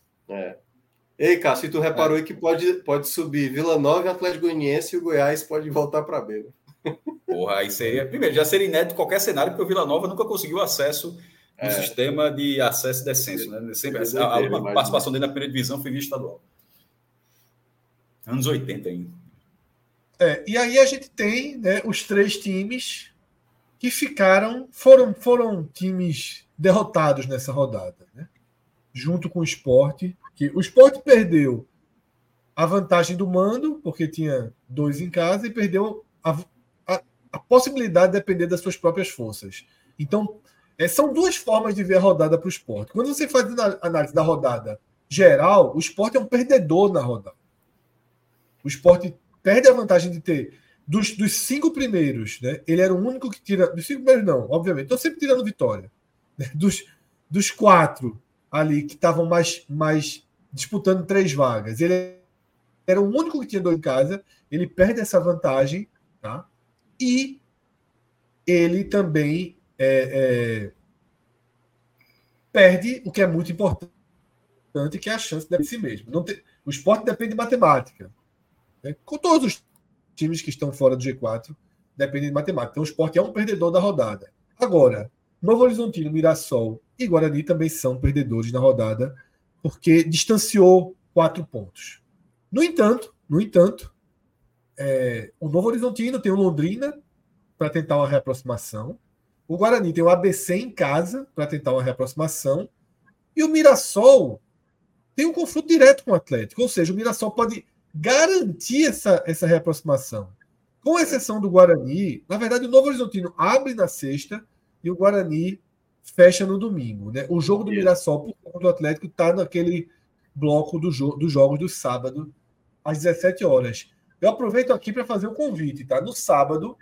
Ei, Cássio, tu reparou que pode subir Vila Nova, Atlético Goianiense e o Goiás pode voltar para B. Porra, aí seria... Primeiro, já seria inédito qualquer cenário, porque o Vila Nova nunca conseguiu acesso no sistema de acesso e descenso. Né? Sempre, a participação dele na primeira divisão foi via estadual. Anos 80 ainda. E aí a gente tem, né, os 3 times que foram times... derrotados nessa rodada, né? Junto com o Sport, que o Sport perdeu a vantagem do mando, porque tinha 2 em casa, e perdeu a possibilidade de depender das suas próprias forças. Então, são 2 formas de ver a rodada para o Sport. Quando você faz a análise da rodada geral, o Sport é um perdedor na rodada. O Sport perde a vantagem de ter dos 5 primeiros, né? Ele era o único que tira dos 5 primeiros, não, obviamente. Estou sempre tirando Vitória. Dos 4 ali que estavam mais disputando 3 vagas, ele era o único que tinha 2 em casa, ele perde essa vantagem, tá? E ele também perde o que é muito importante, que é a chance de si mesmo. O Sport depende de matemática, né? Com todos os times que estão fora do G4 dependem de matemática, então o Sport é um perdedor da rodada. Agora, Novorizontino, Mirassol e Guarani também são perdedores na rodada, porque distanciou 4 pontos. No entanto, o Novorizontino tem o Londrina, para tentar uma reaproximação. O Guarani tem o ABC em casa para tentar uma reaproximação. E o Mirassol tem um confronto direto com o Atlético. Ou seja, o Mirassol pode garantir essa reaproximação. Com exceção do Guarani, na verdade, o Novorizontino abre na sexta e o Guarani fecha no domingo, né? O jogo do Mirassol por conta do Atlético está naquele bloco dos jogos do sábado às 17 horas. Eu aproveito aqui para fazer um convite, tá? No sábado,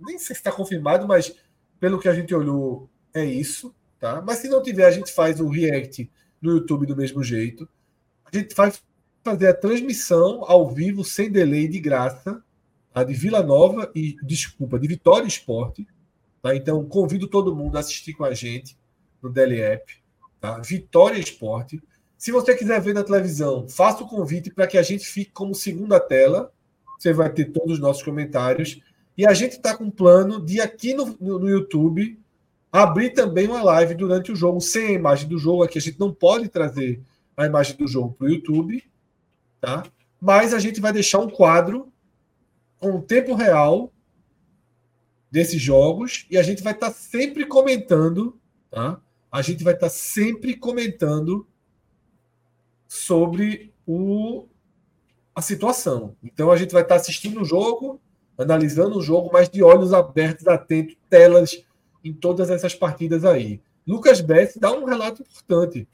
nem sei se está confirmado, mas pelo que a gente olhou, é isso, tá? Mas se não tiver, a gente faz o react no YouTube do mesmo jeito. A gente vai fazer a transmissão ao vivo, sem delay, de graça, de Vila Nova e, desculpa, de Vitória e Sport. Tá? Então, convido todo mundo a assistir com a gente no DL App. Tá? Vitória e Sport. Se você quiser ver na televisão, faça o convite para que a gente fique como segunda tela. Você vai ter todos os nossos comentários. E a gente está com um plano de, aqui no YouTube, abrir também uma live durante o jogo, sem a imagem do jogo. Aqui a gente não pode trazer a imagem do jogo para o YouTube. Tá? Mas a gente vai deixar um quadro com o tempo real desses jogos e a gente vai estar sempre comentando, tá? A gente vai estar sempre comentando sobre a situação. Então a gente vai estar assistindo o jogo, analisando o jogo, mas de olhos abertos, atentos, telas em todas essas partidas aí. Lucas Bess dá um relato importante.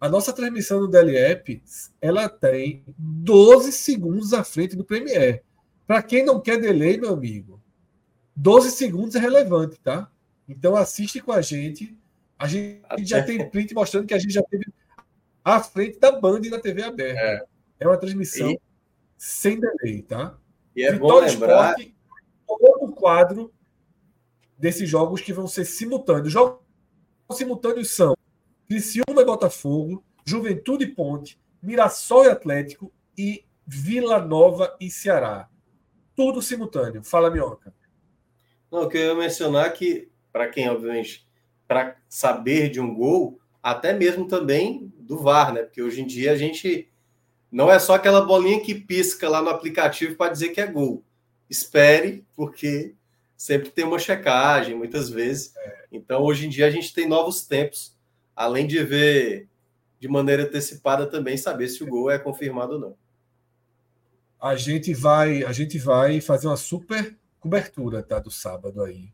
A nossa transmissão no DL App, ela tem 12 segundos à frente do Premiere. Para quem não quer delay, meu amigo, 12 segundos é relevante, tá? Então assiste com a gente. A gente já tem print mostrando que a gente já teve à frente da Band na TV aberta. É uma transmissão sem delay, tá? E é Vitória bom lembrar... Sport, todo o quadro desses jogos que vão ser simultâneos. Jogos simultâneos são Criciúma e Botafogo, Juventude e Ponte, Mirassol e Atlético e Vila Nova e Ceará. Tudo simultâneo. Fala, Minhoca. Não, eu queria mencionar que, para quem, obviamente, para saber de um gol, até mesmo também do VAR, né? Porque hoje em dia a gente não é só aquela bolinha que pisca lá no aplicativo para dizer que é gol. Espere, porque sempre tem uma checagem, muitas vezes. Então, hoje em dia, a gente tem novos tempos. Além de ver de maneira antecipada também, saber se o gol é confirmado ou não. A gente vai fazer uma super cobertura, tá, do sábado aí.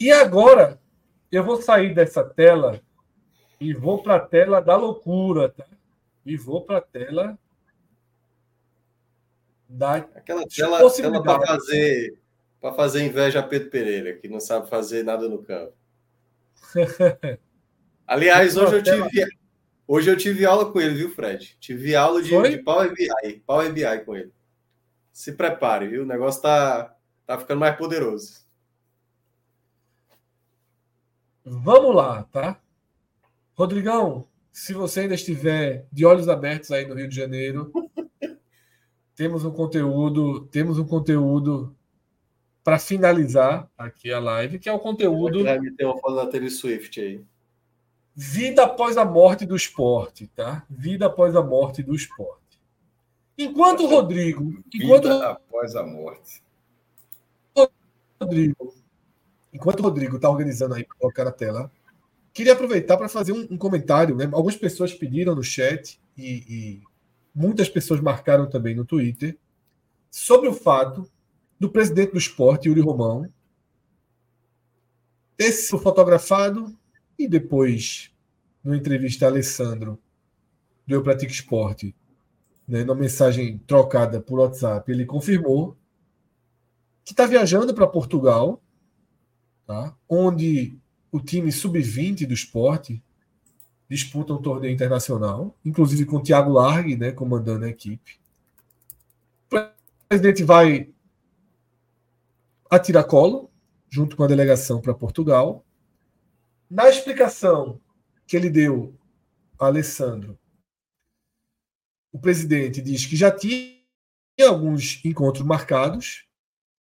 E agora, eu vou sair dessa tela e vou para a tela da loucura, tá? E vou para a tela da... Aquela tela para fazer inveja a Pedro Pereira, que não sabe fazer nada no campo. Aliás, hoje eu tive aula com ele, viu, Fred? Tive aula de Power BI com ele. Se prepare, viu? O negócio tá ficando mais poderoso. Vamos lá, tá? Rodrigão, se você ainda estiver de olhos abertos aí no Rio de Janeiro, temos um conteúdo para finalizar aqui a live, que é o conteúdo... Vai meter uma foto da Taylor Swift aí. Vida após a morte do esporte, tá? Vida após a morte do esporte. Enquanto o Rodrigo... Enquanto o Rodrigo está organizando aí para colocar na tela, queria aproveitar para fazer um comentário, né? Algumas pessoas pediram no chat e muitas pessoas marcaram também no Twitter sobre o fato do presidente do Sport, Yuri Romão, ter sido fotografado e depois, numa entrevista a Alessandro, do Eu Pratico Esporte, né, numa mensagem trocada por WhatsApp, ele confirmou que está viajando para Portugal, tá, onde o time sub-20 do Sport disputa um torneio internacional, inclusive com o Thiago Largue, né, comandando a equipe. O presidente vai a tiracolo, junto com a delegação para Portugal. Na explicação que ele deu a Alessandro, o presidente diz que já tinha alguns encontros marcados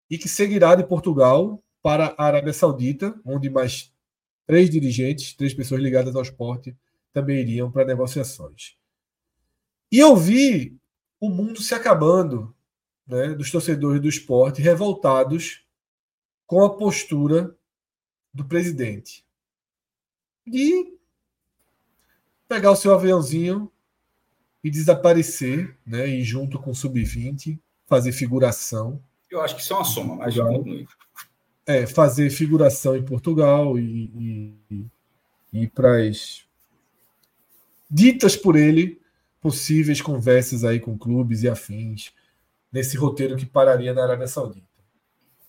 e que seguirá de Portugal para a Arábia Saudita, onde mais três pessoas ligadas ao esporte, também iriam para negociações. E eu vi o mundo se acabando né, dos torcedores do Sport revoltados com a postura do presidente. E pegar o seu aviãozinho e desaparecer, né, e junto com o Sub-20 fazer figuração. Eu acho que isso é uma soma, mas fazer figuração em Portugal e para as ditas por ele possíveis conversas aí com clubes e afins nesse roteiro que pararia na Arábia Saudita.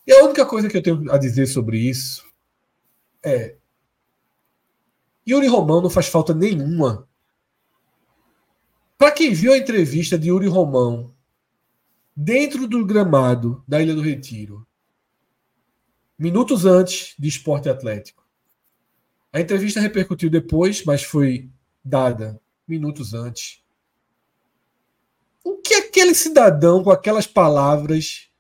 E a única coisa que eu tenho a dizer sobre isso é: Yuri Romão não faz falta nenhuma. Para quem viu a entrevista de Yuri Romão dentro do gramado da Ilha do Retiro, minutos antes de Sport Atlético. A entrevista repercutiu depois, mas foi dada minutos antes. O que aquele cidadão, com aquelas palavras,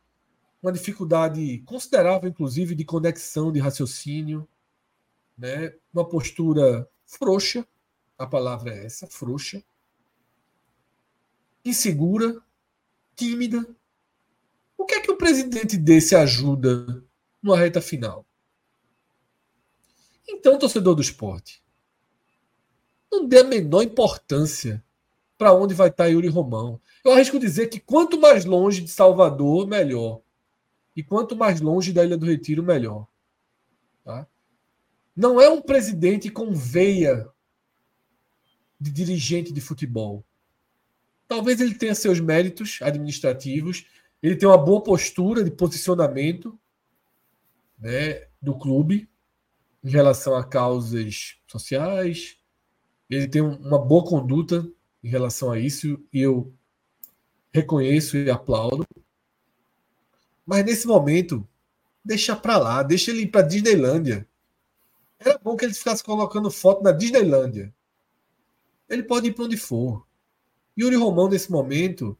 uma dificuldade considerável, inclusive, de conexão, de raciocínio, né? Uma postura frouxa, a palavra é essa, frouxa, insegura, tímida. O que é que o presidente desse ajuda numa reta final? Então, torcedor do Sport, não dê a menor importância para onde vai estar Yuri Romão. Eu arrisco dizer que quanto mais longe de Salvador, melhor. E quanto mais longe da Ilha do Retiro, melhor. Tá? Não é um presidente com veia de dirigente de futebol. Talvez ele tenha seus méritos administrativos, ele tem uma boa postura de posicionamento, né, do clube em relação a causas sociais, ele tem uma boa conduta em relação a isso, e eu reconheço e aplaudo. Mas nesse momento, deixa para lá, deixa ele ir para a Disneylândia. Era bom que ele ficasse colocando foto na Disneylândia. Ele pode ir para onde for. Yuri Romão, nesse momento,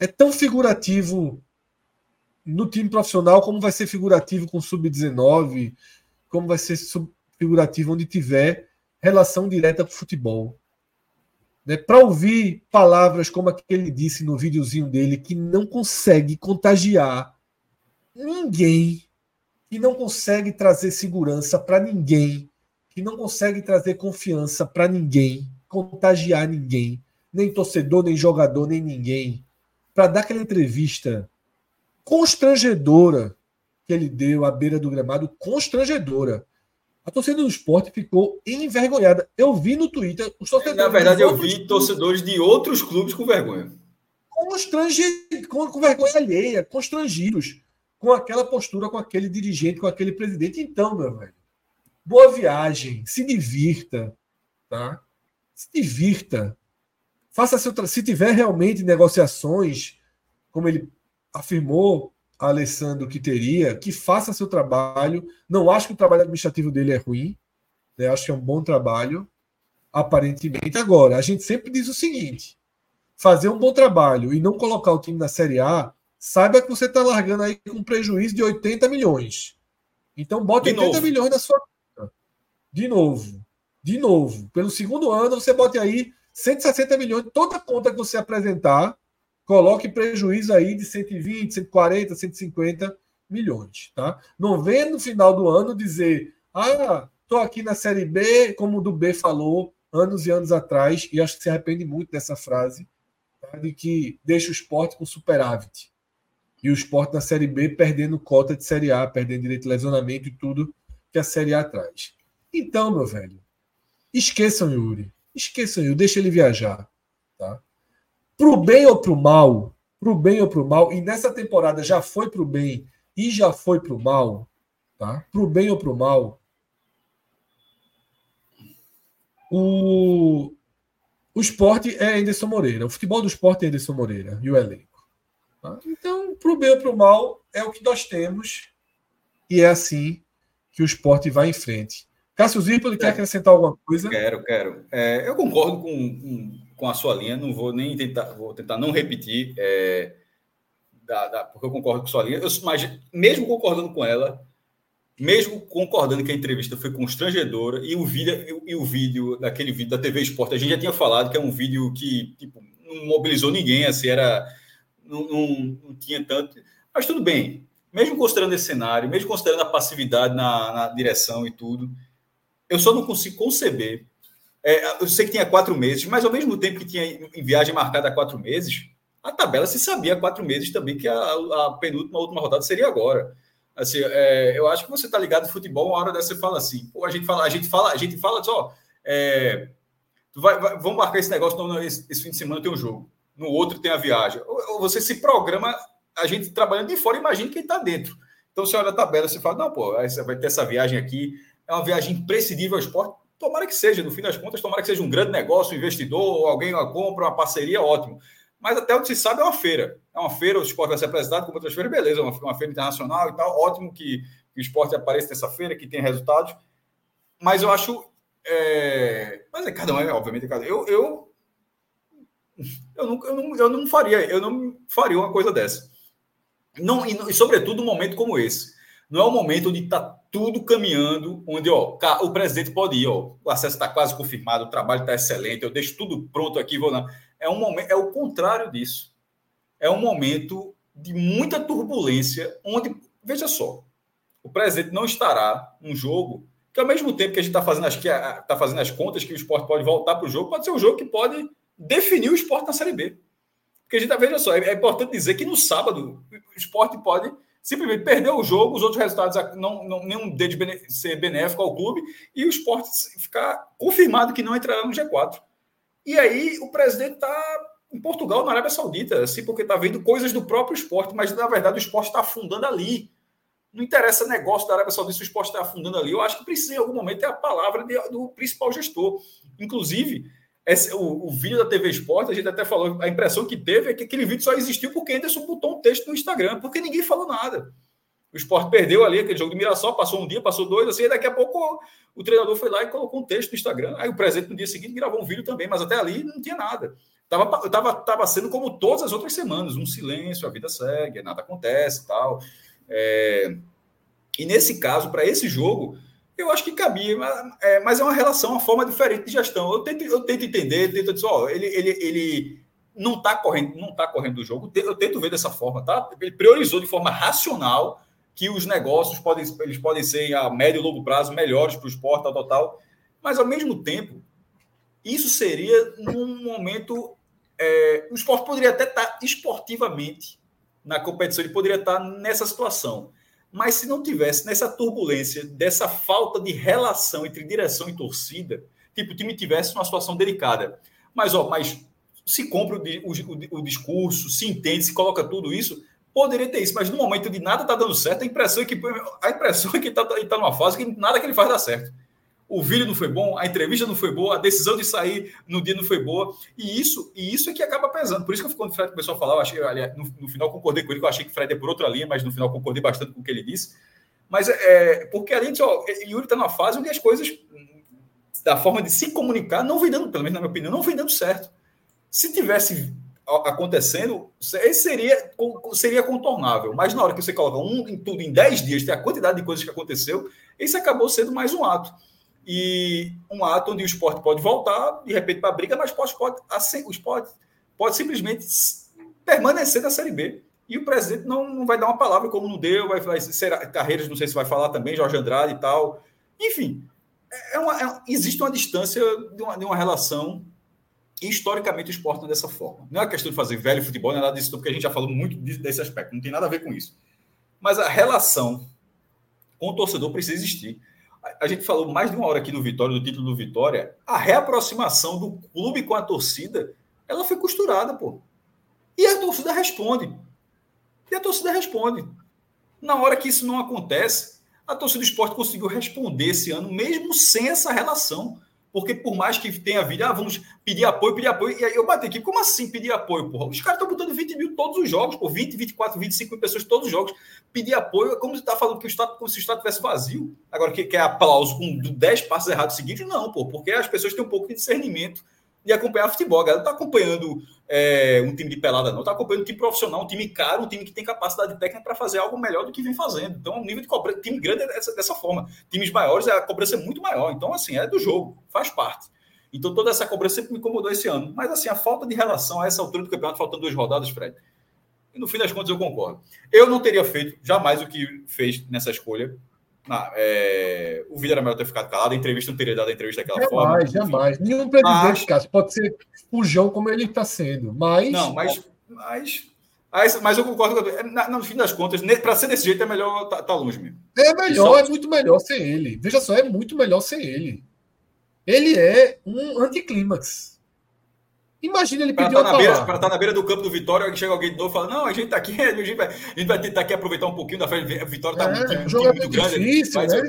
é tão figurativo no time profissional como vai ser figurativo com o Sub-19, como vai ser figurativo onde tiver relação direta com o futebol. Né? Para ouvir palavras como a que ele disse no videozinho dele, que não consegue contagiar ninguém, que não consegue trazer segurança para ninguém, que não consegue trazer confiança para ninguém, contagiar ninguém, nem torcedor, nem jogador, nem ninguém, para dar aquela entrevista constrangedora que ele deu à beira do gramado, constrangedora. A torcida do Sport ficou envergonhada. Eu vi no Twitter... Na verdade, eu vi torcedores de outros clubes com vergonha. Com vergonha alheia, constrangidos, com aquela postura, com aquele dirigente, com aquele presidente. Então, meu velho, boa viagem, se divirta, tá? Se divirta. Faça seu se tiver realmente negociações, como ele afirmou a Alessandro que teria, que faça seu trabalho. Não acho que o trabalho administrativo dele é ruim, né? Acho que é um bom trabalho, aparentemente. Agora, a gente sempre diz o seguinte: fazer um bom trabalho e não colocar o time na Série A, saiba que você está largando aí com um prejuízo de 80 milhões. Então, bota 80 milhões na sua conta. De novo. Pelo segundo ano, você bota aí 160 milhões, toda conta que você apresentar, coloque prejuízo aí de 120, 140, 150 milhões, tá? Não venha no final do ano dizer: ah, tô aqui na Série B, como o do B falou anos e anos atrás, e acho que se arrepende muito dessa frase, tá? De que deixa o Sport com superávit. E o Sport na Série B perdendo cota de Série A, perdendo direito de lesionamento e tudo que a Série A traz. Então, meu velho, esqueçam Yuri, deixa ele viajar, tá? Pro bem ou pro mal, e nessa temporada já foi pro bem e já foi pro mal, tá? Pro bem ou pro mal, o Sport é Enderson Moreira, o futebol do Sport é Enderson Moreira e o elenco, tá? Então, pro bem ou pro mal, é o que nós temos e é assim que o Sport vai em frente. Cássio Zirpoli, quer acrescentar alguma coisa? Quero. Eu concordo com a sua linha, não vou nem tentar, vou tentar não repetir, porque eu concordo com a sua linha, mas mesmo concordando com ela, mesmo concordando que a entrevista foi constrangedora, e o vídeo da TV Sport, a gente já tinha falado que é um vídeo que tipo, não mobilizou ninguém, assim, era não tinha tanto. Mas tudo bem. Mesmo considerando esse cenário, mesmo considerando a passividade na direção e tudo, eu só não consigo conceber. Eu sei que tinha 4 meses, mas ao mesmo tempo que tinha em viagem marcada há 4 meses, a tabela se sabia há 4 meses também que a penúltima, última rodada seria agora. Assim, eu acho que você está ligado no futebol, uma hora dessa você fala assim, ou a gente fala só, vamos marcar esse negócio, não, esse fim de semana tem um jogo, no outro tem a viagem. Ou você se programa, a gente trabalhando de fora, imagina quem está dentro. Então você olha a tabela, você fala, não, pô, vai ter essa viagem aqui, é uma viagem imprescindível ao esporte. Tomara que seja, no fim das contas, tomara que seja um grande negócio, um investidor, alguém a compra, uma parceria, ótimo. Mas até onde se sabe é uma feira. É uma feira, o esporte vai ser apresentado como outras feiras, beleza, uma feira internacional e tal, ótimo que o esporte apareça nessa feira, que tem resultados. Mas eu acho... Mas é cada um, obviamente, é cada um. Eu não faria uma coisa dessa. E sobretudo, um momento como esse. Não é um momento onde está tudo caminhando, onde o presidente pode ir, o acesso está quase confirmado, o trabalho está excelente, eu deixo tudo pronto aqui, vou lá. É o contrário disso. É um momento de muita turbulência, onde, veja só, o presidente não estará num jogo que, ao mesmo tempo que a gente está fazendo as contas que o esporte pode voltar para o jogo, pode ser um jogo que pode definir o esporte na Série B. Porque a gente, veja só, é importante dizer que no sábado o esporte pode... simplesmente perdeu o jogo, os outros resultados nenhum deles ser benéfico ao clube e o Sport ficar confirmado que não entrará no G4. E aí o presidente está em Portugal, na Arábia Saudita, assim, porque está vendo coisas do próprio Sport, mas na verdade o Sport está afundando ali. Não interessa negócio da Arábia Saudita se o Sport está afundando ali. Eu acho que precisa, em algum momento, ter a palavra do principal gestor. Inclusive, o vídeo da TV Sport, a gente até falou, a impressão que teve é que aquele vídeo só existiu porque Enderson botou um texto no Instagram, porque ninguém falou nada. O Sport perdeu ali aquele jogo do Mirassol, passou um dia, passou 2, assim, e daqui a pouco o treinador foi lá e colocou um texto no Instagram. Aí o presidente no dia seguinte gravou um vídeo também, mas até ali não tinha nada. Tava sendo como todas as outras semanas, um silêncio, a vida segue, nada acontece e tal. E nesse caso, para esse jogo... eu acho que cabia, mas é uma relação, uma forma diferente de gestão. Eu tento entender, ele não tá correndo do jogo, eu tento ver dessa forma, tá? Ele priorizou de forma racional que os negócios podem ser a médio e longo prazo melhores para o esporte, tal, mas ao mesmo tempo, isso seria num momento... o esporte poderia até estar esportivamente na competição, ele poderia estar nessa situação. Mas se não tivesse nessa turbulência, dessa falta de relação entre direção e torcida, tipo, o time tivesse uma situação delicada. Mas se compra o discurso, se entende, se coloca tudo isso, poderia ter isso. Mas no momento de nada tá dando certo, a impressão é que ele tá numa fase que nada que ele faz dá certo. O vídeo não foi bom, a entrevista não foi boa, a decisão de sair no dia não foi boa. E isso é que acaba pesando. Por isso que quando o Fred começou a falar, eu achei, aliás, no final concordei com ele, que eu achei que o Fred é por outra linha, mas no final concordei bastante com o que ele disse. Mas porque além disso, Yuri está numa fase onde as coisas, da forma de se comunicar, não vem dando, pelo menos na minha opinião, não vem dando certo. Se tivesse acontecendo, seria contornável. Mas na hora que você coloca tudo em 10 dias, tem a quantidade de coisas que aconteceu, isso acabou sendo mais um ato. E um ato onde o esporte pode voltar, de repente, para a briga, mas o esporte pode simplesmente permanecer na Série B. E o presidente não vai dar uma palavra, como não deu, Carreiras, não sei se vai falar também, Jorge Andrade e tal. Enfim, existe uma distância de uma relação, e historicamente o esporte não é dessa forma. Não é uma questão de fazer velho futebol, não é nada disso, porque a gente já falou muito desse aspecto, não tem nada a ver com isso. Mas a relação com o torcedor precisa existir. A gente falou mais de uma hora aqui do Vitória, do título do Vitória. A reaproximação do clube com a torcida, ela foi costurada, pô. E a torcida responde. Na hora que isso não acontece, a torcida do esporte conseguiu responder esse ano, mesmo sem essa relação. Porque por mais que tenha vida, vamos pedir apoio. E aí eu bati aqui, como assim pedir apoio, porra? Os caras estão botando 20 mil todos os jogos, pô. 20, 24, 25 mil pessoas todos os jogos. Pedir apoio é como você está falando que o Estado, como se o Estado estivesse vazio. Agora, que é aplauso com 10 passos errados seguidos? Não, pô. Porque as pessoas têm um pouco de discernimento de acompanhar futebol. A galera não está acompanhando um time de pelada, não. Está acompanhando um time profissional, um time caro, um time que tem capacidade técnica para fazer algo melhor do que vem fazendo. Então, o nível de cobrança... time grande é dessa forma. Times maiores, a cobrança é muito maior. Então, assim, é do jogo. Faz parte. Então, toda essa cobrança sempre me incomodou esse ano. Mas, assim, a falta de relação a essa altura do campeonato, faltando 2 rodadas, Fred, E no fim das contas eu concordo. Eu não teria feito jamais o que fez nessa escolha. O vídeo era melhor ter ficado calado, a entrevista não teria dado a entrevista daquela forma. Jamais, jamais. Nenhum presidente, Cássio, pode ser o João como ele está sendo. Mas eu concordo com no fim das contas, para ser desse jeito é melhor tá longe mesmo. É melhor, é muito melhor sem ele. Veja só, é muito melhor sem ele. Ele é um anticlímax. Imagina ele pedir para estar na beira do campo do Vitória, chega alguém de novo e fala: não, a gente está aqui, a gente vai tentar aqui aproveitar um pouquinho da festa. A Vitória está muito grande, difícil, né?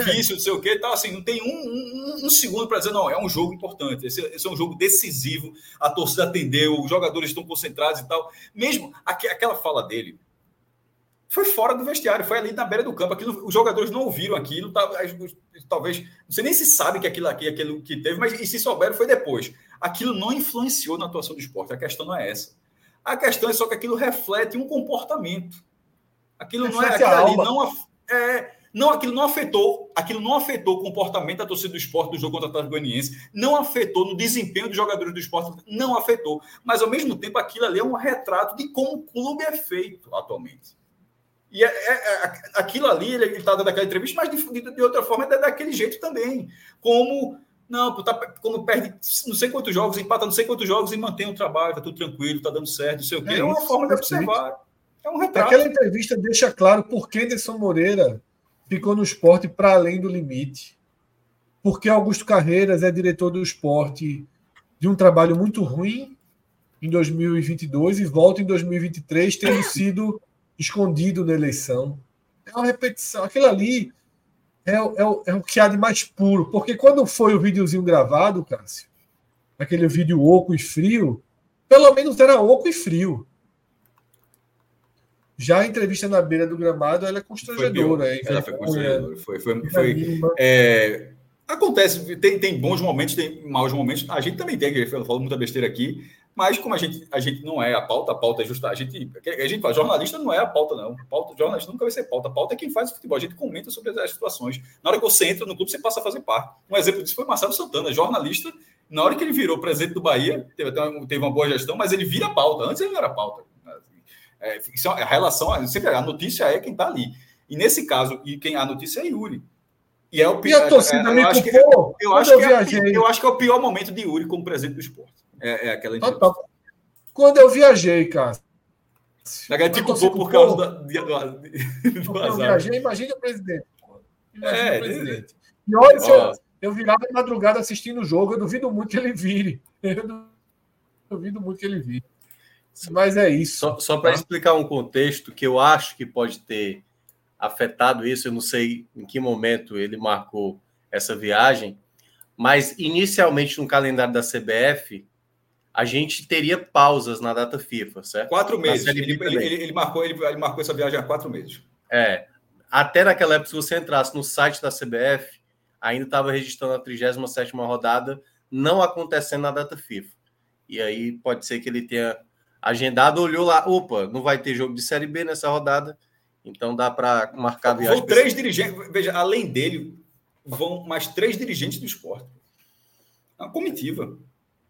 Difícil, não sei o quê. Então, assim, não tem um segundo para dizer, não, é um jogo importante, esse é um jogo decisivo, a torcida atendeu, os jogadores estão concentrados e tal. Mesmo aquela fala dele foi fora do vestiário, foi ali na beira do campo. Aquilo, os jogadores não ouviram aquilo, talvez, não sei nem se sabe que aquilo que teve, mas e se souberam foi depois. Aquilo não influenciou na atuação do Sport, a questão não é essa. A questão é só que aquilo reflete um comportamento. Aquilo não é aquilo não afetou o comportamento da torcida do Sport do jogo contra o Atlético Goianiense, não afetou no desempenho dos jogadores do Sport, não afetou. Mas, ao mesmo tempo, aquilo ali é um retrato de como o clube é feito atualmente. E aquilo ali, ele está dando aquela entrevista, mas de outra forma é daquele jeito também. Como perde não sei quantos jogos, empata não sei quantos jogos e mantém o trabalho, está tudo tranquilo, está dando certo, não sei o quê. É uma forma de observar. É um retrato. Aquela entrevista deixa claro por que Enderson Moreira ficou no Sport para além do limite. Porque Augusto Carreiras é diretor do Sport de um trabalho muito ruim em 2022 e volta em 2023 tendo sido escondido na eleição. É uma repetição. Aquilo ali é o que há de mais puro. Porque quando foi o videozinho gravado, Cássio, aquele vídeo oco e frio, pelo menos era oco e frio. Já a entrevista na beira do gramado, ela é constrangedora. Ela foi constrangedora. Acontece, tem bons momentos, tem maus momentos. A gente também tem, eu falo muita besteira aqui. Mas como a gente não é a pauta é justa. A gente fala, jornalista não é a pauta, não. Jornalista nunca vai ser pauta. A pauta é quem faz o futebol. A gente comenta sobre as situações. Na hora que você entra no clube, você passa a fazer parte. Um exemplo disso foi Marcelo Santana, jornalista. Na hora que ele virou presidente do Bahia, teve uma boa gestão, mas ele vira pauta. Antes ele não era pauta. A notícia é quem está ali. E nesse caso, a notícia é Yuri. E é o pior. E a torcida me culpou. Eu acho que é o pior momento de Yuri como presidente do Sport. É aquela entrevista. Quando eu viajei, Cássio. A galera te culpou por causa do azar. Eu viajei, imagina o presidente. Imagina o presidente. E olha, eu virava de madrugada assistindo o jogo, eu duvido muito que ele vire. Mas é isso. Só para explicar um contexto que eu acho que pode ter afetado isso, eu não sei em que momento ele marcou essa viagem, mas inicialmente no calendário da CBF, a gente teria pausas na data FIFA, certo? 4 meses. Ele marcou essa viagem há 4 meses. Até naquela época, se você entrasse no site da CBF, ainda estava registrando a 37ª rodada, não acontecendo na data FIFA. E aí pode ser que ele tenha agendado, olhou lá, opa, não vai ter jogo de Série B nessa rodada, então dá para marcar a viagem. São 3 dirigentes, veja, além dele, vão mais 3 dirigentes do Sport. É uma comitiva.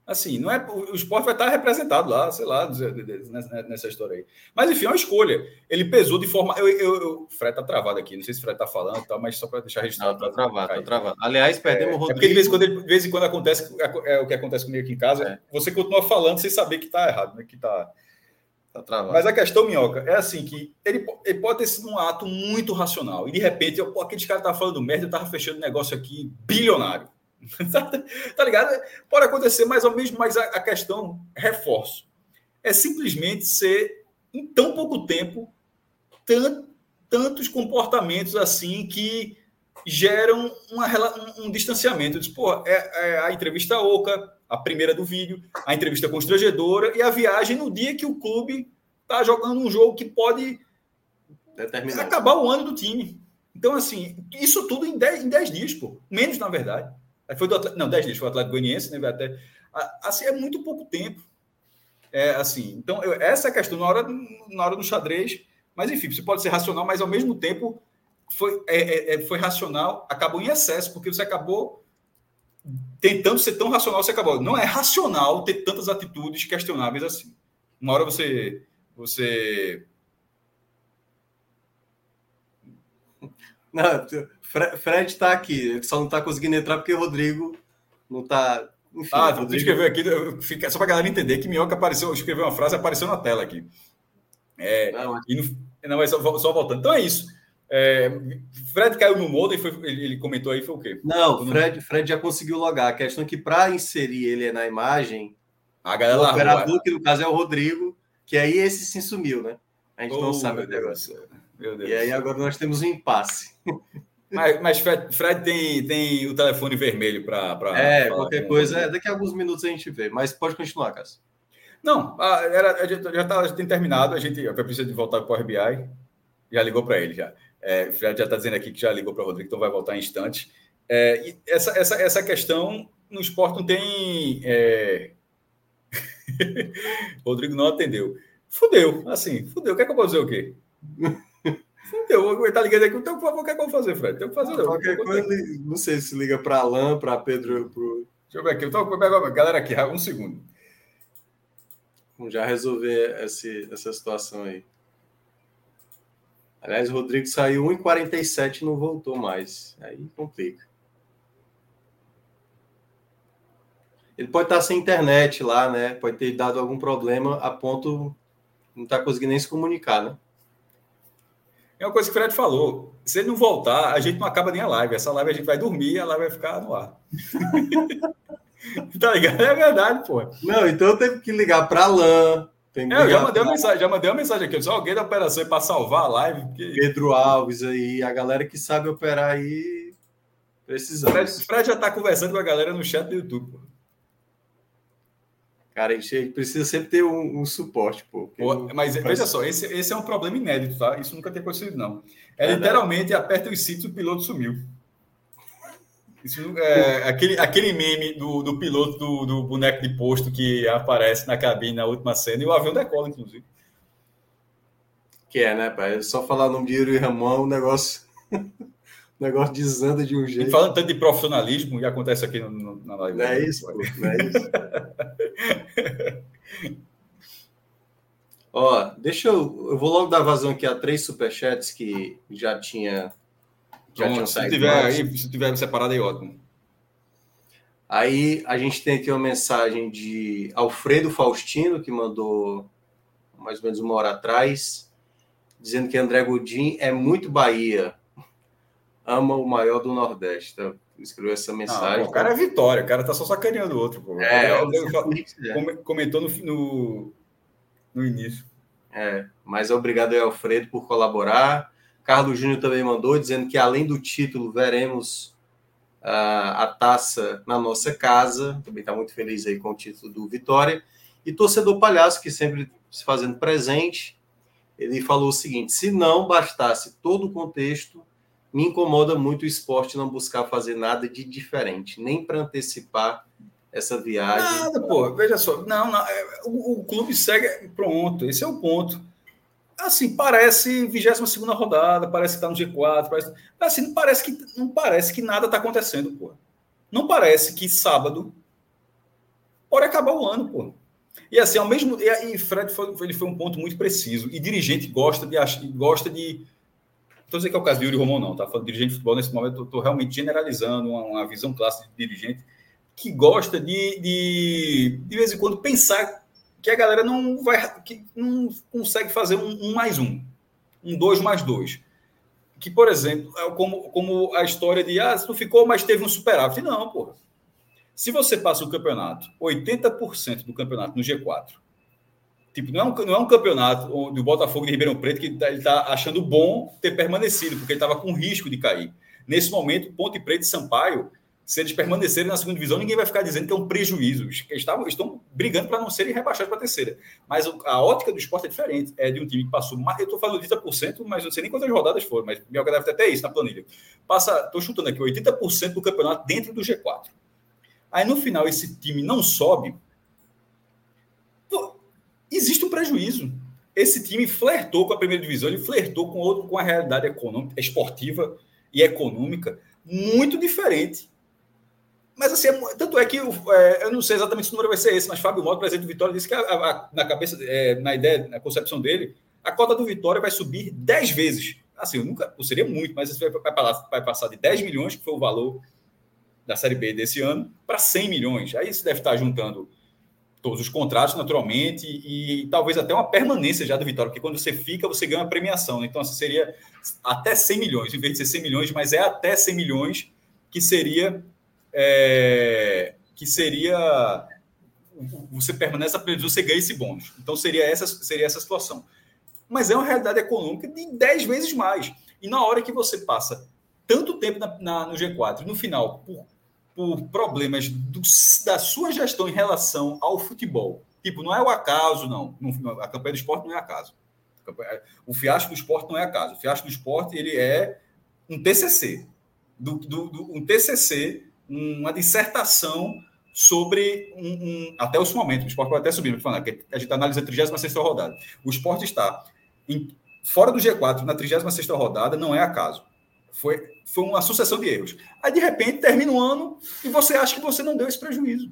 Assim, não é, o Sport vai estar representado lá, sei lá, nessa história aí. Mas, enfim, é uma escolha. Ele pesou de forma... O Fred tá travado aqui, não sei se o Fred tá falando e tal, mas só para deixar registrado. Não, tá travado. Aliás, perdemos o Rodrigo. É porque de vez em quando acontece o que acontece comigo aqui em casa. É. Você continua falando sem saber que tá errado, né? Que tá travado. Mas a questão, Minhoca, é assim, que ele pode ter sido um ato muito racional. E, de repente, aqueles caras estavam falando merda, eu tava fechando um negócio aqui bilionário. Tá ligado? Pode acontecer, mas a questão, reforço, é simplesmente ser, em tão pouco tempo, tantos comportamentos assim que geram um distanciamento. Eu disse, a entrevista oca, a primeira do vídeo, a entrevista constrangedora e a viagem no dia que o clube tá jogando um jogo que pode acabar o ano do time. Então, assim, isso tudo em 10 dias, menos, na verdade. Foi do Atlético, não, 10 dias, foi o Atlético Goianiense, né? Até, assim, é muito pouco tempo. Então, essa é a questão na hora do xadrez. Mas, enfim, você pode ser racional, mas, ao mesmo tempo, foi racional, acabou em excesso, porque você acabou tentando ser tão racional, você acabou. Não é racional ter tantas atitudes questionáveis assim. Uma hora você você... Não, Fred está aqui, ele só não está conseguindo entrar porque o Rodrigo não está... Enfim, Rodrigo escreveu aqui, só para a galera entender que Minhoca apareceu, escreveu uma frase, apareceu na tela aqui. Só voltando. Então é isso. Fred caiu no modo e ele comentou aí, foi o quê? Não, Fred já conseguiu logar. A questão é que para inserir ele na imagem, a galera o operador, que no caso é o Rodrigo, que aí esse se sumiu, né? A gente não sabe o negócio. Meu Deus. E aí agora nós temos um impasse. Mas Fred tem o telefone vermelho para... qualquer coisa, daqui a alguns minutos a gente vê. Mas pode continuar, Cássio. Não, já tem terminado. A gente precisa de voltar para o RBI. Já ligou para ele, já. Fred já está dizendo aqui que já ligou para o Rodrigo, então vai voltar em instante. E essa questão no Sport não tem... Rodrigo não atendeu. Fudeu. O que é que eu vou dizer o quê? Fudeu, ele tá ligando aqui. Então, por favor, o que é que eu vou fazer, Fred? Tem que fazer. Não sei se liga para Alain, para Pedro... Deixa eu ver aqui. Então, galera aqui, um segundo. Vamos já resolver essa situação aí. Aliás, o Rodrigo saiu 1h47 e não voltou mais. Aí complica. Ele pode estar sem internet lá, né? Pode ter dado algum problema a ponto não estar conseguindo nem se comunicar, né? É uma coisa que o Fred falou. Se ele não voltar, a gente não acaba nem a live. Essa live a gente vai dormir e a live vai ficar no ar. Tá ligado? É verdade, pô. Não, então eu tenho que ligar para a LAN. Já mandei uma mensagem aqui. Eu disse, alguém da operação para salvar a live. Porque... Pedro Alves aí, a galera que sabe operar aí. Precisamos. O Fred já está conversando com a galera no chat do YouTube, pô. Cara, a gente precisa sempre ter um suporte, pô. Mas veja só, esse é um problema inédito, tá? Isso nunca tem acontecido, não. Literalmente, aperta os cintos e o piloto sumiu. Isso, aquele meme do piloto do boneco de posto que aparece na cabine na última cena e o avião decola, inclusive. Que é, né, pai? Só falar o nome de Yuri Romão, o negócio desanda de um jeito. E falando tanto de profissionalismo, e acontece aqui na live. Não é isso. Ó, deixa eu... Eu vou logo dar vazão aqui a 3 superchats que já tinha... Se tiver separado, aí ótimo. Aí a gente tem aqui uma mensagem de Alfredo Faustino, que mandou mais ou menos 1 hora atrás, dizendo que André Godin é muito Bahia. Ama o maior do Nordeste. Então, escreveu essa mensagem. O cara é Vitória, o cara tá só sacaneando o outro. Pô. Comentou no início. Mas obrigado aí, Alfredo, por colaborar. Carlos Júnior também mandou, dizendo que além do título, veremos a taça na nossa casa. Também está muito feliz aí com o título do Vitória. E torcedor palhaço, que sempre se fazendo presente, ele falou o seguinte: se não bastasse todo o contexto, me incomoda muito o Sport não buscar fazer nada de diferente, nem para antecipar essa viagem. Nada, pô, veja só. O clube segue, pronto, esse é o ponto. Assim, parece 22ª rodada, parece que tá no G4, assim, não parece que nada tá acontecendo, pô. Não parece que sábado pode acabar o ano, pô. E assim, ao mesmo... E Fred foi um ponto muito preciso, e dirigente gosta de não estou dizendo que é o caso de Yuri Romão, não, tá? Falando de dirigente de futebol nesse momento, eu estou realmente generalizando uma visão clássica de dirigente que gosta de vez em quando, pensar que a galera não consegue fazer um mais um. 2+2. Que, por exemplo, é como a história de se não ficou, mas teve um superávit. Não, porra. Se você passa o campeonato, 80% do campeonato no G4, tipo, não é um campeonato onde o Botafogo de Ribeirão Preto que ele está achando bom ter permanecido, porque ele estava com risco de cair. Nesse momento, Ponte Preta e Sampaio, se eles permanecerem na 2ª divisão, ninguém vai ficar dizendo que é um prejuízo. Eles estão brigando para não serem rebaixados para a 3ª. Mas a ótica do Sport é diferente. É de um time que passou... Eu estou falando 80%, mas não sei nem quantas rodadas foram, mas o Mioca deve ter até isso na planilha. Estou chutando aqui, 80% do campeonato dentro do G4. Aí, no final, esse time não sobe... Existe um prejuízo. Esse time flertou com a 1ª divisão, ele flertou com a realidade econômica, esportiva e econômica muito diferente Mas assim, tanto é que eu não sei exatamente se o número vai ser esse, mas Fábio Mota, presidente do Vitória, disse que na ideia, na concepção dele, a cota do Vitória vai subir 10 vezes. Assim, nunca seria muito, mas isso vai passar de 10 milhões, que foi o valor da Série B desse ano, para 100 milhões. Aí você deve estar juntando todos os contratos, naturalmente, e talvez até uma permanência já do Vitória, porque quando você fica, você ganha uma premiação. Né? Então, assim, seria até 100 milhões, em vez de ser 100 milhões, mas é até 100 milhões que seria você permanece a período, você ganha esse bônus. Então, seria essa situação. Mas é uma realidade econômica de 10 vezes mais. E na hora que você passa tanto tempo no G4, no final, por problemas da sua gestão em relação ao futebol. Tipo, não é o acaso, não. A campanha do Sport não é acaso. O fiasco do Sport não é acaso. O fiasco do Sport, ele é um TCC. Uma dissertação sobre até esse momento, o Sport pode até subir, a gente analisa a 36ª rodada. O Sport está fora do G4 na 36ª rodada, não é acaso. Foi uma sucessão de erros. Aí, de repente, termina o ano e você acha que você não deu esse prejuízo.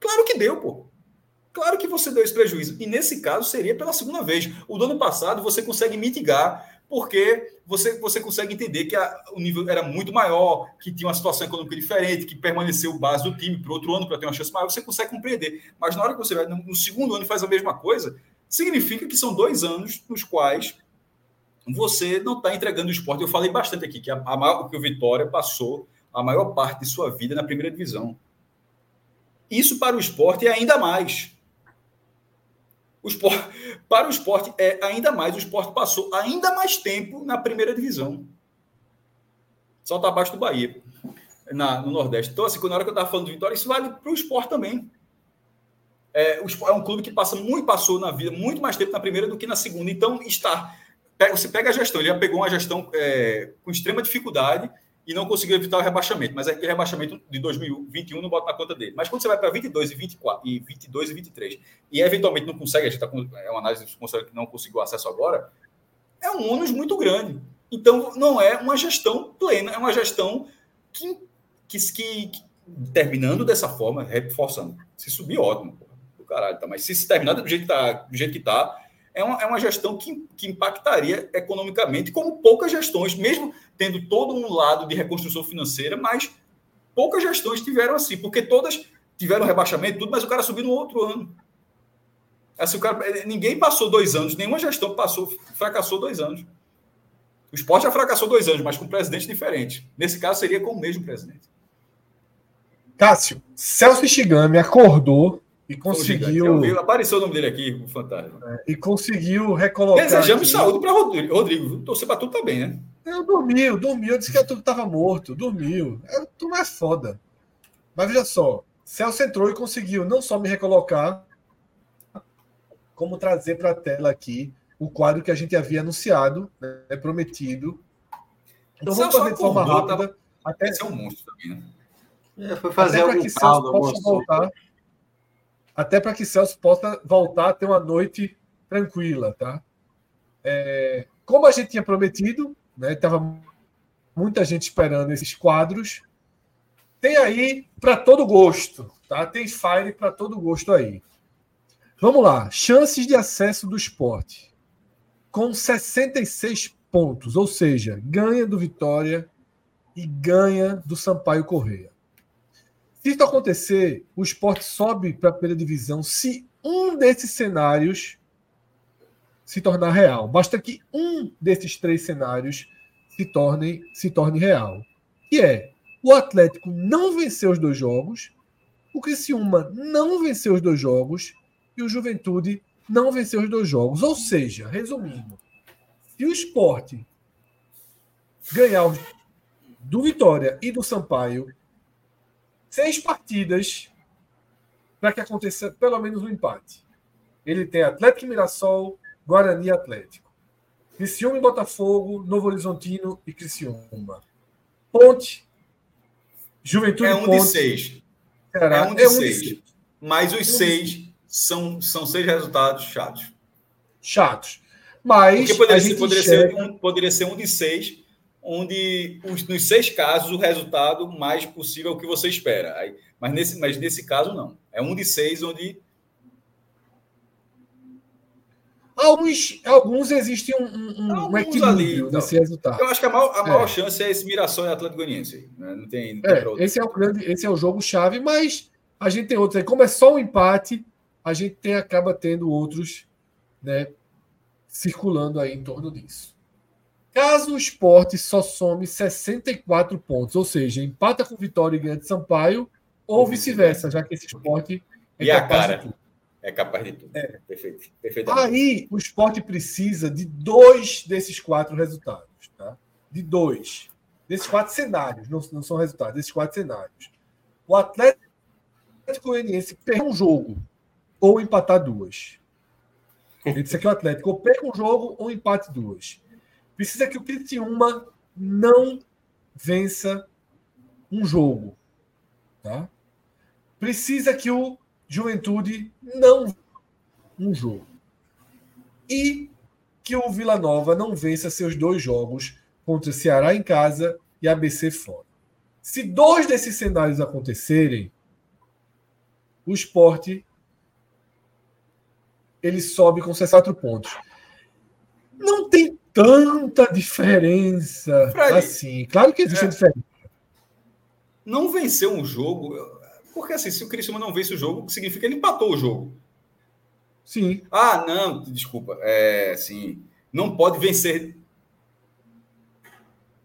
Claro que deu, pô. Claro que você deu esse prejuízo. E, nesse caso, seria pela segunda vez. O do ano passado, você consegue mitigar, porque você consegue entender que o nível era muito maior, que tinha uma situação econômica diferente, que permaneceu base do time para outro ano, para ter uma chance maior, você consegue compreender. Mas na hora que você vai no segundo ano e faz a mesma coisa, significa que são 2 anos nos quais você não está entregando o Sport. Eu falei bastante aqui, que o Vitória passou a maior parte de sua vida na primeira divisão. Isso para o Sport é ainda mais. Para o Sport é ainda mais, o Sport passou ainda mais tempo na primeira divisão. Só está abaixo do Bahia, no Nordeste. Então, assim, na hora que eu estava falando do Vitória, isso vale para o Sport também. É um clube que passou na vida muito mais tempo na primeira do que na segunda. Então, você pega a gestão, ele já pegou uma gestão com extrema dificuldade e não conseguiu evitar o rebaixamento. Mas aquele rebaixamento de 2021 não bota na conta dele. Mas quando você vai para 22 e 24, e 22 e 23, e eventualmente não consegue, a gente é uma análise que não conseguiu acesso agora, é um ônus muito grande. Então, não é uma gestão plena, é uma gestão que terminando dessa forma, reforçando. Se subir, ótimo, porra, do caralho, tá? Mas se terminar do jeito que está, é uma gestão que impactaria economicamente, como poucas gestões, mesmo tendo todo um lado de reconstrução financeira, mas poucas gestões tiveram assim, porque todas tiveram rebaixamento, tudo, mas o cara subiu no outro ano. Assim, ninguém passou 2 anos, nenhuma gestão fracassou 2 anos. O Sport já fracassou 2 anos, mas com um presidente diferente. Nesse caso, seria com o mesmo presidente. Tássio, Celso Ishigami acordou e conseguiu... Apareceu o nome dele aqui, o fantasma. E conseguiu recolocar... Desejamos aqui... saúde para Rodrigo. Torcer para tudo também, né? Eu dormi. Eu disse que eu estava morto. Dormiu. Tu não é foda. Mas veja só. Celso entrou e conseguiu não só me recolocar, como trazer para a tela aqui o quadro que a gente havia anunciado, né, prometido. Então vamos fazer de forma rápida. Tá... Até ser um monstro também, né? Foi fazer até algum caldo, voltar. Até para que Celso possa voltar a ter uma noite tranquila, tá? Como a gente tinha prometido, né? Tava muita gente esperando esses quadros. Tem aí para todo gosto, tá? Tem Fire para todo gosto aí. Vamos lá. Chances de acesso do Sport. Com 66 pontos, ou seja, ganha do Vitória e ganha do Sampaio Corrêa. Se isso acontecer, o Sport sobe para a primeira divisão se um desses cenários se tornar real. Basta que um desses 3 cenários se torne real. Que é, o Atlético não venceu os 2 jogos, o Criciúma não venceu os 2 jogos e o Juventude não venceu os 2 jogos. Ou seja, resumindo, se o Sport ganhar do Vitória e do Sampaio, 6 partidas para que aconteça pelo menos um empate. Ele tem Atlético e Mirassol, Guarani e Atlético. Criciúma e Botafogo, Novorizontino e Criciúma. Ponte, Juventude e Ponte. É um de seis. Mas os 6 são 6 resultados chatos. Mas porque poderia ser um de 6 onde nos 6 casos o resultado mais possível é o que você espera. Aí, mas nesse caso, não. É um de 6 onde... Alguns existem um equilíbrio nesse resultado. Eu acho que a maior chance é esse Mirassol e Atlético Goianiense. Né? Não tem esse é o jogo-chave, mas a gente tem outros. Como é só um empate, a gente acaba tendo outros, né, circulando aí em torno disso. Caso o Sport só some 64 pontos, ou seja, empata com Vitória e ganha de Sampaio, ou vice-versa, já que esse Sport é capaz de tudo. É capaz de tudo. É. Perfeito. Aí o Sport precisa de 2 desses 4 resultados. Tá? De 2. Desses 4 cenários. Não são resultados. Desses 4 cenários. O Atlético Goianiense perde um jogo ou empatar 2. Ele disse aqui o Atlético. Ou perca um jogo ou empate 2. Precisa que o Criciúma não vença um jogo. Tá? Precisa que o Juventude não um jogo. E que o Vila Nova não vença seus 2 jogos contra o Ceará em casa e ABC fora. Se 2 desses cenários acontecerem, o Sport ele sobe com 64 pontos. Não tem tanta diferença assim. Claro que existe uma diferença. Não vencer um jogo... Porque, assim, se o Criciúma não vence o jogo, significa que ele empatou o jogo. Sim. Ah, não, desculpa. Sim. Não pode vencer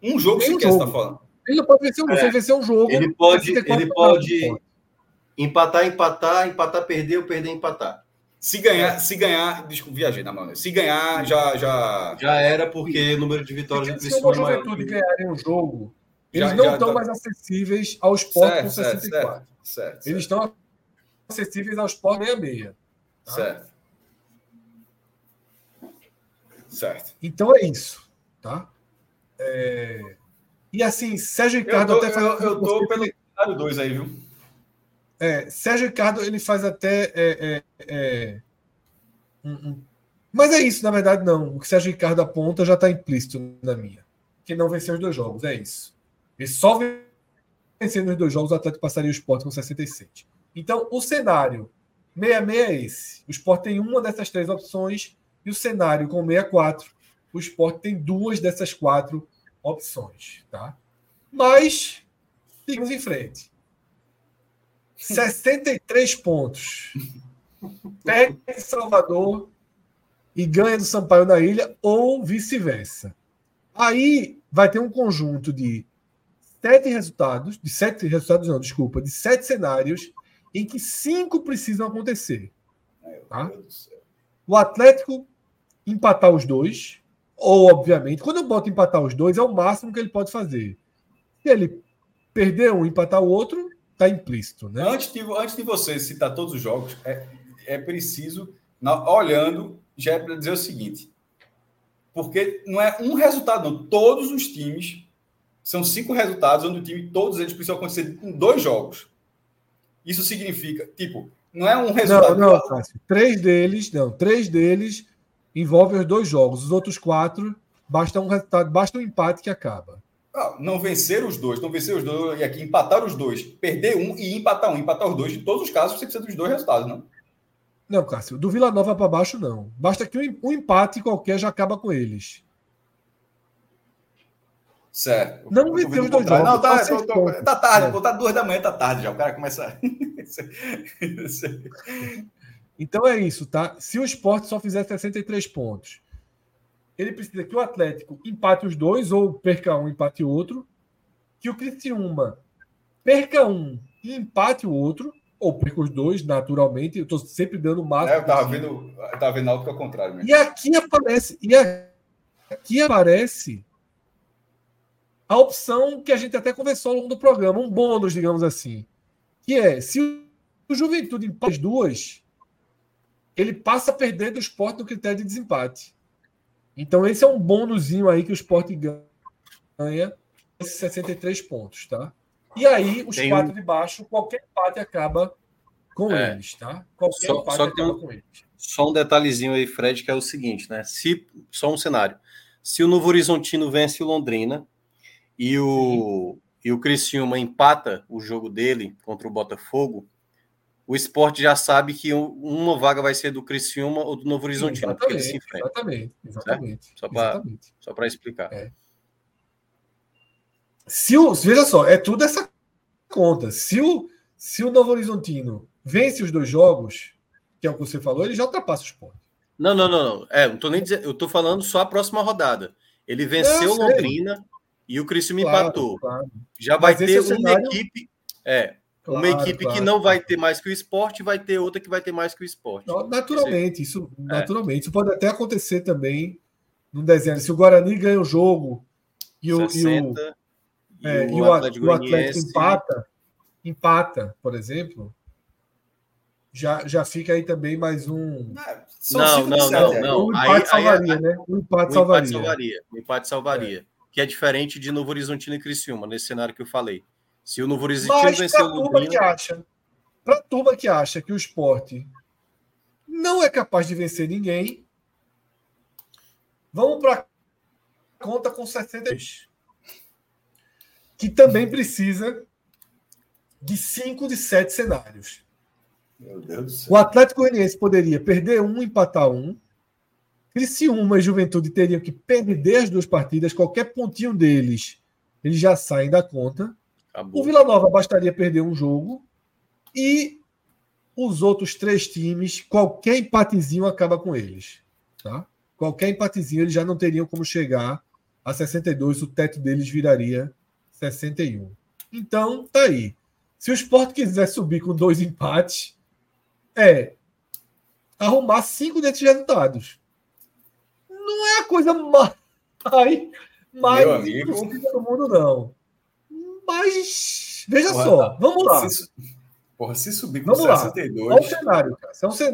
um jogo sequer, você está falando. Ele não pode vencer um jogo. Se vencer um jogo... Ele pode empatar, perder, empatar. Se ganhar... Desculpa, viajei na mão. Se ganhar, já... Já era, porque o número de vitórias... Se o Juventude ganharem um jogo... Eles não estão mais acessíveis ao Sport com 64. Certo. Eles estão acessíveis ao Sport 66. Tá? Certo. Então é isso. Tá? E assim, Sérgio Ricardo até faz... Eu estou pelo cenário 2 aí, viu? Sérgio Ricardo, ele faz até... Mas é isso, na verdade, não. O que Sérgio Ricardo aponta já está implícito na minha. Que não venceu os 2 jogos, é isso. E só vencendo os 2 jogos, o Atlético passaria o Sport com 67. Então, o cenário 66 é esse. O Sport tem uma dessas 3 opções e o cenário com 64, o Sport tem 2 dessas 4 opções. Tá? Mas, seguimos em frente. 63 pontos. Perde em Salvador e ganha do Sampaio na Ilha ou vice-versa. Aí vai ter um conjunto de 7 resultados, de 7 cenários, em que 5 precisam acontecer. Tá? O Atlético empatar os 2, ou, obviamente, quando eu boto empatar os 2, é o máximo que ele pode fazer. Se ele perder um e empatar o outro, está implícito. Né? Antes de você citar todos os jogos, é preciso, olhando, já é para dizer o seguinte... Porque não é um resultado, não. Todos os times, são 5 resultados, onde o time, todos eles precisam acontecer em 2 jogos. Isso significa, tipo, não é um resultado... Não, Cássio. 3 deles envolvem os 2 jogos. Os outros 4, basta um resultado, basta um empate que acaba. Não vencer os dois, e aqui empatar os 2, perder um e empatar os 2. Em todos os casos, você precisa dos 2 resultados, não? Não, Cássio, do Vila Nova para baixo, não. Basta que um empate qualquer já acaba com eles. Certo. Não venceu os 2 jogos. Não, tá tarde, pô, tá 2 da manhã, tá tarde já. O cara começa... Então é isso, tá? Se o Sport só fizer 63 pontos, ele precisa que o Atlético empate os 2, ou perca um, empate o outro, que o Criciúma perca um e empate o outro, ou perco os 2, naturalmente. Eu estou sempre dando o máximo. Eu estava vendo algo que é o contrário mesmo. E aqui aparece a opção que a gente até conversou ao longo do programa, um bônus, digamos assim, que é, se o Juventude empata as 2, ele passa a perder do Sport no critério de desempate. Então, esse é um bônusinho aí que o Sport ganha, esses 63 pontos, tá? E aí, os 4 de baixo, qualquer empate acaba com eles, tá? Qualquer empate acaba com eles. Só um detalhezinho aí, Fred, que é o seguinte, né? Só um cenário. Se o Novorizontino vence o Londrina, e o Criciúma empata o jogo dele contra o Botafogo, o Sport já sabe que uma vaga vai ser do Criciúma ou do Novorizontino, porque eles se enfrentam. Exatamente. Só para explicar. É. Veja só, é tudo essa conta. Se o Novorizontino vence os dois jogos, que é o que você falou, ele já ultrapassa o Sport. Não. É, não tô nem dizendo, eu tô falando só a próxima rodada. Ele venceu Londrina e o Criciúma empatou. Claro. Já vai ter equipe. Uma equipe que não vai ter mais que o Sport, vai ter outra que vai ter mais que o Sport. Naturalmente. Isso pode até acontecer também no desenho. Se o Guarani ganha o jogo e o Atlético empata, por exemplo, já fica aí também mais um... Não. O empate salvaria. Que é diferente de Novorizontino e Criciúma, nesse cenário que eu falei. Se o Novorizontino venceu o Londrina... Para a turma que acha que o Sport não é capaz de vencer ninguém, vamos para conta com 62. Que também precisa de 5 de 7 cenários. Meu Deus do céu. O Atlético Goianiense poderia perder um, empatar um. Criciúma e Juventude teriam que perder as duas partidas. Qualquer pontinho deles, eles já saem da conta. Acabou. O Vila Nova bastaria perder um jogo. E os outros três times, qualquer empatezinho acaba com eles. Tá? Qualquer empatezinho, eles já não teriam como chegar a 62. O teto deles viraria 61. Então, tá aí. Se o Sport quiser subir com 2 empates, arrumar 5 desses resultados. Não é a coisa mais impossível do mundo, não. Mas, veja só, vamos lá. Se subir com 62... É um cenário,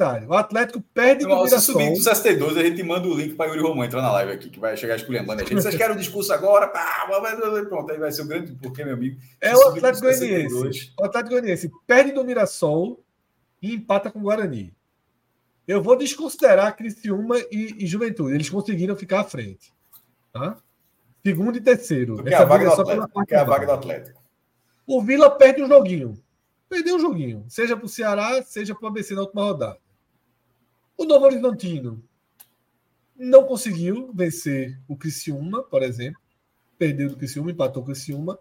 cara. O Atlético perde com o Mirassol. Se subir com 62, a gente manda o link para Yuri Romão entrar na live aqui, que vai chegar esculhambando a gente. Vocês querem o discurso agora? Pronto, aí vai ser o grande porquê, meu amigo. O Atlético Goianiense. O Atlético Goianiense perde do Mirassol e empata com o Guarani. Eu vou desconsiderar Criciúma e Juventude. Eles conseguiram ficar à frente. Tá? Segundo e terceiro. Porque a vaga do Atlético. O Vila perde um joguinho. Perdeu um joguinho, seja para o Ceará, seja para o ABC na última rodada. O Novorizontino não conseguiu vencer o Criciúma, por exemplo. Perdeu do Criciúma, empatou o Criciúma.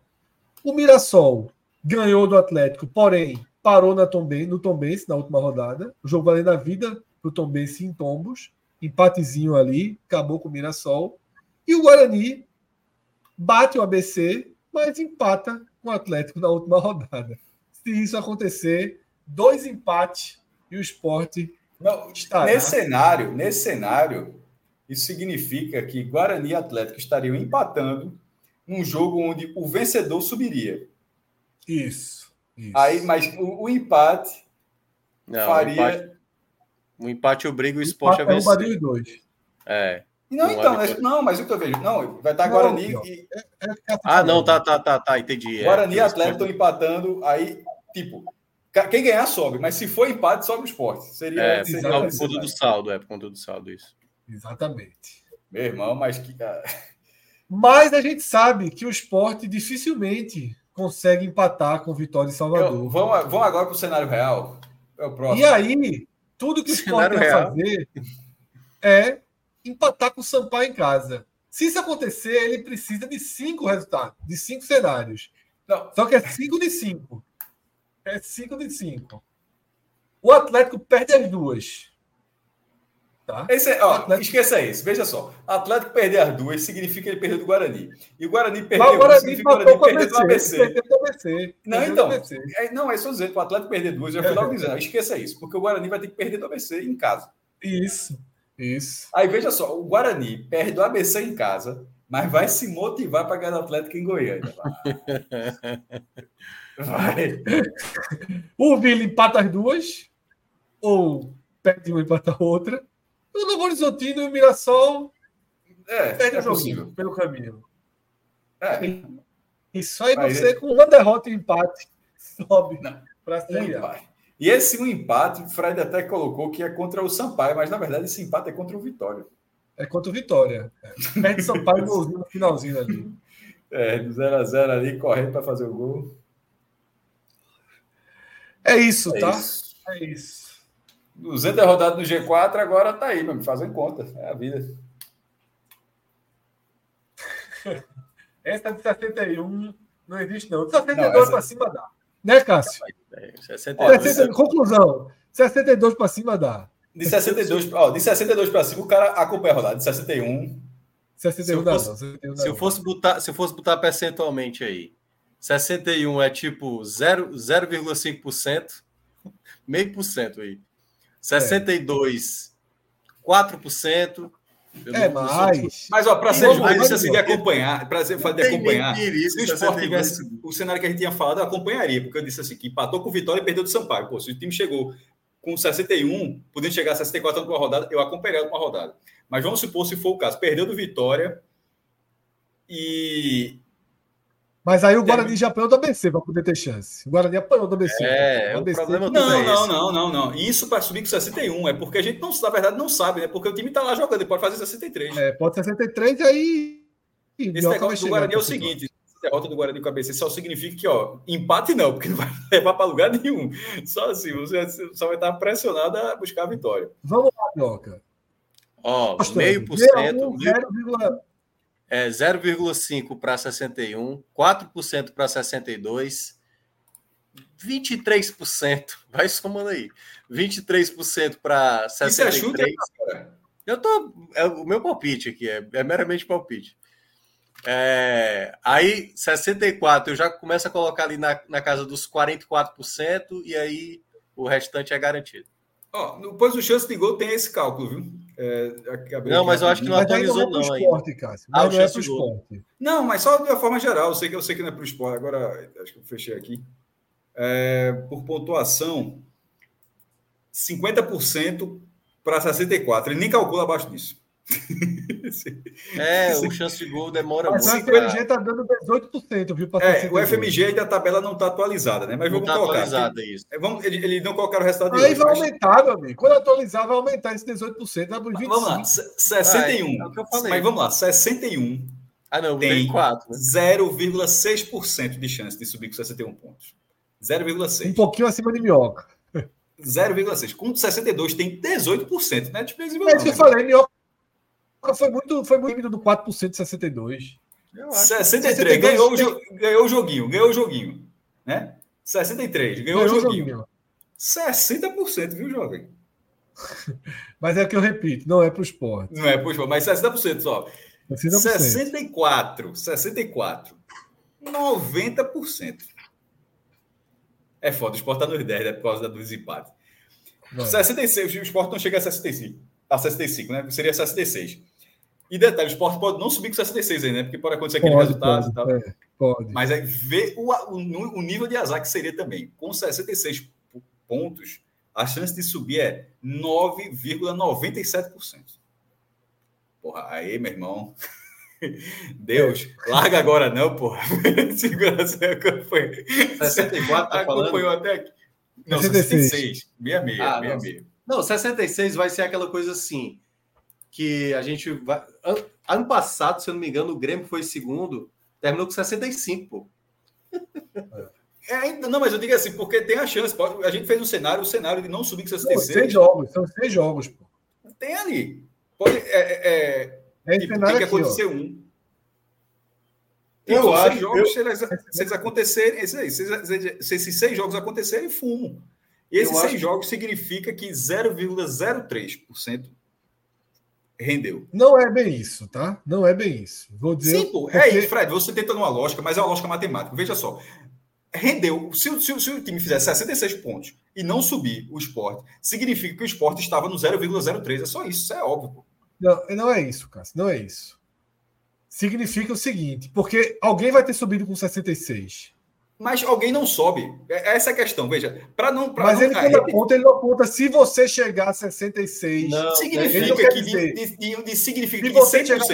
O Mirassol ganhou do Atlético, porém parou no Tombense na última rodada. O jogo valendo a vida para o Tombense em tombos. Empatezinho ali, acabou com o Mirassol. E o Guarani bate o ABC, mas empata com o Atlético na última rodada. Se isso acontecer, 2 empates e o Sport estará. Nesse cenário, isso significa que Guarani e Atlético estariam empatando num jogo onde o vencedor subiria. Isso. Aí, mas o empate faria... O empate obriga o Sport a vencer. O empate é um 2. É. Mas o que eu vejo? Vai estar Guarani e... tá, entendi. Guarani e Atlético estão empatando, aí, quem ganhar sobe, mas se for empate, sobe o Sport. Seria por conta do saldo, por conta do saldo, isso. Exatamente. Meu irmão, mas que... Mas a gente sabe que o Sport dificilmente consegue empatar com Vitória e Salvador. Vamos agora para o cenário real. É o próximo. E aí, tudo que o Sport vai fazer é... empatar com o Sampaio em casa. Se isso acontecer, ele precisa de 5 resultados, de 5 cenários. Não. Só que é 5 de 5. É 5 de 5. O Atlético perde as duas. Tá? Esqueça isso. Veja só. O Atlético perder as duas significa que ele perdeu do Guarani. E o Guarani perdeu do ABC. Perdeu do ABC. É só dizer que o Atlético perder duas. Eu final dizendo. Esqueça isso, porque o Guarani vai ter que perder do ABC em casa. Isso. Aí veja só, o Guarani perde o ABC em casa, mas vai se motivar para ganhar o Atlético em Goiânia. Vai. O Vila empata as duas, ou perde uma e empata a outra. O Novorizontino e o Mirassol perde o joguinho pelo caminho. Isso aí você, com uma derrota e um empate, sobe para a Série A. E esse empate, o Fred até colocou que é contra o Sampaio, mas na verdade esse empate é contra o Vitória. É contra o Vitória. Perde o Sampaio no finalzinho ali. do 0x0 ali, correndo para fazer o gol. É isso, tá? Isso. É isso. 200 rodadas no G4, agora tá aí, mano, fazendo conta. É a vida. Essa de 71 não existe, não. De 62 essa... para cima dá. Né, Cássio? 62. Conclusão. 62 para cima dá. De 62 para cima, o cara acompanha a rodada. De 61. 61 dá. Se eu fosse botar percentualmente aí, 61 é tipo 0,5%, meio por cento aí. 62, 4%. Mas ó, para ser justo, assim, de acompanhar, para ser de acompanhar. Se o Sport tivesse o cenário que a gente tinha falado, eu acompanharia, porque eu disse assim que empatou com o Vitória e perdeu do Sampaio. Pô, se o time chegou com 61, podendo chegar a 64 numa rodada, eu acompanharia uma rodada. Mas vamos supor, se for o caso, perdeu do Vitória e... Mas aí o Guarani já apanhou do ABC para poder ter chance. O Guarani apanhou do ABC. O ABC. Problema não, é não. Isso para subir com 61 é porque a gente, não, na verdade, não sabe, né? Porque o time está lá jogando, ele pode fazer 63. Pode 63 e aí... Esse negócio do Guarani é o seguinte, a derrota do Guarani com o ABC só significa que, ó, empate não, porque não vai levar para lugar nenhum. Só assim, você só vai estar pressionado a buscar a vitória. Vamos lá, Doca. Ó, 0,5%. 0,5 para 61, 4% para 62, 23%. Vai somando aí. 23% para 63. Isso é chute, cara. O meu palpite aqui é meramente palpite. Aí, 64, eu já começo a colocar ali na casa dos 44%, e aí o restante é garantido. Ó, depois do chance de gol tem esse cálculo, viu? Não, mas eu acho que não atualizou, não. Não é pro esporte. Não, mas só de uma forma geral. Eu sei que não é pro esporte. Agora, acho que eu fechei aqui. Por pontuação, 50% para 64%. Ele nem calcula abaixo disso. O chance de gol demora muito. Mas o FMG tá dando 18%, viu? O FMG ainda a tabela não tá atualizada, né? Mas vamos colocar. Ele não colocaram o resultado. Aí vai aumentar, meu amigo. Quando atualizar, vai aumentar esse 18%. Vai para 25%. Vamos lá, 61. É o que eu falei. Mas vamos lá, 61. Tem 0,6% de chance de subir com 61 pontos. 0,6. Um pouquinho acima de minhoca. 0,6. Com 62 tem 18%, né? É isso que eu falei, minhoca. Foi muito tímido do 4% de 62. Eu acho. 63. Ganhou o joguinho. Né? 63. Ganhou o joguinho. 60%, viu, jovem? Mas é o que eu repito. Não é para o esporte. Não é para o esporte, mas 60% só. 64. 90%. É foda. O esporte está nos 10, né? Por causa dos empates. 66. O esporte não chega a 65, né? Seria 66. E detalhe, o Sport pode não subir com 66 aí, né? Porque pode acontecer aquele resultado e tal. Pode. Mas aí vê o nível de azar que seria também. Com 66 pontos, a chance de subir é 9,97%. Porra, aí, meu irmão. Deus, larga agora não, porra. Segura essa campanha. 64 tá falando? Acompanhou até aqui. Não, 66. 66. 66. Não, 66 vai ser aquela coisa assim... que a gente vai... Ano passado, se eu não me engano, o Grêmio foi segundo, terminou com 65, pô. Não, mas eu digo assim, porque tem a chance. A gente fez um cenário de não subir com 66. Não, são seis jogos, pô. Tem ali. Tem que acontecer aqui, um. Eu acho. Se esses seis jogos acontecerem, fumo. E esses seis jogos significa que 0,03% rendeu. Não é bem isso, tá? Não é bem isso. Vou dizer. Sim, pô. Porque... Fred, você tenta numa lógica, mas é uma lógica matemática. Veja só. Rendeu. Se o time fizer 66 pontos e não subir o Sport, significa que o Sport estava no 0,03. É só isso. Isso é óbvio, pô. Não é isso, Cássio. Não é isso. Significa o seguinte, porque alguém vai ter subido com 66. Mas alguém não sobe. Essa é a questão, veja. Ele não aponta. Se você chegar a 66... Não, significa que... Significa que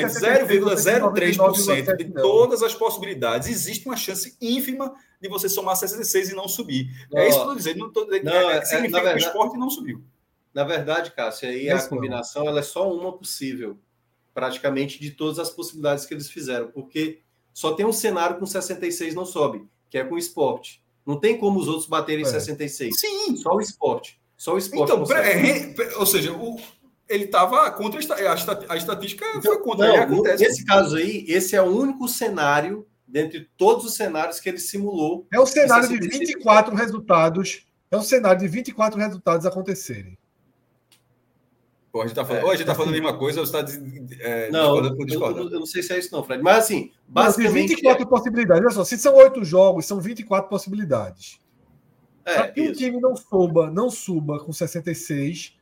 0,03% de todas as possibilidades, existe uma chance ínfima de você somar 66 e não subir. Não, é isso que eu estou dizendo. Significa que o esporte não subiu. Na verdade, Cássio, aí a combinação ela é só uma possível, praticamente, de todas as possibilidades que eles fizeram. Porque Só tem um cenário com 66 não sobe, que é com o Sport. Não tem como os outros baterem 66. Sim. Só o Sport. Só o Sport. Então, ou seja, ele estava contra a estatística. Então, foi contra. Nesse caso aí, esse é o único cenário, dentre todos os cenários que ele simulou. É um cenário de 24 resultados. É um cenário de 24 resultados acontecerem. Pô, a gente está falando, tá falando a mesma coisa, ou você está discordando por discordar? Eu não sei se é isso não, Fred. Mas assim, basicamente... 24 possibilidades. Olha só, se são 8 jogos, são 24 possibilidades. Para que o time não suba com 66,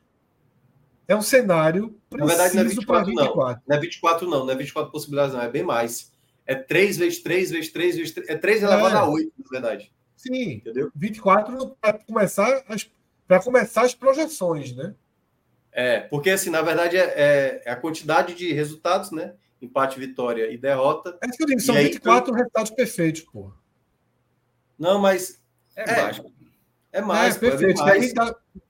é um cenário preciso. Na verdade, não é 24, 24. Não. Não é 24, não. Não é 24 possibilidades, não. É bem mais. É 3 vezes 3, vezes 3, vezes 3. É 3 elevado a 8, na verdade. Sim. Entendeu? 24 para começar as projeções, né? É, porque assim, na verdade, é a quantidade de resultados, né? Empate, vitória e derrota. É isso que eu digo, são 24 resultados perfeitos, pô. Não, mas... É mais, perfeito. É mais.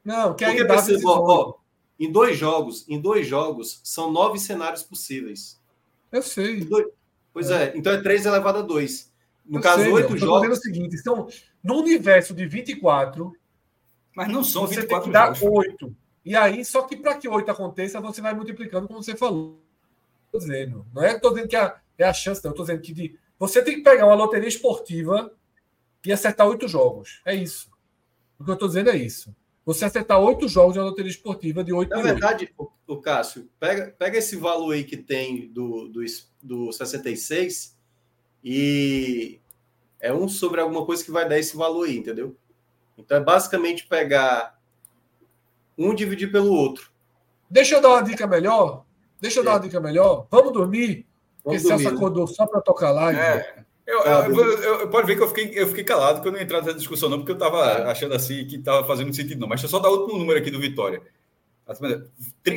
Não, que aí percebo, em dois jogos, são 9 cenários possíveis. Eu sei. Pois é, então é 3 elevado a 2. No caso, 8 jogos... Eu estou dizendo o seguinte, são, no universo de 24... Mas não são 24 jogos. Você tem que dar 8. E aí, só que para que 8 aconteça, você vai multiplicando, como você falou. Estou dizendo. Não é que estou dizendo que é a chance, não. Estou dizendo que você tem que pegar uma loteria esportiva e acertar 8 jogos. É isso. O que eu estou dizendo é isso. Você acertar 8 jogos na loteria esportiva de 8 Na verdade, o Cássio, pega esse valor aí que tem do 66 e é 1 sobre alguma coisa que vai dar esse valor aí, entendeu? Então é basicamente pegar... um dividir pelo outro. Deixa eu dar uma dica melhor. Vamos dormir? Porque Celso acordou só para tocar live. Pode ver que eu fiquei calado que eu não entrar nessa discussão, não, porque eu estava achando assim que estava fazendo muito sentido, não. Mas deixa eu só dar outro número aqui do Vitória.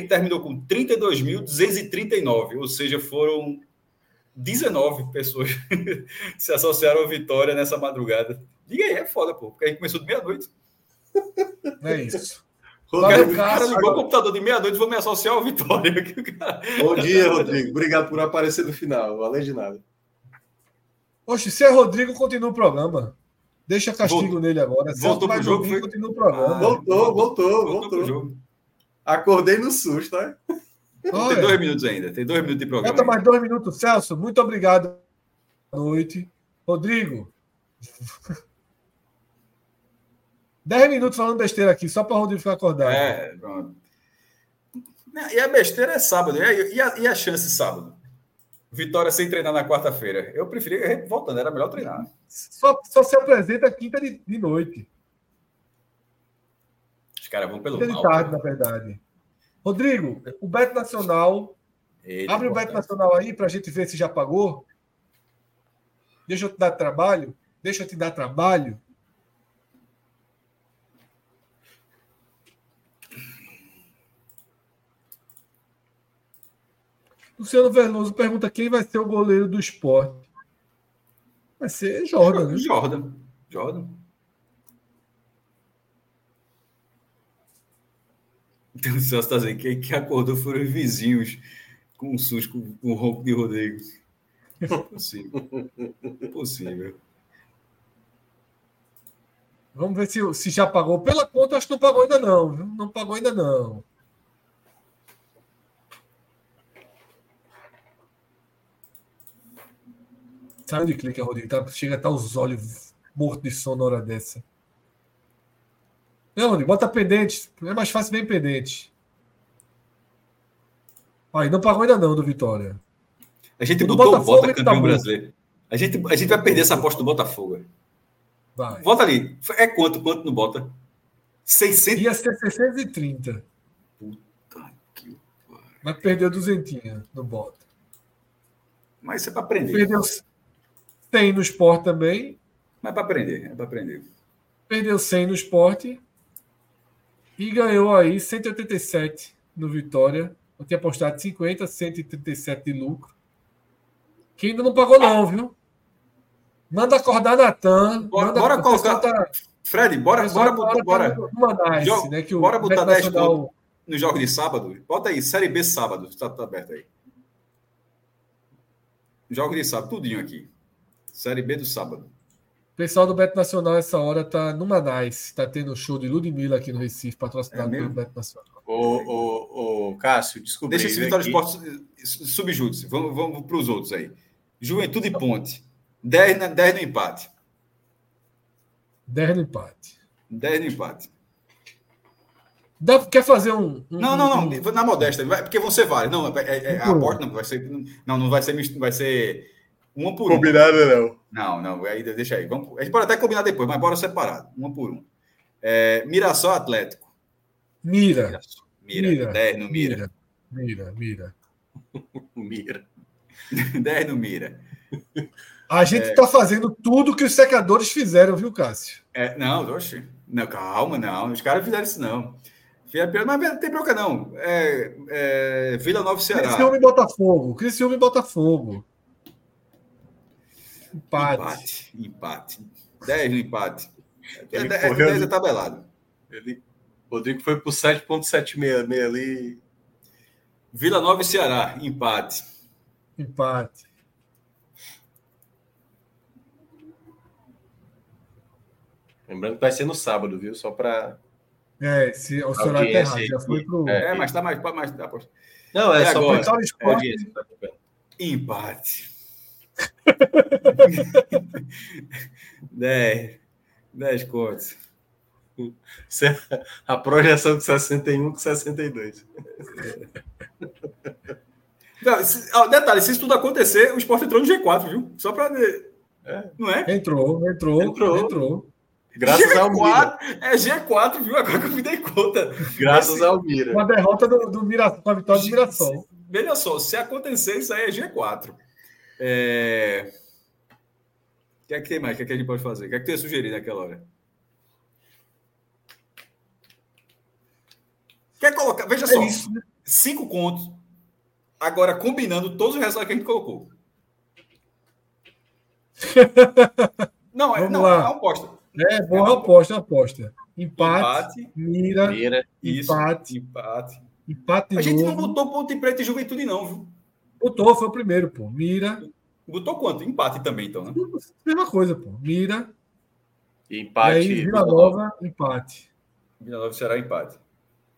Terminou com 32.239, ou seja, foram 19 pessoas que se associaram à Vitória nessa madrugada. Diga aí, é foda, pô, porque a gente começou de meia-noite. Não é isso. O cara ligou o computador de meia-noite, vou me associar ao Vitória. Bom dia, Rodrigo. Obrigado por aparecer no final. Além de nada. Oxe, se é Rodrigo, continua o programa. Deixa castigo nele agora. Voltou pro jogo, continua o programa. Voltou. Acordei no susto, né? Tem 2 minutos ainda. Tem 2 minutos de programa. Falta mais 2 minutos, Celso. Muito obrigado. Boa noite. Rodrigo. 10 minutos falando besteira aqui, só para o Rodrigo ficar acordado. Pronto. E a besteira é sábado. E a chance sábado? Vitória sem treinar na quarta-feira. Eu preferi, voltando, era melhor treinar. Só se apresenta quinta de noite. Os caras vão pelo mal. Tarde, na verdade. Rodrigo, o Bet Nacional... Abre o Bet Nacional aí para a gente ver se já pagou. Deixa eu te dar trabalho. Luciano Vernoso pergunta quem vai ser o goleiro do Sport. Vai ser Jordan, né? Jordan. Então, o Celso está dizendo que quem acordou foram os vizinhos com um susto, com um ronco de Rodrigo. Impossível. Vamos ver se já pagou. Pela conta, acho que não pagou ainda não. Não pagou ainda não. Saiu de clique, Rodrigo. Tá? Chega até os olhos mortos de sono na hora dessa. Não, Rodrigo, bota pendente. É mais fácil bem pendente. Aí, não pagou ainda não, do Vitória. A gente botou o Bota campeão brasileiro. A gente vai perder essa aposta do Botafogo. Vai. Bota ali. É quanto não bota? 600... Ia ser 630. Puta que pariu. Mas perdeu 200 no Bota. Mas isso é pra aprender. Perdeu... Tem no Sport também. Mas é para aprender. Perdeu 100 no Sport e ganhou aí 187 no Vitória. Eu tinha apostado 50, 137 de lucro. Que ainda não pagou não, viu? Manda acordar Natan. Bora colocar... Fred, bora. Bora botar 10 pontos no jogo de sábado. Bota aí, Série B sábado. Tá aberto aí. Jogo de sábado, tudinho aqui. Série B do sábado. O pessoal do Bet Nacional, essa hora, tá no Manaus. Está tendo um show de Ludmilla aqui no Recife, patrocinado pelo Bet Nacional. Ô, Cássio, descobri. Deixa esse Vitória Sport subjúdice. Vamos para os outros aí. Juventude e Ponte. 10 no empate. 10 no empate. Quer fazer um... Não, na modesta. Porque vão ser vários. Não, a porta não vai ser... Não vai ser uma por uma. Combinado, não. Não, aí deixa aí. Vamos, a gente pode até combinar depois, mas bora separado. Uma por uma. Mirassol, Atlético. Mira. 10 no Mira. Mira. 10 no Mira. A gente tá fazendo tudo que os secadores fizeram, viu, Cássio? Não, calma, não. Os caras fizeram isso, não. Mas não tem bronca, não. Vila Nova, Ceará. Criciúma e Botafogo. Empate. 10 no empate. Ele 10 é tabelado. Rodrigo foi pro 7.766 ali. Vila Nova e Ceará. Empate. Lembrando que vai ser no sábado, viu? Só para... se o senhor até já foi pro... mas tá mais para mais... Não, é só para o Sport. Empate. 10 contos. A projeção de 61 com 62. Detalhe, se isso tudo acontecer, o Sport entrou no G4, viu? Só para... Não é? Entrou. Graças G4, ao Mira. É G4, viu? Agora que eu me dei conta. Graças ao Mira. Com a derrota do Mirassol, com a vitória do Mirassol. Veja só, se acontecer, isso aí é G4. O que é que tem mais? O que é que a gente pode fazer? O que é que tu ia sugerir naquela hora? Quer colocar? Veja só, isso, né? 5 contos. Agora, combinando todos os resultados que a gente colocou. É uma aposta. Boa aposta. Empate. A gente não botou Ponte Preta e Juventude, não, viu? Botou, foi o primeiro, pô. Mira. Botou quanto? Empate também, então, né? Mesma coisa, pô. Mira. Empate. E aí, Vila Nova, empate. Vila Nova será empate.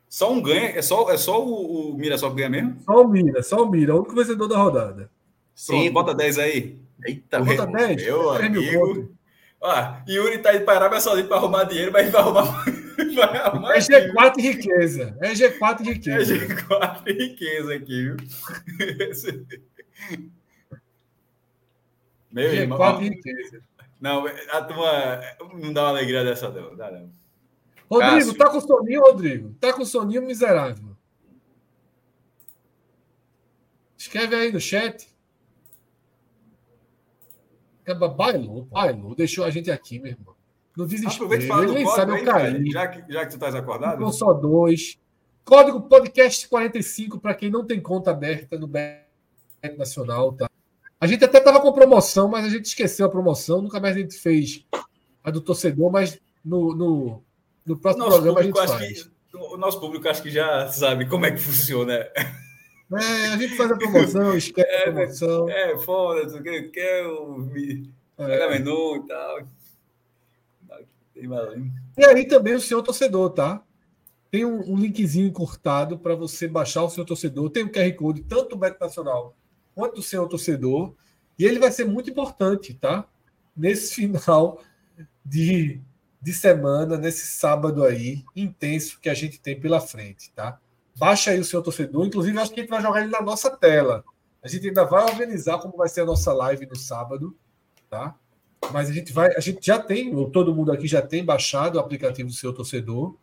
Só um ganha? É só o Mira só que ganha mesmo? Só o Mira. O único vencedor da rodada. Sim, pronto, bota 10 aí. Eita, bota 10? Meu amigo. Yuri tá indo para a Arábia Saudita para arrumar dinheiro, mas vai arrumar. É G4 riqueza. É G4 riqueza aqui, viu? Meu G4 irmão. G4 riqueza. Não, a turma não dá uma alegria dessa, não. Dá, não. Rodrigo, Cássio. Tá com soninho, Rodrigo? Tá com soninho miserável. Escreve aí no chat. Bailou, deixou a gente aqui, meu irmão. No desespero, ele nem sabe o carinho. Já que tu estás acordado? Não, só 2. Código podcast 45 para quem não tem conta aberta no Bet Nacional, tá? A gente até estava com promoção, mas a gente esqueceu a promoção. Nunca mais a gente fez a do torcedor, mas no próximo programa a gente faz. O nosso público acho que já sabe como é que funciona, né? A gente faz a promoção, esquece a promoção. Foda-se, o que eu quero, menu e tal. E aí também o Seu Torcedor, tá? Tem um linkzinho encurtado para você baixar o Seu Torcedor. Tem um QR Code, tanto do Bet Nacional quanto do Seu Torcedor. E ele vai ser muito importante, tá? Nesse final de semana, nesse sábado aí, intenso que a gente tem pela frente, tá? Baixa aí o Seu Torcedor. Inclusive, acho que a gente vai jogar ele na nossa tela. A gente ainda vai organizar como vai ser a nossa live no sábado, tá? Mas a gente já tem, ou todo mundo aqui já tem baixado o aplicativo do Seu Torcedor.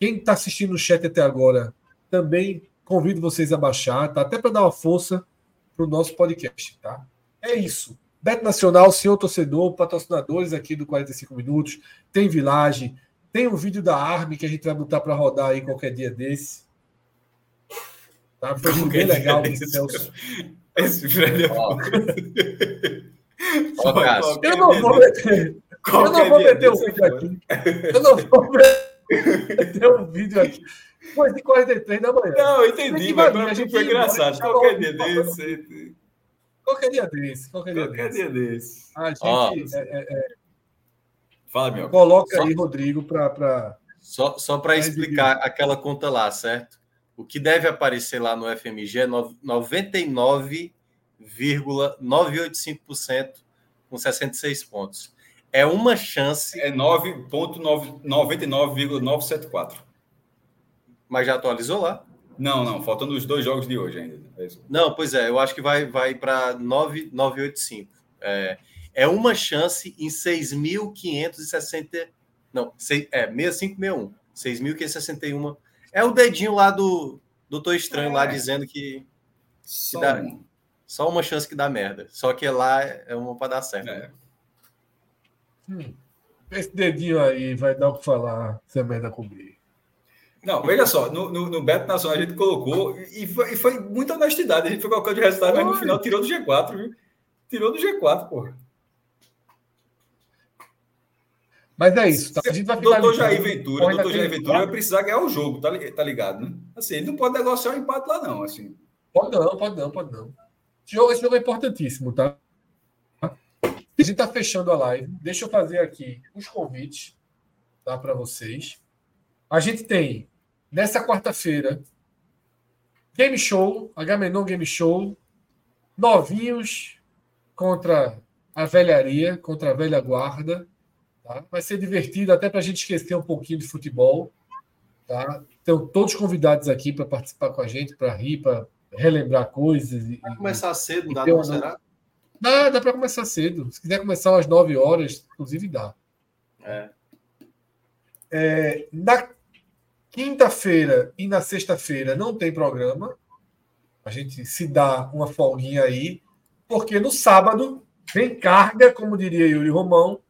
Quem está assistindo no chat até agora, também convido vocês a baixar, tá? Até para dar uma força para o nosso podcast, tá? É isso. Bet Nacional, Seu Torcedor, patrocinadores aqui do 45 Minutos. Tem Village, tem um vídeo da Army que a gente vai botar para rodar aí qualquer dia desse. Tá? Foi bem legal desse Celso. Esse velho. Eu não vou meter o vídeo aqui. Foi de 43 da manhã. Não, entendi, mas a gente foi engraçado. Qualquer dia desse. Qualquer dia desse. A gente fala, meu. Coloca só, aí, Rodrigo, para... Só para explicar aquela conta lá, certo? O que deve aparecer lá no FMG é 99,985% com 66 pontos. É uma chance... É 9,99,974. Mas já atualizou lá? Não. Faltando os dois jogos de hoje ainda. É isso. Não, pois é. Eu acho que vai para 9,985. É uma chance em 6.560... Não, 65,61. 6.561. É o dedinho lá do Doutor Estranho lá dizendo que dá... Só uma chance que dá merda. Só que lá é uma para dar certo. É. Esse dedinho aí vai dar o que falar se a merda cobrir. Não, veja só, no Bet Nacional a gente colocou e foi muita honestidade. A gente foi colocando de resultado, mas no final tirou do G4, viu? Tirou do G4, porra. Mas é isso, tá? A gente vai ficar doutor Jair Ventura vai precisar ganhar o jogo, tá ligado, né? Assim, ele não pode negociar o empate lá, não, assim. Pode não. Esse jogo é importantíssimo, tá? A gente tá fechando a live. Deixa eu fazer aqui os convites, tá, para vocês. A gente tem, nessa quarta-feira, Game Show, Agamenon Game Show, novinhos contra a velharia, contra a velha guarda. Tá? Vai ser divertido, até para a gente esquecer um pouquinho de futebol. Tá? Então, todos convidados aqui para participar com a gente, para rir, para relembrar coisas. Vai começar cedo, não dá para será? Dá para começar cedo. Se quiser começar às 9 horas, inclusive dá. Na quinta-feira e na sexta-feira não tem programa. A gente se dá uma folguinha aí, porque no sábado vem carga, como diria Yuri Romão.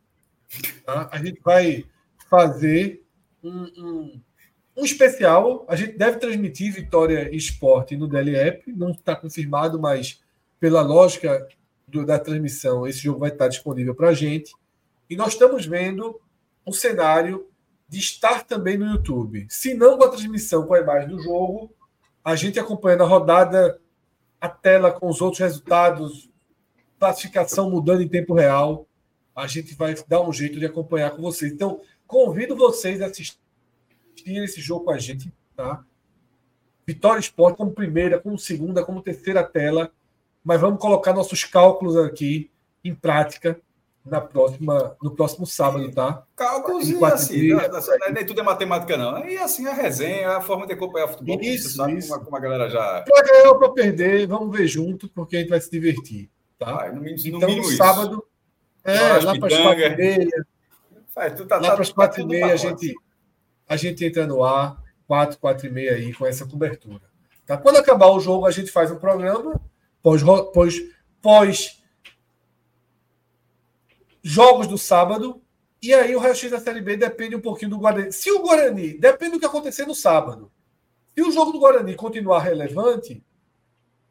Tá? A gente vai fazer um especial. A gente deve transmitir Vitória e Sport no DLF. Não está confirmado, mas pela lógica da transmissão, esse jogo vai estar disponível para a gente. E nós estamos vendo um cenário de estar também no YouTube. Se não com a transmissão, com a imagem do jogo, a gente acompanhando a rodada, a tela com os outros resultados, classificação mudando em tempo real, a gente vai dar um jeito de acompanhar com vocês. Então, convido vocês a assistirem esse jogo com a gente, tá? Vitória Sport como primeira, como segunda, como terceira tela, mas vamos colocar nossos cálculos aqui em prática no próximo sábado, tá? Cálculos e assim, nem tudo é matemática, não. E assim, a resenha, a forma de acompanhar o futebol. Isso. Como a galera já... Pra ganhar ou pra perder, vamos ver junto, porque a gente vai se divertir, tá? Vai, no mínimo sábado, isso. Lá para as 4h30. Lá para as 4h30 a gente entra no ar, 4h30 aí, com essa cobertura. Tá? Quando acabar o jogo, a gente faz um programa pós jogos do sábado, e aí o raio-x da Série B depende um pouquinho do Guarani. Se o Guarani, depende do que acontecer no sábado. Se o jogo do Guarani continuar relevante,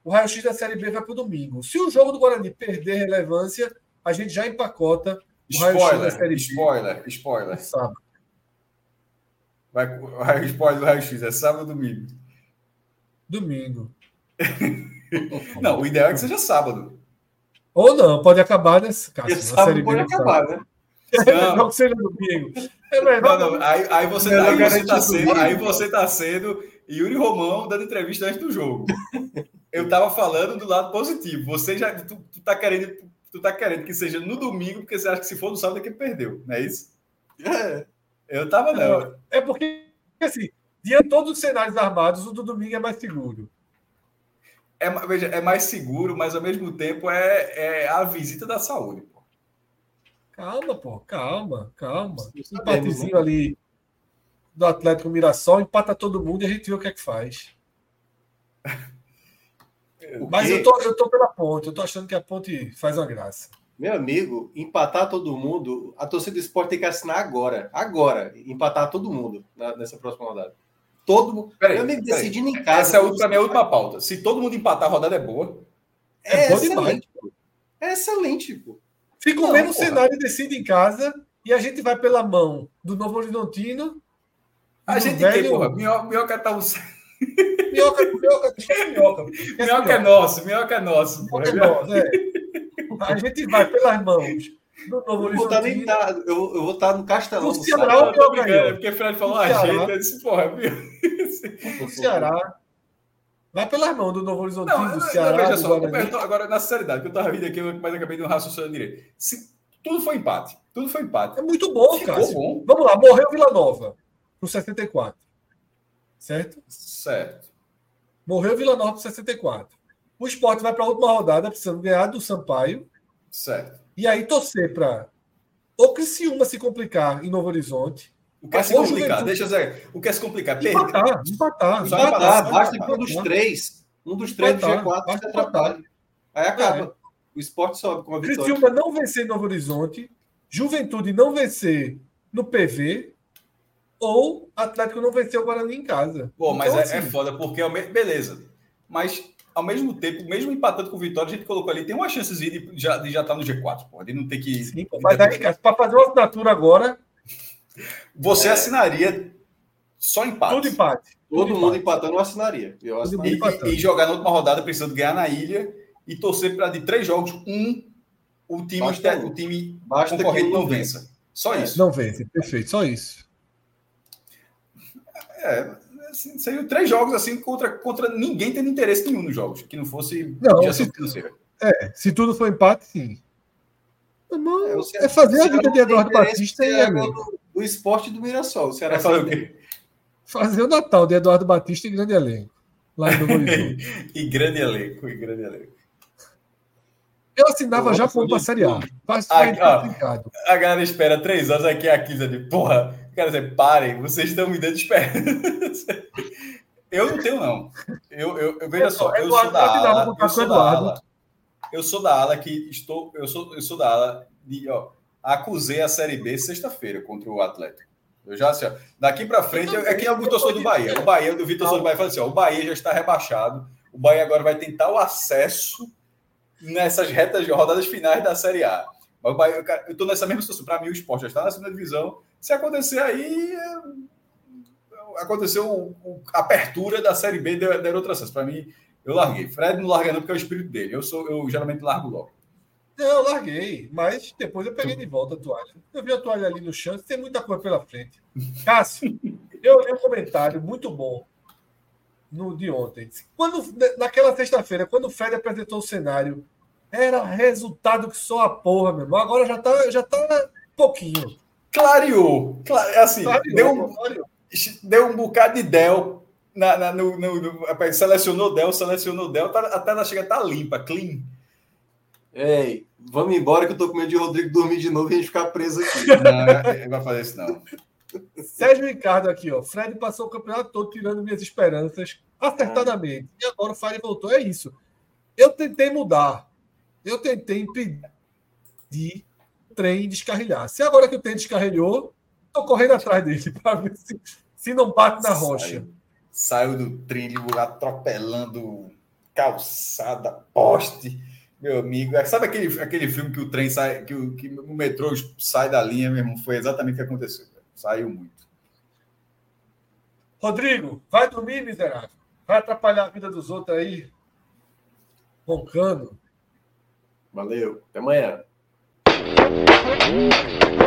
o raio-x da Série B vai para o domingo. Se o jogo do Guarani perder relevância, a gente já empacota o raio-x da Série B. Spoiler. Sábado. Vai, spoiler do raio-x, é sábado ou domingo? Domingo. Não, o ideal é que seja sábado. Ou não, pode acabar, né? Cássio, sábado pode acabar, né? Não que seja domingo. Aí você está sendo Yuri Romão dando entrevista antes do jogo. Eu estava falando do lado positivo. Você já... Tu tá querendo que seja no domingo, porque você acha que se for no sábado é que perdeu, não é isso? Eu estava não. É porque, assim, diante de todos os cenários armados, o do domingo é mais seguro. Veja, é mais seguro, mas ao mesmo tempo é a visita da saúde. Pô. Calma. Um empatezinho ali do Atlético Mirassol, empata todo mundo e a gente vê o que é que faz. Mas eu tô pela Ponte, eu tô achando que a Ponte faz uma graça. Meu amigo, empatar todo mundo, a torcida do Sport tem que assinar agora, empatar todo mundo nessa próxima rodada. Todo mundo. Eu me decidindo em casa. Essa é a minha última pauta. Se todo mundo empatar, a rodada é boa. É excelente, pô. Fica o mesmo cenário e decide em casa. E a gente vai pela mão do Novorizontino. A gente tem, porra. Minhoca tá um. Minhoca é nosso. A gente vai pelas mãos. Eu vou estar no Castelão. O Ceará o Minhoca ganhou. Porque o Fred falou, ajeita, eu disse, porra, viu? O Ceará. Vai pelas mãos do Novorizontino, do Ceará. Veja só, agora, na sinceridade, que eu estava vindo aqui, mas acabei de não raciocinar direito. Tudo foi empate. É muito bom, Cássio. Bom. Vamos lá, morreu Vila Nova, com 74. Certo. Morreu Vila Nova com 64. O Sport vai para a última rodada, precisando ganhar do Sampaio. Certo. E aí torcer para ou Criciúma se complicar em Novo Horizonte. O que é se complicar? Juventude. Deixa eu dizer. O que é se complicar? Empatar. Basta que um dos três do G4 se atrapalhe. Aí acaba. É. O Sport sobe com a vitória. Criciúma não vencer em Novo Horizonte. Juventude não vencer no PV. Ou Atlético não venceu o Guarani em casa. Pô, mas então, é foda, porque beleza. Mas, ao mesmo tempo, mesmo empatando com o Vitória, a gente colocou ali, tem uma chancezinha de já estar no G4, pô. Ele não tem que... Sim, mas aí, para fazer uma assinatura agora... Você assinaria só empate. Tudo empate. Todo mundo empatando, eu assinaria. Eu assinaria. E jogar na última rodada, precisando ganhar na ilha, e torcer para de 3 jogos, o time concorrente não vença. Só isso. Não vence, perfeito, só isso. Assim, saiu 3 jogos assim contra ninguém tendo interesse nenhum nos jogos, que não fosse... Não, se tudo for empate, sim. Não, é fazer a vida de Eduardo Batista e... O Sport do Mirassol. O Ceará fazer o quê? Fazer o Natal de Eduardo Batista e grande elenco. Lá no E grande elenco. Eu assinava já para a Série A. A galera espera 3 horas aqui a 15 de porra. Cara, parem, vocês estão me dando esperança. Eu não tenho, não. Eu veja só, eu sou da ala que acusei a Série B sexta-feira contra o Atlético. Eu já assim, ó, daqui para frente é quem é o torcedor do Bahia. O Bahia do Vitor do Bahia fala assim, ó, o Bahia já está rebaixado. O Bahia agora vai tentar o acesso nessas rodadas finais da Série A. Mas o Bahia, eu estou nessa mesma situação. Para mim, o Sport já está na segunda divisão. Se acontecer aí, aconteceu a apertura da Série B deu outra chance. Para mim, eu larguei. Fred não larga não, porque é o espírito dele. Eu geralmente largo logo. Não, eu larguei, mas depois eu peguei de volta a toalha. Eu vi a toalha ali no chão, tem muita coisa pela frente. Cássio, eu li um comentário muito bom de ontem. Naquela sexta-feira, quando o Fred apresentou o cenário, era resultado que só a porra, meu irmão. Agora já tá pouquinho. Clareou. Deu um bocado de Del. Selecionou Del. Tá, até ela chega, tá limpa, clean. Ei, vamos embora que eu tô com medo de Rodrigo dormir de novo e a gente ficar preso aqui. Não, ele vai fazer isso não. Sérgio Ricardo aqui, ó. Fred passou o campeonato todo tirando minhas esperanças acertadamente. E agora o Fire voltou. É isso. Eu tentei mudar. Eu tentei impedir trem descarrilhar. Se agora que o trem descarrilhou, tô correndo atrás dele para ver se não bate na rocha. Saiu do trilho atropelando calçada, poste, meu amigo. Sabe aquele filme que o trem sai, que o metrô sai da linha mesmo? Foi exatamente o que aconteceu. Cara. Saiu muito. Rodrigo, vai dormir, miserável. Vai atrapalhar a vida dos outros aí. Roncando. Valeu. Até amanhã. Thank you.